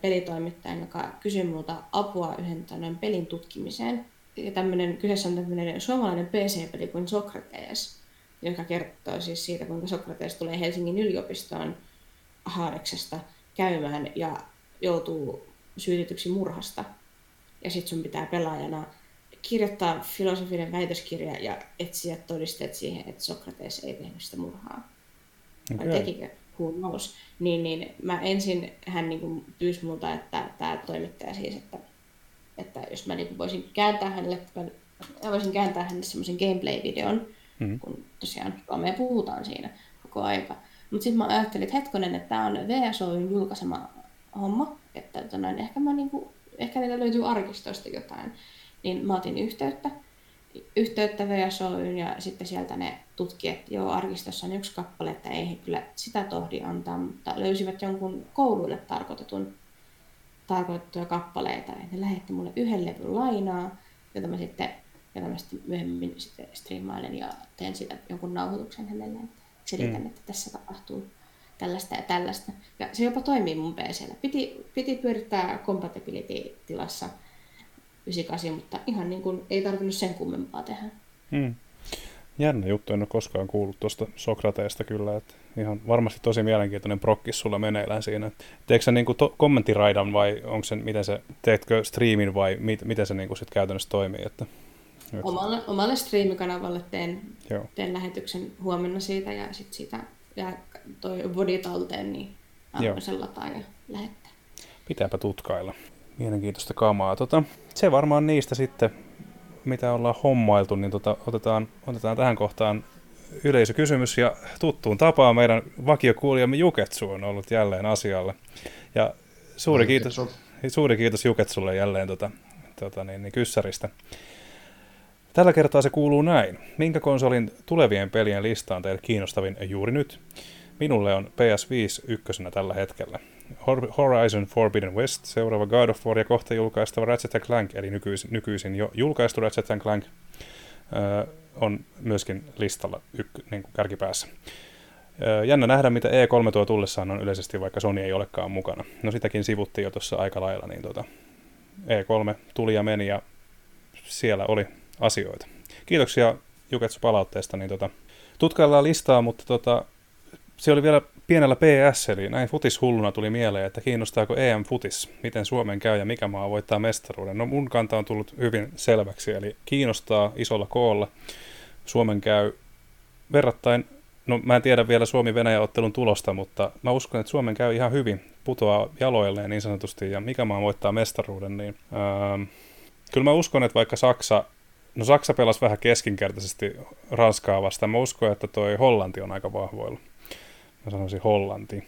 pelitoimittajan, joka kysyi minulta apua yhden pelin tutkimiseen. Ja tämmönen, kyseessä on tämmöinen suomalainen P C-peli kuin Sokrates, joka kertoo siis siitä, kuinka Sokrates tulee Helsingin yliopistoon Haareksesta käymään ja joutuu syytetyksi murhasta. Ja sit sun pitää pelaajana kirjoittaa filosofinen väitöskirja ja etsiä todisteet siihen, että Sokrates ei tehnyt sitä murhaa. Okay. Vai tekikö? Nousi, niin, niin mä ensin hän niin kuin pyysi multa, että tämä toimittaja siis, että, että jos mä niin kuin voisin kääntää hänelle, mä voisin kääntää hänelle semmoisen gameplay-videon, mm-hmm. kun tosiaan me puhutaan siinä koko aika. Mutta sitten mä ajattelin, että hetkonen, että tämä on V S O:n julkaisema homma, että, että noin, ehkä, mä niin kuin, ehkä niitä löytyy arkistoista jotain. Niin mä otin yhteyttä, yhteyttä V S O:n ja sitten sieltä ne tutkijat, joo, arkistossa on yksi kappale, että ei he kyllä sitä tohdi antaa, mutta löysivät jonkun kouluille tarkoitetun, tarkoitettuja kappaleita. Ja ne lähetti mulle yhden levyn lainaa, jota mä sitten, jota mä sitten myöhemmin sitten striimailen ja teen siitä jonkun nauhoituksen hänelle. Selitän, mm. että tässä tapahtuu tällaista ja tällaista. Ja se jopa toimii mun P C:llä. Piti, piti pyörittää compatibility-tilassa yhdeksänkymmentäkahdeksan, mutta ihan niin kuin ei tarvinnut sen kummempaa tehdä. Mm. Jännä juttu, en ole koskaan kuullut tuosta Sokrateesta kyllä, että ihan varmasti tosi mielenkiintoinen prokkis sulla meneillään siinä. Teetkö sä niinku to- kommenttiraidan vai onko se, miten se, teetkö striimin vai mit- miten se niinku sit käytännössä toimii? Että, että... Omalle, omalle striimikanavalle teen, teen lähetyksen huomenna siitä ja sitten siitä ja toi body talteen, niin sen lataan ja lähettää. Pitääpä tutkailla. Mielenkiintoista kamaa. Tota, se varmaan niistä sitten, mitä ollaan hommailtu, niin tota, otetaan, otetaan tähän kohtaan yleisökysymys ja tuttuun tapaan meidän vakiokuulijamme Juketsu on ollut jälleen asialla. Ja suuri, kiitos, suuri kiitos Juketsulle jälleen tota, tota niin, niin kyssäristä. Tällä kertaa se kuuluu näin. Minkä konsolin tulevien pelien lista on teille kiinnostavin juuri nyt? Minulle on P S viisi ykkösenä tällä hetkellä. Horizon Forbidden West, seuraava God of War ja kohta julkaistava Ratchet and Clank, eli nykyisin, nykyisin jo julkaistu Ratchet and Clank, öö, on myöskin listalla yk- niin kuin kärkipäässä. Öö, jännä nähdä, mitä E kolme tuo tullessaan on yleisesti, vaikka Sony ei olekaan mukana. No sitäkin sivuttiin jo tuossa aika lailla, niin tuota, E kolme tuli ja meni ja siellä oli asioita. Kiitoksia Juketsu palautteesta, niin tuota, tutkaillaan listaa, mutta tuota, se oli vielä pienellä P S, eli näin futishulluna tuli mieleen, että kiinnostaako E M-futis, miten Suomen käy ja mikä maa voittaa mestaruuden. No mun kanta on tullut hyvin selväksi, eli kiinnostaa isolla koolla. Suomen käy verrattain, no mä en tiedä vielä Suomi-Venäjä-ottelun tulosta, mutta mä uskon, että Suomen käy ihan hyvin, putoaa jaloilleen niin sanotusti, ja mikä maa voittaa mestaruuden, niin ähm, kyllä mä uskon, että vaikka Saksa, no Saksa pelasi vähän keskinkertaisesti Ranskaa vastaan, mä uskon, että toi Hollanti on aika vahvoilla. Mä sanoisin Hollanti.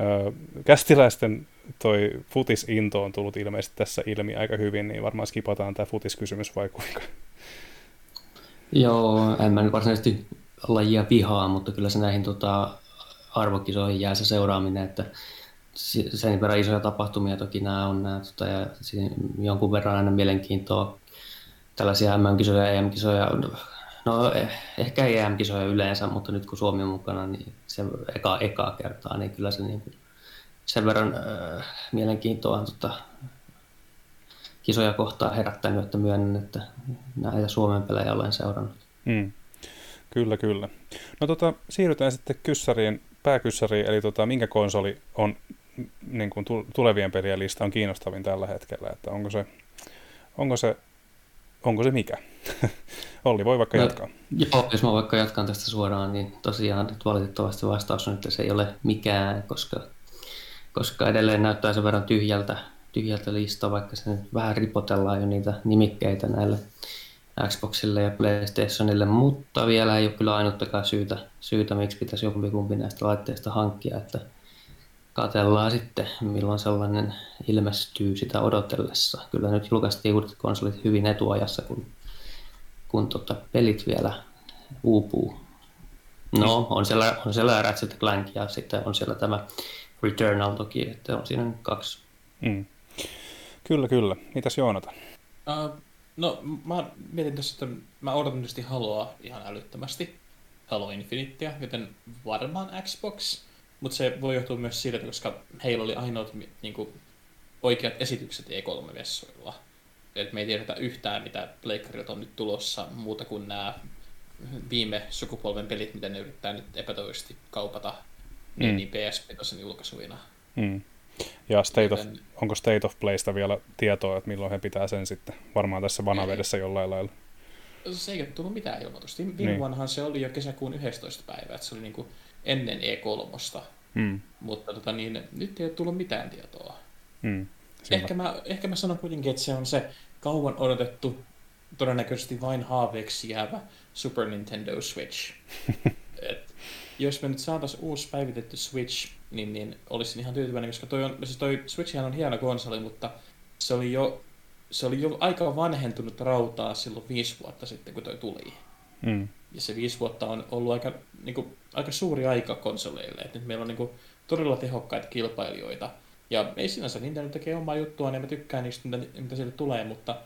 Öö, kästiläisten toi futisinto on tullut ilmeisesti tässä ilmi aika hyvin, niin varmaan skipataan tämä futiskysymys vai kuinka? Joo, en mä nyt varsinaisesti lajia vihaa, mutta kyllä se näihin tota, arvokisoihin jää se seuraaminen, että sen verran isoja tapahtumia toki nämä on, nämä, tota, ja jonkun verran aina mielenkiintoa tällaisia M M-kisoja, E M-kisoja, no ehkä ei E M-kisoja yleensä, mutta nyt kun Suomi on mukana, niin se eka, ekaa kertaa, niin kyllä se niin kuin sen verran äh, mielenkiintoa on tota, kisoja kohtaan herättänyt, että myönnän, että näitä Suomen pelejä olen seurannut. Mm. Kyllä, kyllä. No tota, siirrytään sitten kyssäriin, pääkyssäriin, eli tota, minkä konsoli on niin kuin tulevien pelien lista on kiinnostavin tällä hetkellä, että onko se, onko se, onko se mikä? Olli, voi vaikka jatkaa. No, joo, jos mä vaikka jatkan tästä suoraan, niin tosiaan nyt valitettavasti vastaus on, että se ei ole mikään, koska, koska edelleen näyttää sen verran tyhjältä, tyhjältä listaa, vaikka se nyt vähän ripotellaan jo niitä nimikkeitä näille Xboxille ja PlayStationille, mutta vielä ei ole kyllä ainuttakaan syytä, syytä miksi pitäisi jompikumpi näistä laitteista hankkia, että katsellaan sitten, milloin sellainen ilmestyy sitä odotellessa. Kyllä nyt julkaistiin uudet konsolit hyvin etuajassa, kun, kun tota pelit vielä uupuu. No, on siellä, on siellä Ratchet and Clank ja sitten on siellä tämä Returnal toki, että on siinä kaksi. Mm. Kyllä, kyllä. Mitäs Joonata? Uh, no, mä mietin tässä, että mä odotan tietysti Haloa ihan älyttömästi. Halo Infinitea, joten varmaan Xbox. Mutta se voi johtua myös siitä, koska heillä oli ainoat niinku, oikeat esitykset E kolme -vessoilla. Et me ei tiedetä yhtään, mitä pleikkarit on nyt tulossa, muuta kuin nämä viime sukupolven pelit, mitä ne yrittää nyt epätoisesti kaupata mm. niin P S P-tason julkaisuina. Mm. Ja State of, onko State of Playsta vielä tietoa, että milloin he pitää sen sitten varmaan tässä vanavedessä jollain lailla? Se ei ole tullut mitään ilmoitusta. Viime niin. vuonnahan se oli jo kesäkuun yhdestoista päivä, että se oli niinku ennen E kolmosta, mm. mutta tota, niin, nyt ei ole tullut mitään tietoa. Mm. Ehkä, mä, ehkä mä sanon kuitenkin, että se on se kauan odotettu, todennäköisesti vain haaveeksi jäävä Super Nintendo Switch. Et, jos me nyt saataisiin uusi päivitetty Switch, niin, niin olisin ihan tyytyväinen, koska toi, on, siis toi Switchhän on hieno konsoli, mutta se oli jo, se oli jo aika vanhentunut rautaa silloin viisi vuotta sitten, kun toi tuli. Mm. Ja se viisi vuotta on ollut aika, niin kuin, aika suuri aika konsoleille. Et nyt meillä on niin kuin, todella tehokkaita kilpailijoita. Ja ei sinänsä, Nintendo tekee omaa juttua, niin mä tykkään niistä, mitä, mitä sieltä tulee, mutta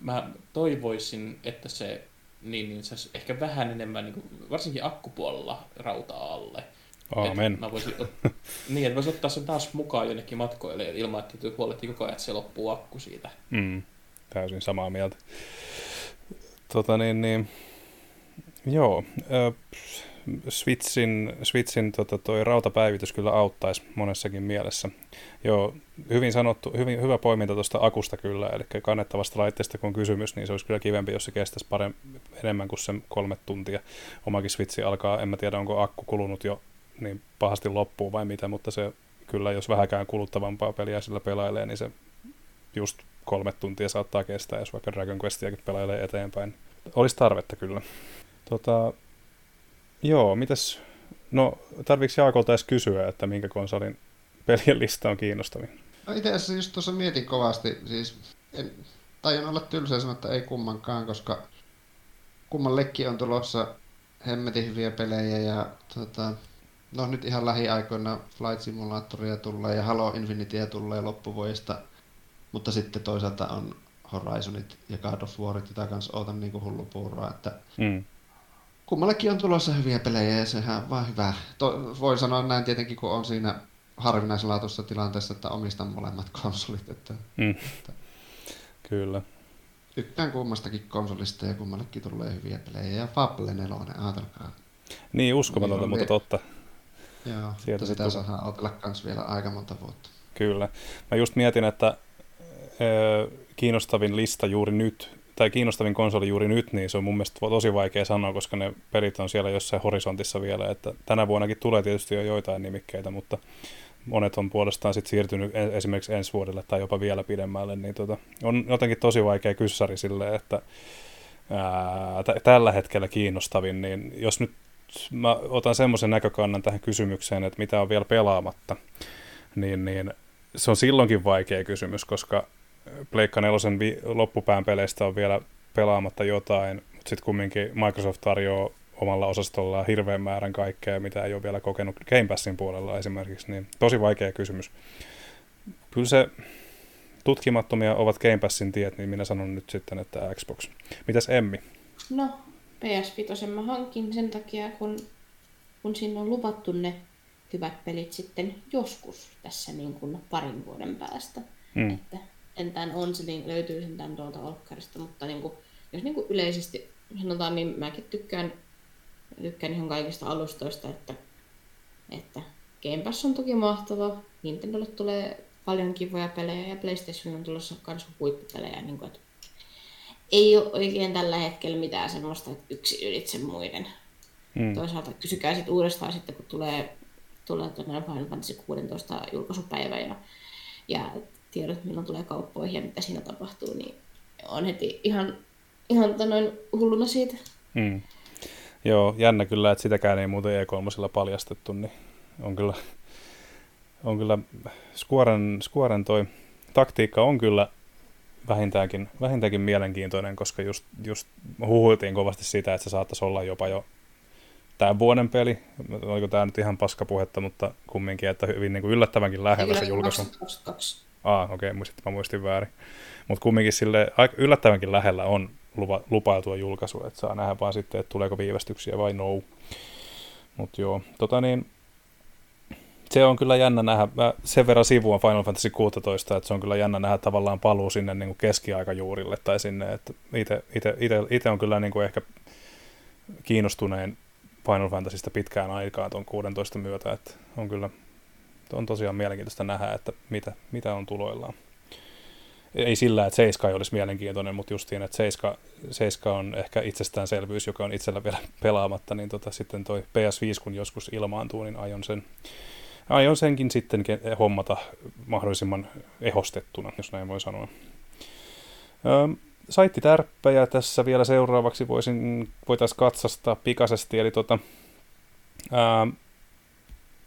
mä toivoisin, että se, niin, niin se ehkä vähän enemmän, niin kuin, varsinkin akkupuolella rautaa alle. Aamen. Mä voisin, ot- niin, että voisin ottaa sen taas mukaan jonnekin matkoille ilman, että huolehtii koko ajan, että se loppuu akku siitä. Mm, täysin samaa mieltä. Tota niin, niin... Joo, Switchin, Switchin tota, toi rautapäivitys kyllä auttaisi monessakin mielessä. Joo, hyvin sanottu, hyvin, hyvä poiminta tuosta akusta kyllä, eli kannettavasta laitteesta kun on kysymys, niin se olisi kyllä kivempi, jos se kestäisi paremmin, enemmän kuin sen kolme tuntia. Omakin Switchi alkaa, en mä tiedä onko akku kulunut jo niin pahasti loppuun vai mitä, mutta se kyllä jos vähäkään kuluttavampaa peliä sillä pelailee, niin se just kolme tuntia saattaa kestää, jos vaikka Dragon Questiakin pelailee eteenpäin. Olisi tarvetta kyllä. Tota, joo, mitäs, no tarvitsetko Jaakolta edes kysyä, että minkä konsolin pelien lista on kiinnostavin? No itse asiassa just tuossa mietin kovasti, siis en tajun olla tylsää sanoa, että ei kummankaan, koska kummallekin on tulossa hemmetin hyviä pelejä ja tota, no nyt ihan lähiaikoina Flight Simulatoria tulee ja Halo Infinitea tulee loppuvuodesta, mutta sitten toisaalta on Horizonit ja God of Warit, jota kanssa ootan niin kuin hullupuuroa, että mm. kummallakin on tulossa hyviä pelejä ja sehän on vaan hyvä. To- voi sanoa näin tietenkin, kun on siinä harvinaislaatuisessa tilanteessa, että omistan molemmat konsolit. Että, mm. että kyllä. Tykkään kummastakin konsolista ja kummallekin tulee hyviä pelejä. Ja Fable nelonen, ajatelkaa. Niin, uskomatonta, niin, mutta totta. Joo, sieltä sitä tu- saadaan otella kans vielä aika monta vuotta. Kyllä. Mä just mietin, että öö, kiinnostavin lista juuri nyt, tai kiinnostavin konsoli juuri nyt, niin se on mun mielestä tosi vaikea sanoa, koska ne pelit on siellä jossain horisontissa vielä, että tänä vuonnakin tulee tietysti jo joitain nimikkeitä, mutta monet on puolestaan sitten siirtynyt esimerkiksi ensi vuodelle tai jopa vielä pidemmälle, niin tota, on jotenkin tosi vaikea kyssäri silleen, että ää, t- tällä hetkellä kiinnostavin, niin jos nyt mä otan semmoisen näkökannan tähän kysymykseen, että mitä on vielä pelaamatta, niin, niin se on silloinkin vaikea kysymys, koska Pleikka nelosen vi- loppupään peleistä on vielä pelaamatta jotain, mutta sitten kumminkin Microsoft tarjoaa omalla osastollaan hirveän määrän kaikkea, mitä ei ole vielä kokenut Game Passin puolella esimerkiksi, niin tosi vaikea kysymys. Kyllä se tutkimattomia ovat Game Passin tiet, niin minä sanon nyt sitten, että Xbox. Mitäs Emmi? No, P S viisi mä hankin sen takia, kun, kun siinä on luvattu ne hyvät pelit sitten joskus tässä niin kuin parin vuoden päästä. Mm. Että entään on se, niin löytyy sentään tuolta olkkarista, mutta niin kuin, jos niin kuin yleisesti sanotaan, niin mäkin tykkään, tykkään ihan kaikista alustoista, että, että Game Pass on toki mahtava, Nintendolle tulee paljon kivoja pelejä ja PlayStation on tulossa myös huippupelejä. Niin kuin, että ei ole oikein tällä hetkellä mitään semmoista, että yksi ylitse muiden. Mm. Toisaalta kysykää sitten uudestaan sitten, kun tulee tulee tuonne Final Fantasy kuusitoista julkaisupäivä ja, ja tiedot, milloin tulee kauppoihin ja mitä siinä tapahtuu, niin on heti ihan, ihan noin hulluna siitä. Mm. Joo, jännä kyllä, että sitäkään ei muuten E kolme paljastettu, niin on kyllä, on kyllä Squaren, Squaren toi taktiikka on kyllä vähintäänkin, vähintäänkin mielenkiintoinen, koska just, just huhuiltiin kovasti sitä, että se saattaisi olla jopa jo tämän vuoden peli, oliko tämä nyt ihan paskapuhetta, mutta kumminkin, että hyvin niin kuin yllättävänkin lähellä se julkaisu. kaksi kaksi Ah, okei, okay, mä muistin väärin. Mutta kumminkin sille yllättävänkin lähellä on lupa, lupailtua julkaisua, että saa nähdä vaan sitten, että tuleeko viivästyksiä vai no. Mutta joo, tota niin, se on kyllä jännä nähdä, mä sen verran sivuun Final Fantasy kuusitoista, että se on kyllä jännä nähdä tavallaan paluu sinne niin kuin keskiaikajuurille tai sinne, että itse on kyllä niin kuin ehkä kiinnostuneen Final Fantasysta pitkään aikaa tuon kuusitoista myötä, että on kyllä on tosiaan mielenkiintoista nähdä, että mitä, mitä on tuloillaan. Ei sillä, että seitsemän ei olisi mielenkiintoinen, mutta justiin, että seitsemän on ehkä itsestäänselvyys, joka on itsellä vielä pelaamatta, niin tota, sitten toi P S viisi, kun joskus ilmaantuu, niin aion, sen, aion senkin sitten hommata mahdollisimman ehostettuna, jos näin voi sanoa. Öm. Saittitärppejä tässä vielä seuraavaksi voisin, voitaisiin katsastaa pikaisesti, eli tota, ää,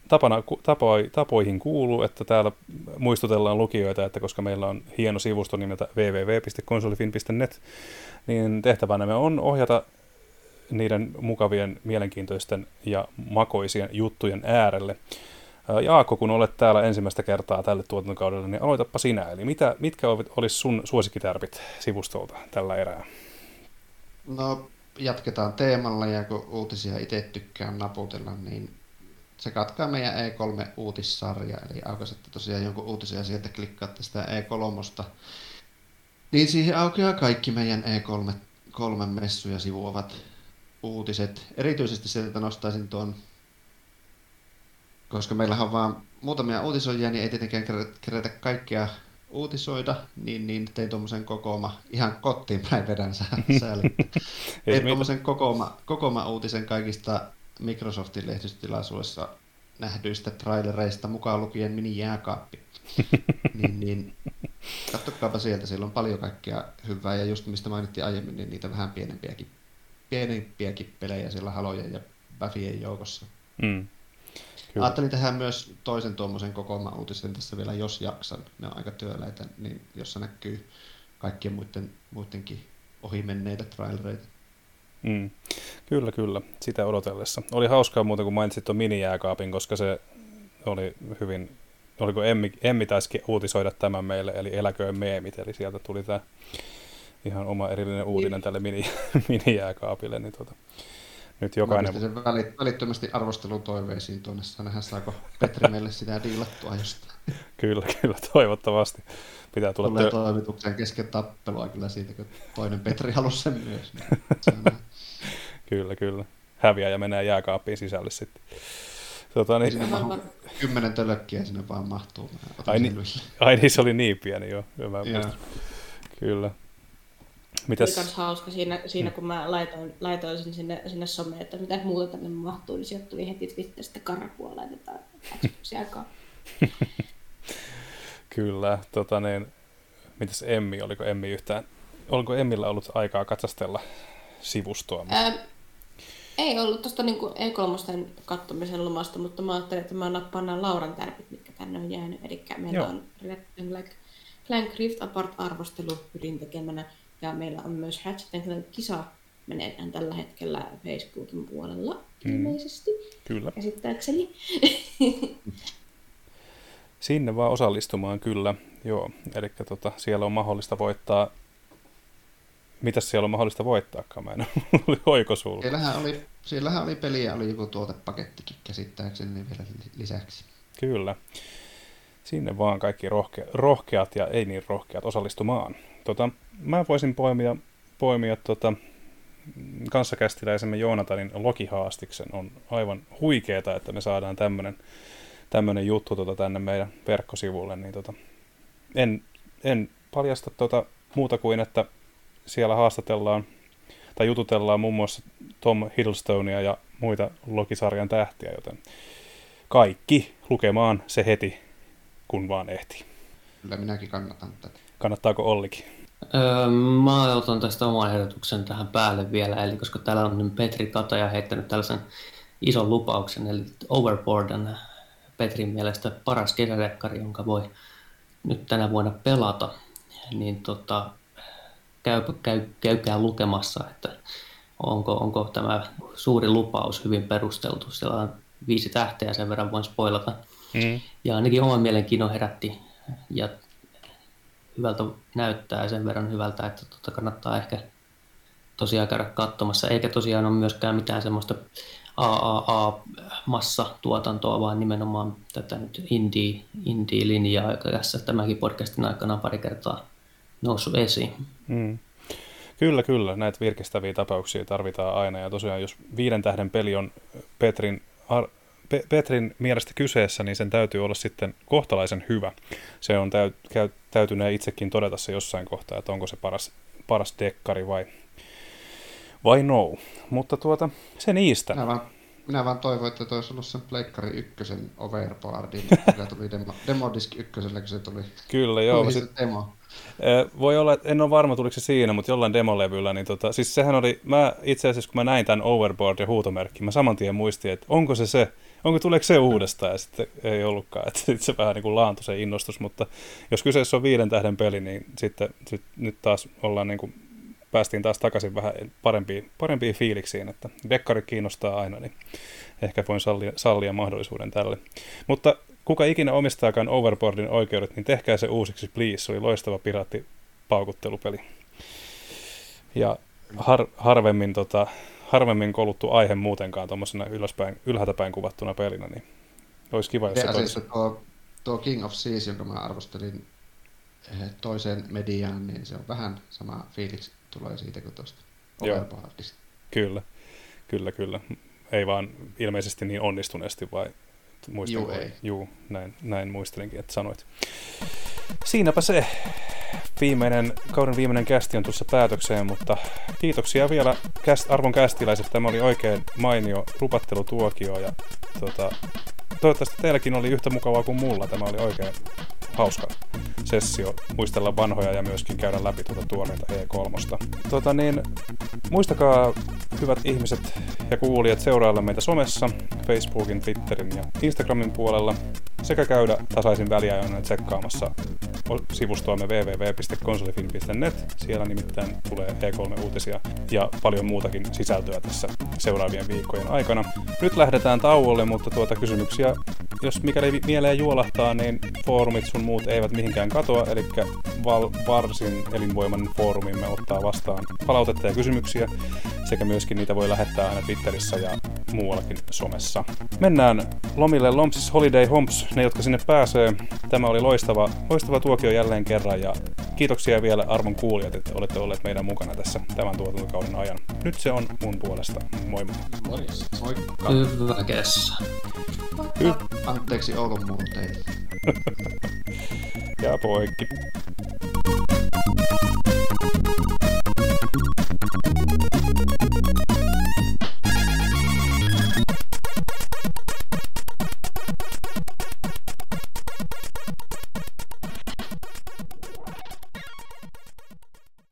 tapana, tapoi, tapoihin kuuluu, että täällä muistutellaan lukijoita, että koska meillä on hieno sivusto nimeltä double-u double-u double-u piste konsolifin piste net, niin tehtävänämme on ohjata niiden mukavien, mielenkiintoisten ja makoisien juttujen äärelle. Jaakko, kun olet täällä ensimmäistä kertaa tälle tuotantokaudelle, niin aloitapa sinä. Eli mitä, mitkä olisi sun suosikkitärpit sivustolta tällä erää? No, jatketaan teemalla, ja kun uutisia itse tykkään naputella, niin se katkaa meidän E kolme-uutissarja. Eli aukaisette tosiaan jonkun uutisia sieltä, klikkaatte sitä E kolme. Niin siihen aukeaa kaikki meidän E kolme-messuja sivuavat uutiset. Erityisesti sieltä nostaisin tuon, koska meillähän on vaan muutamia uutisoijia, niin ei tietenkään kerätä kaikkea uutisoida, niin, niin tein tuommoisen kokooma, ihan kotiin päin vedän säälittä, tein tuommoisen kokooma, kokooma uutisen kaikista Microsoftin lehdistilaisuudessa nähdyistä trailereista, mukaan lukien mini-jääkaappi. niin, niin, katsokaapa sieltä, siellä on paljon kaikkea hyvää, ja just mistä mainittiin aiemmin, niin niitä vähän pienempiäkin, pienempiäkin pelejä siellä halojen ja bäfien joukossa. Mm. Kyllä. Ajattelin tehdä myös toisen tuommoisen kokoelman uutisen tässä vielä, jos jaksan. Ne on aika työläitä, niin jossa näkyy kaikkien muiden, muidenkin ohimenneitä trailereita. Mm. Kyllä, kyllä. Sitä odotellessa. Oli hauskaa muuta, kun mainitsit tuon minijääkaapin, koska se oli hyvin, oliko Emmi, Emmi taisikin uutisoida tämän meille, eli eläköön meemit, eli sieltä tuli tämä ihan oma erillinen uutinen tälle mini, minijääkaapille. Niin tuota. Nyt jokainen sen välittömästi arvostelun toiveisiin tuonne, saa nähdä saako Petri meille sitä diilattua jostain. Kyllä, kyllä, toivottavasti. Pitää tulla Tulee työ... toimituksen kesken tappelua kyllä siitä, kun toinen Petri halusi sen myös. Niin kyllä, kyllä. Häviää ja menee jääkaappiin sisälle sitten. Tota, niin... Kymmenen tölökkiä sinne vaan mahtuu. Ai, ni... Ai niin, se oli niin pieni jo. Kyllä. Mitäs? Se oli myös hauska siinä, siinä kun mä laitoin, laitoin sen sinne, sinne someen, että mitä muuta tänne mahtuu, niin sieltä tuli heti Twitteristä karkua, laitetaan Xboxiakaan. Kyllä, tota niin, mitäs Emmi, oliko Emmi yhtään, oliko Emmillä ollut aikaa katsastella sivustoa? Ää, Ei ollut tuosta niin E kolme kattomisen lomasta, mutta mä ajattelin, että mä nappaan nämä Lauran tärpit, mitkä tänne on jäänyt. Eli meillä Joo. on Clank Rift Apart-arvostelu pyrin tekemänä, ja meillä on myös Ratchet and Clank-kisa meneillään tällä hetkellä Facebookin puolella ilmeisesti. Mm. Kyllä. Käsittääkseni. Sinne vaan osallistumaan kyllä. Joo, eli tota, siellä on mahdollista voittaa. Mitäs siellä on mahdollista voittaakaan? Mä en ole oikosulla. Siellähän oli, siellähän oli peliä, oli joku tuotepakettikin käsittääkseni vielä lisäksi. Kyllä. Sinne vaan kaikki rohke- rohkeat ja ei niin rohkeat osallistumaan. Tota, mä voisin poimia, poimia tota, kanssakästiläisemme Joonatanin lokihaastiksen. On aivan huikeeta, että me saadaan tämmönen, tämmönen juttu tota, tänne meidän verkkosivulle. Niin, tota, en, en paljasta tota, muuta kuin, että siellä haastatellaan tai jututellaan muun muassa Tom Hiddlestonea ja muita Loki-sarjan tähtiä, joten kaikki lukemaan se heti, kun vaan ehtii. Kyllä minäkin kannatan tätä. Kannattaako Ollikin? Öö, mä otan tästä oman ehdotuksen tähän päälle vielä, eli koska täällä on Petri Kataja heittänyt tällaisen ison lupauksen, eli Overboard on Petrin mielestä paras kesädekkari, jonka voi nyt tänä vuonna pelata, niin tota... Käy, käy, käykää lukemassa, että onko, onko tämä suuri lupaus hyvin perusteltu. Siellä on viisi tähteä, sen verran voin spoilata. Mm. Ja ainakin oman mielenkiinnon herätti ja hyvältä näyttää sen verran hyvältä, että totta kannattaa ehkä tosiaan käydä katsomassa. Eikä tosiaan ole myöskään mitään semmoista A A A-massatuotantoa, vaan nimenomaan tätä nyt indie, indie-linjaa, joka tässä tämänkin podcastin aikana pari kertaa noussut esiin. Mm. Kyllä, kyllä. Näitä virkistäviä tapauksia tarvitaan aina. Ja tosiaan, jos viiden tähden peli on Petrin, ar- Pe- Petrin mielestä kyseessä, niin sen täytyy olla sitten kohtalaisen hyvä. Se on täyt- käy- täytyneen itsekin todeta se jossain kohtaa, että onko se paras, paras dekkari vai, vai no. Mutta tuota, se niistä. Minä vaan, minä vaan toivon, että toi olisi ollut sen Pleikkari ykkösen Overboardin, joka tuli demo, Demodisk ykkösellä, kun se tuli. Kyllä, joo. Tuli sit... demo. Voi olla, en ole varma tuliko se siinä, mutta jollain demolevyllä, niin tota, siis sehän oli, mä itse asiassa kun mä näin tämän Overboard ja huutomerkki, mä saman tien muistin, että onko se se, onko tuleeko se uudestaan, ja sitten ei ollutkaan, että sit se vähän niin kuin laantui se innostus, mutta jos kyseessä on viiden tähden peli, niin sitten sit, nyt taas ollaan niin kuin, päästiin taas takaisin vähän parempiin, parempiin fiiliksiin, että dekkari kiinnostaa aina, niin ehkä voin sallia, sallia mahdollisuuden tälle, mutta kuka ikinä omistaakaan Overboardin oikeudet, niin tehkää se uusiksi, please. Se oli loistava piraattipaukuttelupeli. Ja har- harvemmin, tota, harvemmin koluttu aihe muutenkaan tuommoisena ylhäältäpäin kuvattuna pelinä, niin olisi kiva, jos se toisi. Tuo, tuo King of Seas, jonka mä arvostelin toiseen mediaan, niin se on vähän sama fiiliksi tulee siitä kuin tuosta Overboardista. Kyllä, kyllä, kyllä. Ei vaan ilmeisesti niin onnistuneesti, vai... Juu, ei. Juu, näin, näin muistelinkin, että sanoit. Siinäpä se. Viimeinen, kauden viimeinen kästi on tuossa päätökseen, mutta kiitoksia vielä käst, arvon kästiläiset. Tämä oli oikein mainio rupattelutuokio ja tota, toivottavasti teilläkin oli yhtä mukavaa kuin mulla. Tämä oli oikein hauska sessio. Muistella vanhoja ja myöskin käydä läpi tuota tuoreita E kolme. Tota niin, muistakaa hyvät ihmiset ja kuulijat seurailla meitä somessa, Facebookin, Twitterin ja Instagramin puolella sekä käydä tasaisin väliajoin tsekkaamassa sivustoamme double-u double-u double-u piste konsolifin piste net. Siellä nimittäin tulee E kolme-uutisia ja paljon muutakin sisältöä tässä seuraavien viikkojen aikana. Nyt lähdetään tauolle, mutta tuota kysymyksiä, jos mikäli mieleen juolahtaa, niin foorumit sun muut eivät mihinkään katoa, eli val- varsin elinvoiman foorumimme ottaa vastaan palautetta ja kysymyksiä, sekä myöskin niitä voi lähettää aina Twitterissä ja muuallakin somessa. Mennään lomille Lompsis Holiday Homes, ne jotka sinne pääsee. Tämä oli loistava, loistava tuokio jälleen kerran, ja kiitoksia vielä arvon kuulijat, että olette olleet meidän mukana tässä tämän tuotantokauden ajan. Nyt se on mun puolesta. Moi moi. Morjens. Moikka. Hyvä kesä. Anteeksi Oulun murteille. Ja poikki.